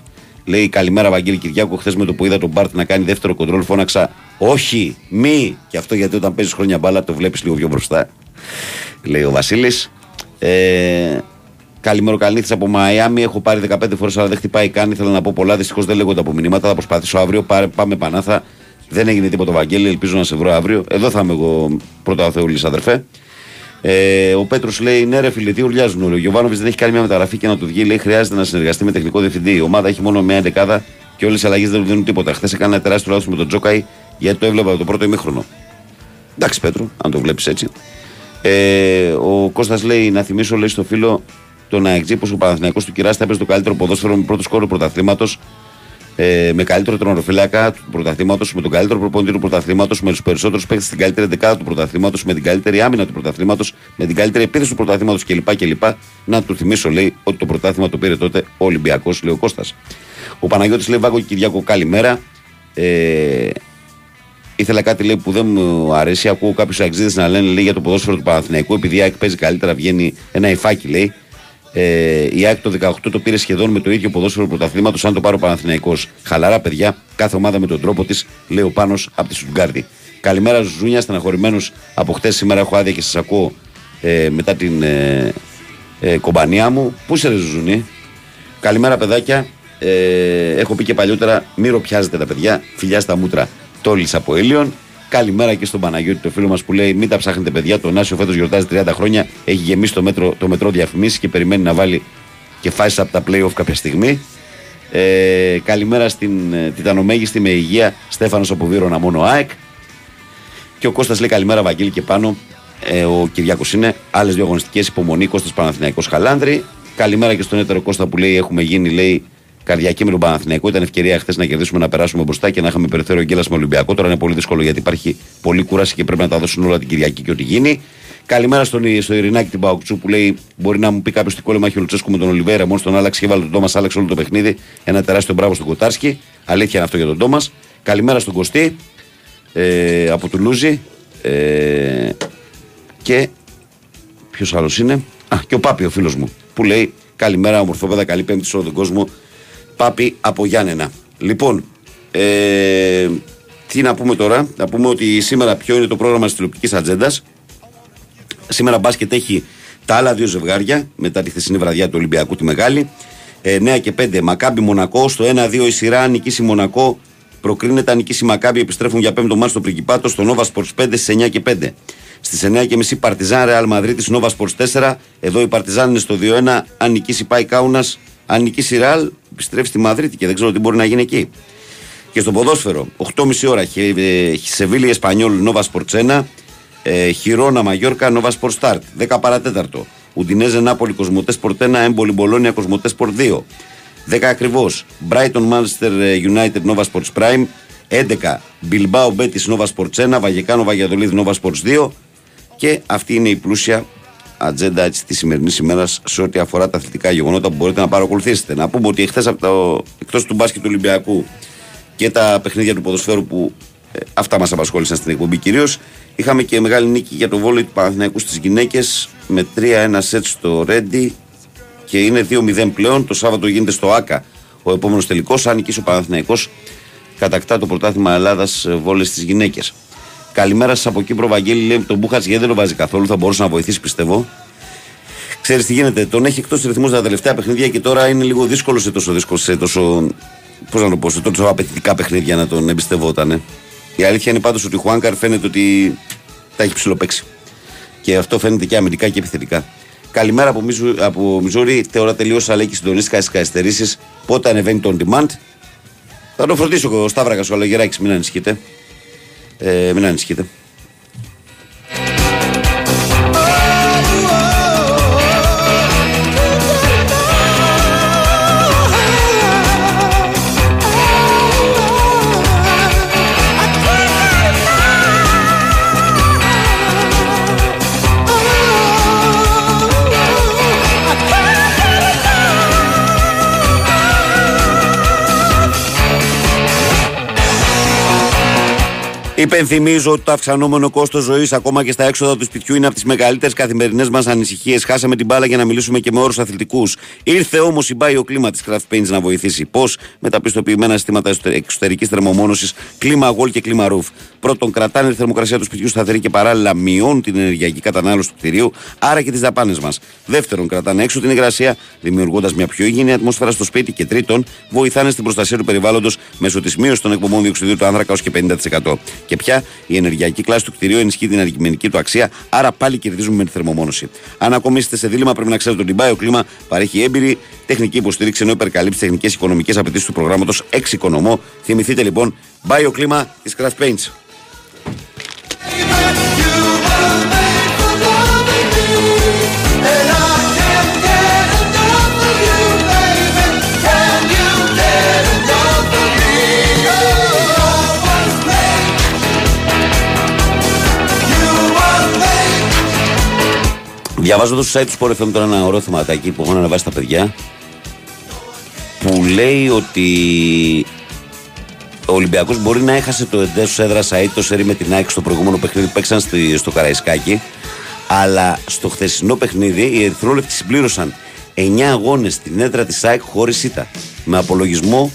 λέει καλημέρα Βαγγέλη Κυριάκο. Χθες με το που είδα τον Μπάρτ να κάνει δεύτερο κοντρόλ φώναξα όχι, μη. Και αυτό γιατί όταν παίζεις χρόνια μπάλα το βλέπεις λίγο πιο μπροστά, λέει ο Βασίλης. Καλημέρα, Καλνήθης από Μαϊάμι. Έχω πάρει 15 φορές αλλά δεν χτυπάει καν. Ήθελα να πω πολλά. Δυστυχώς δεν λέγονται από μηνύματα. Θα προσπαθήσω αύριο. Πάμε πανάθα. Δεν έγινε τίποτα, Βαγγέλη. Ελπίζω να σε βρω αύριο. Εδώ θα είμαι εγώ πρώτα ο Θεούλης, αδερφέ. Ο Πέτρος λέει: ναι, ρε φίλε, τι ουρλιάζουν όλοι. Ο Γιωβάνοβιτς δεν έχει κάνει μια μεταγραφή και να του βγει. Λέει: χρειάζεται να συνεργαστεί με τεχνικό διευθυντή. Η ομάδα έχει μόνο μια δεκάδα και όλες οι αλλαγές δεν του δίνουν τίποτα. Χθες έκανα ένα τεράστιο λάθος με τον Τζόκαη γιατί το έβλεπα από το πρώτο ημίχρονο. Εντάξει, Πέτρο, αν το βλέπεις έτσι. Ο Κώστας λέει: να θυμίσω, λέει στο φίλο τον Αεξή πως ο Παναθηναϊκός του Κυράς θα έπαιζε το καλύτερο ποδόσφαιρο με πρώτο σκόρο πρωταθλήματος. Με καλύτερο τερματοφύλακα του πρωταθλήματος, με τον καλύτερο προπονητή του πρωταθλήματος, με τους περισσότερους παίκτες στην καλύτερη δεκάδα του πρωταθλήματος, με την καλύτερη άμυνα του πρωταθλήματος, με την καλύτερη επίθεση του πρωταθλήματος κλπ. Να του θυμίσω, λέει, ότι το πρωτάθλημα το πήρε τότε ο Ολυμπιακός, λέει ο Κώστας. Ο Παναγιώτης λέει: Βάγκο και Κυριάκο, καλημέρα. Ήθελα κάτι, λέει, που δεν μου αρέσει. Ακούω κάποιους αξίδες να λένε, λέει, για το ποδόσφαιρο του Παναθηναϊκού, επειδή η ΑΕΚ παίζει καλύτερα, βγαίνει ένα υφάκι, λέει. Η ΑΕΚ το 18 το πήρε σχεδόν με το ίδιο ποδόσφαιρο πρωταθλήματος. Αν το πάρει ο Παναθηναϊκός, χαλαρά παιδιά, κάθε ομάδα με τον τρόπο της, λέει ο Πάνος από τη Στουτγκάρδη. Καλημέρα, Ζουζούνια, στεναχωρημένος από χτες. Σήμερα έχω άδεια και σας ακούω μετά την κομπανία μου. Πού είσαι, ρε Ζουζούνι? Καλημέρα, παιδάκια. Έχω πει και παλιότερα, μη ροπιάζετε τα παιδιά. Φιλιά στα μούτρα, Τόλης από Έλιον. Καλημέρα και στον Παναγιώτη, το φίλο μας που λέει: μην τα ψάχνετε, παιδιά. Το Νάσιο φέτος γιορτάζει 30 χρόνια. Έχει γεμίσει το μετρό διαφημίσεις και περιμένει να βάλει και φάσεις από τα play-off κάποια στιγμή. Καλημέρα στην Τιτανομέγιστη με υγεία, Στέφανος από Βύρωνα, μόνο ΑΕΚ. Και ο Κώστας λέει: καλημέρα, Βαγγέλη και πάνω. Ο Κυριάκος είναι. Άλλες δύο αγωνιστικές, υπομονή, Κώστας Παναθηναϊκός Χαλάνδρη. Καλημέρα και στον έτερο Κώστα που λέει: έχουμε γίνει, λέει, καρδιακή με τον Παναθηναϊκό. Ήταν ευκαιρία χθες να κερδίσουμε, να περάσουμε μπροστά και να είχαμε περιθώριο γκέλας με Ολυμπιακό. Τώρα είναι πολύ δύσκολο γιατί υπάρχει πολλή κούραση και πρέπει να τα δώσουν όλα την Κυριακή και ό,τι γίνει. Καλημέρα στο Ειρηνάκη την Παοκτσού που λέει: μπορεί να μου πει κάποιο τι κόλλημα έχει ο Λουτσέσκου με τον Ολιβέρα, μόνο τον Άλαξ και βάλει τον Τόμας Άλαξ όλο το παιχνίδι. Ένα τεράστιο μπράβο στον Κοτάρσκι. Αλήθεια είναι αυτό για τον Τόμας. Καλημέρα στον Κωστή από του Λούζι. Και ποιο άλλο είναι? Α, και ο Πάπη, ο φίλο μου, που λέει: καλημέρα, ομορφόπεδα, καλή Πέμπτη σε όλο τον κόσμο. Πάπη από Γιάννενα. Λοιπόν, τι να πούμε τώρα? Να πούμε ότι σήμερα ποιο είναι το πρόγραμμα της τηλεοπτικής ατζέντας. Σήμερα μπάσκετ έχει τα άλλα δύο ζευγάρια μετά τη χθεσινή βραδιά του Ολυμπιακού τη Μεγάλη. 9 και 5 Μακάμπι Μονακό. Στο 1-2 η σειρά, νικήσει Μονακό προκρίνεται, αν νικήσει Μακάμπι επιστρέφουν για 5ο μάτς στο Πριγκιπάτο. Στο Nova Sports 5 στις 9 και 5. Στις 9:30 Παρτιζάν Ρεάλ Μαδρίτη, Nova Sports 4. Εδώ η Παρτιζάν είναι στο 2-1. Αν νικήσει πάει Κάουνας. Αν νικήσει Ρεάλ, επιστρέφει στη Μαδρίτη και δεν ξέρω τι μπορεί να γίνει εκεί. Και στο ποδόσφαιρο, 8:30 ώρα, Σεβίλια Ισπανιόλ, Nova Sports 1, Χιρόνα Μαγιόρκα, Nova Sports Start, 10 παρατέταρτο. Ουντινέζε Νάπολη, Κοσμοτέ Sport 1, Έμπολι Μπολόνια, Κοσμοτέ Sport 2, 10 ακριβώς. Brighton Manchester United, Nova Sports Prime, 11 Bilbao Betis, Nova Sports 1, Βαγεκάνο Βαγιαδολίδη, Nova Sports 2, Και αυτή είναι η πλούσια ατζέντα τη σημερινή ημέρα σε ό,τι αφορά τα αθλητικά γεγονότα που μπορείτε να παρακολουθήσετε. Να πούμε ότι χθες εκτός του μπάσκετ του Ολυμπιακού και τα παιχνίδια του ποδοσφαίρου που αυτά μας απασχόλησαν στην εκπομπή κυρίως, είχαμε και μεγάλη νίκη για το βόλεϊ του Παναθηναϊκού στις γυναίκες με 3-1 σετ στο Ρέντι και είναι 2-0 πλέον. Το Σάββατο γίνεται στο Άκα ο επόμενος τελικός. Αν νικήσει ο Παναθηναϊκός, κατακτά το πρωτάθλημα Ελλάδας βόλεϊ στις γυναίκες. Καλημέρα σας από Κύπρο, Βαγγέλη. Λέει τον Μπούχατς γιατί δεν τον βάζει καθόλου, θα μπορούσε να βοηθήσει πιστεύω. Ξέρεις τι γίνεται, τον έχει εκτός ρυθμού τα τελευταία παιχνίδια και τώρα είναι λίγο δύσκολο σε τόσο δύσκολο, σε τόσο, πώς να το πω, σε τόσο απαιτητικά παιχνίδια να τον εμπιστευότανε. Η αλήθεια είναι πάντως ότι ο Χουάνκαρ φαίνεται ότι τα έχει ψηλοπαίξει. Και αυτό φαίνεται και αμυντικά και επιθετικά. Καλημέρα από Μιζούρι. Τώρα τελείωσα, λέει, και συντονίστηκα στις καθυστερήσεις. Πότε ανεβαίνει το on demand. Θα το φροντίσω ο Σταύρακας, ο Αλογεράκης, μην ανησυχείτε. Μην ανησυχείτε. Υπενθυμίζω ότι το αυξανόμενο κόστος ζωής ακόμα και στα έξοδα του σπιτιού είναι από τις μεγαλύτερες καθημερινές μας ανησυχίες. Χάσαμε την μπάλα για να μιλήσουμε και με όρους αθλητικούς. Ήρθε όμως η BioClima της Craft Paints να βοηθήσει. Πώς? Με τα πιστοποιημένα συστήματα εξωτερικής θερμομόνωσης Clima Wall και Clima Roof. Πρώτον, κρατάνε τη θερμοκρασία του σπιτιού σταθερή και παράλληλα μειώνουν την ενεργειακή κατανάλωση του κτηρίου, άρα και τις δαπάνες μας. Δεύτερον, κρατάνε έξω την υγρασία, δημιουργώντας μια πιο υγιεινή ατμόσφαιρα στο σπίτι. Και τρίτον, βοηθάνε στην προστασία του περιβάλλοντος μέσω της μείωσης των εκπομπών διοξειδίου του άνθρακα ως και 50%. Και πια η ενεργειακή κλάση του κτηρίου ενισχύει την αντικειμενική του αξία, άρα πάλι κερδίζουμε με τη θερμομόνωση. Αν ακομίσετε σε δίλημμα, πρέπει να ξέρετε ότι η BioClima παρέχει έμπειρη τεχνική υποστήριξη ενώ υπερκαλύπτει τεχνικές οικονομικές απαιτήσεις του προγράμματος Εξοικονομώ. Θυμηθείτε λοιπόν BioClima της Craft Paints. Διαβάζω εδώ στο site του Sport FM τώρα ένα ωραίο θεματάκι που έχουν ανεβάσει τα παιδιά που λέει ότι ο Ολυμπιακός μπορεί να έχασε το εντός έδρας αίτητο σερί με την ΑΕΚ στο προηγούμενο παιχνίδι που παίξαν στο Καραϊσκάκι, αλλά στο χθεσινό παιχνίδι οι ερυθρόλεπτοι συμπλήρωσαν 9 αγώνες στην έδρα της ΑΕΚ χωρίς ήττα με απολογισμό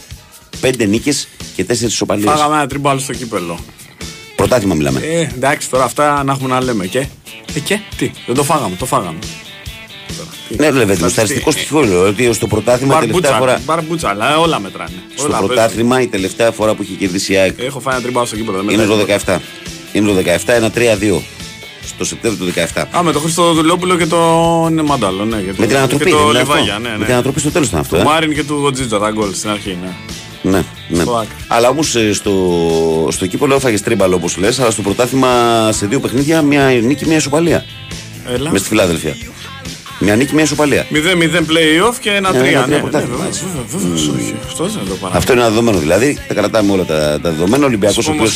5 νίκες και 4 ισοπαλίες. Φάγαμε ένα τριμπάλο στο κύπελλο. Πρωτάθλημα μιλάμε. Εντάξει, τώρα αυτά να έχουμε να λέμε και. Τι, δεν το φάγαμε, Ναι, βέβαια, το στατιστικό στοιχείο είναι ότι στο πρωτάθλημα η τελευταία φορά. Μπαρμπούτσα, αλλά όλα μετράνε. Στο πρωτάθλημα η τελευταία φορά που είχε κερδίσει η ΑΕΚ. Έχω φάει ένα τριμπάρο στο κύπρο. Είναι το 17. Είναι το 17, ένα 3-2. Στο Σεπτέμβριο του 17. Α, με τον Χρήστο Δουλόπουλο και τον Μαντάλο. Με την ανατροπή. Με την ανατροπή στο τέλος ήταν αυτό. Του Μάριν και του Τζίτζα τα γκολ στην αρχή. Ναι. Αλλά όμως στο κύπελλο έφαγες τρίμπαλο όπως λες, αλλά στο πρωτάθλημα σε δύο παιχνίδια μια νίκη, μια ισοπαλία. Έλα. Μες στη Φιλάδελφια. Μια νίκη, μια ισοπαλία. 0-0 play-off και ένα 3. Αυτό είναι ένα δεδομένο δηλαδή. Τα κρατάμε όλα τα δεδομένα. Ολυμπιακός ο οποίος.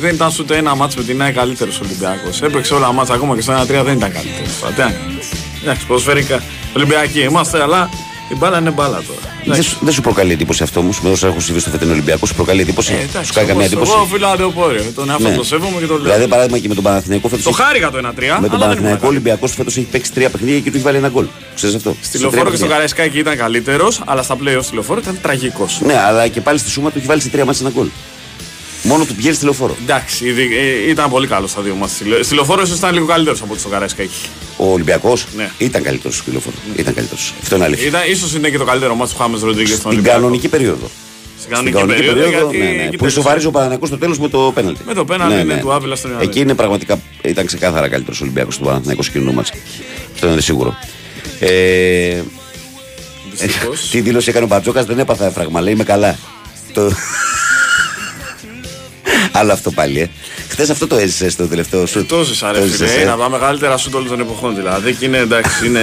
Δεν ήταν ούτε ένα μάτς με την ΑΕΚ καλύτερος Ολυμπιακός. Έπαιξε όλα μάτς, ακόμα και στο 1-3 δεν ήταν καλύτερος. Εντάξει, ποδοσφαιρικά Ολυμπιακοί είμαστε, αλλά. Η μπάλα είναι μπάλα τώρα. Δεν σου προκαλεί εντύπωση αυτό όμως. Με όσα έχουν συμβεί στο φετινό Ολυμπιακό, σου προκαλεί εντύπωση. Σου κάνει καμία εντύπωση. Εγώ οφείλω αδεοπόριο. Τον εαυτό το σέβομαι και το λέω. Δηλαδή, παράδειγμα και με τον Παναθηναϊκό φέτος. Το χάρηκα το 1-3. Με τον Παναθηναϊκό Ολυμπιακός φέτος έχει παίξει 3 παιχνίδια και του έχει βάλει ένα γκολ. Ξέρεις αυτό. Στη Λεωφόρο και στο Καραϊσκάκι ήταν καλύτερος, αλλά στα play-off στη Λεωφόρο ήταν τραγικός. Ναι, αλλά και πάλι στη Σούμα του έχει βάλει σε 3 μάτς ένα γκολ. Μόνο του πηγαίνει στη Λεωφόρο. Εντάξει, ήταν πολύ καλό στα δύο μα. Στη Λεωφόρο ήταν λίγο καλύτερο από ό,τι στο Καραϊσκάκι. Ο Ολυμπιακός ήταν καλύτερο στη Λεωφόρο. Ήταν καλύτερο. Αυτό είναι αλήθεια. Ίσως είναι και το καλύτερο μα του Χάμες Ροντρίγκες στον Ολυμπιακό. Στην κανονική περίοδο. Που ισοφαρίζει ο Παναθηναϊκός στο τέλος με το πέναλτι. Με το πέναλτι είναι του Άβυλα στον Ιωάννη. Εκεί είναι πραγματικά. Ήταν ξεκάθαρα καλύτερο ο Ολυμπιακός στον Παναθηναϊκό κοινό μα. Αυτό είναι σίγουρο. Τι δήλωση έκανε ο Μπατζόκας, δεν έπαθα έφραγμα. Λέει με καλά. Άλλο αυτό πάλι. Χθες αυτό το έζησες στο τελευταίο σου. Το έζησα, ρε φίλε. Είναι από τα μεγαλύτερα σου όλων των εποχών δηλαδή. Και είναι εντάξει, είναι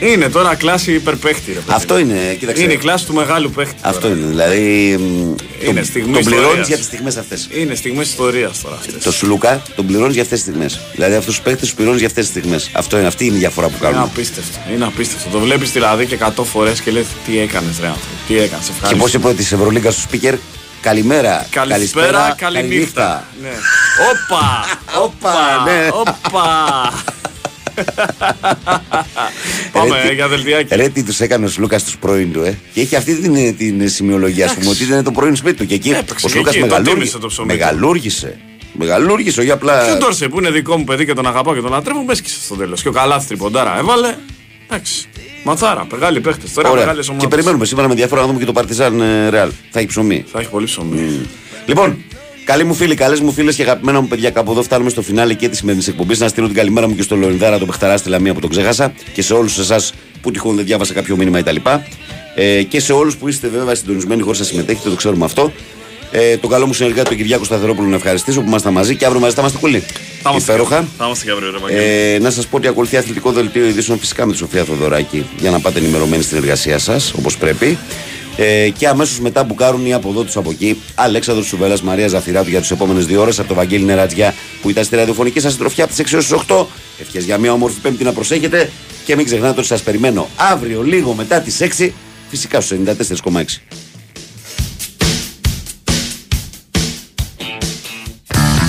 Είναι τώρα κλάση υπερπαίχτη. Αυτό είναι, κοίταξε. Είναι η κλάση του μεγάλου παίχτη. Αυτό είναι, δηλαδή. Είναι τον πληρώνει για τις στιγμές αυτές. Είναι στιγμές ιστορίας τώρα. Αυτές. Το Σουλούκα τον πληρώνει για αυτές τις στιγμές. Δηλαδή αυτούς τους παίχτες τους πληρώνει για αυτές τις στιγμές. Αυτό είναι, αυτή είναι η διαφορά που κάνουμε. Είναι απίστευτο. Είναι απίστευτο. Το βλέπεις δηλαδή και 100 φορές και λέει τι έκανες, ρε άνθρωπο. Τι έκανες, ευχαριστώ. Και πώς είπε τη Ευρωλίγκα στο σπίκερ. Καλημέρα, καλησπέρα, καληνύχτα. Όπα! Πάμε για δελτιάκι. Ρε τι τους έκανε ο Σλούκας τους πρώην του, και έχει αυτή την σημειολογία, πούμε, ότι ήταν το πρώην σπίτι του. Και εκεί ο Σλούκας μεγαλούργησε, όχι απλά. Και ο Ντόρσε που είναι δικό μου παιδί και τον αγαπάω και τον λατρεύω, μπέσκησε στο τέλος. Και ο Καλάθι τριποντάρα έβαλε. Εντάξει. Ματσάρα, μεγάλοι παίχτες τώρα, μεγάλες ομάδες. Και περιμένουμε σήμερα με ενδιαφέρον να δούμε και το Παρτιζάν Ρεάλ. Θα έχει ψωμί. Θα έχει πολύ ψωμί. Λοιπόν, καλοί μου φίλοι, καλές μου φίλες και αγαπημένα μου παιδιά, κάπου εδώ φτάνουμε στο φινάλε και της σημερινής εκπομπής. Να στείλω την καλημέρα μου και στο Λονιδάρα, τον Πεχταρά στη Λαμία που τον ξέχασα, και σε όλους εσάς που τυχόν δεν διάβασα κάποιο μήνυμα κτλ. Και σε όλους που είστε βέβαια συντονισμένοι χωρίς να συμμετέχετε, το ξέρουμε αυτό. Τον καλό μου συνεργάτη τον Κυριάκο Σταθερόπουλο να ευχαριστήσω που ήμασταν μαζί, και αύριο μαζί θα είμαστε πολύ. Υπέροχα. Να σας πω ότι ακολουθεί αθλητικό δελτίο ειδήσεων φυσικά με τη Σοφία Θοδωράκη, για να πάτε ενημερωμένοι στην εργασία σας όπως πρέπει. Και αμέσως μετά μπουκάρουν οι από εδώ τους από εκεί. Αλέξανδρος Σουβέλλας, Μαρία Ζαφυράτου για τις επόμενες 2 ώρες, από τον Βαγγέλη Νεραντζιά που ήταν στη ραδιοφωνική σας συντροφιά από τις 6 έως τις 8. Ευχές για μια όμορφη Πέμπτη, να προσέχετε και μην ξεχνάτε ότι σας περιμένω αύριο λίγο μετά τις 6, φυσικά στους 94,6.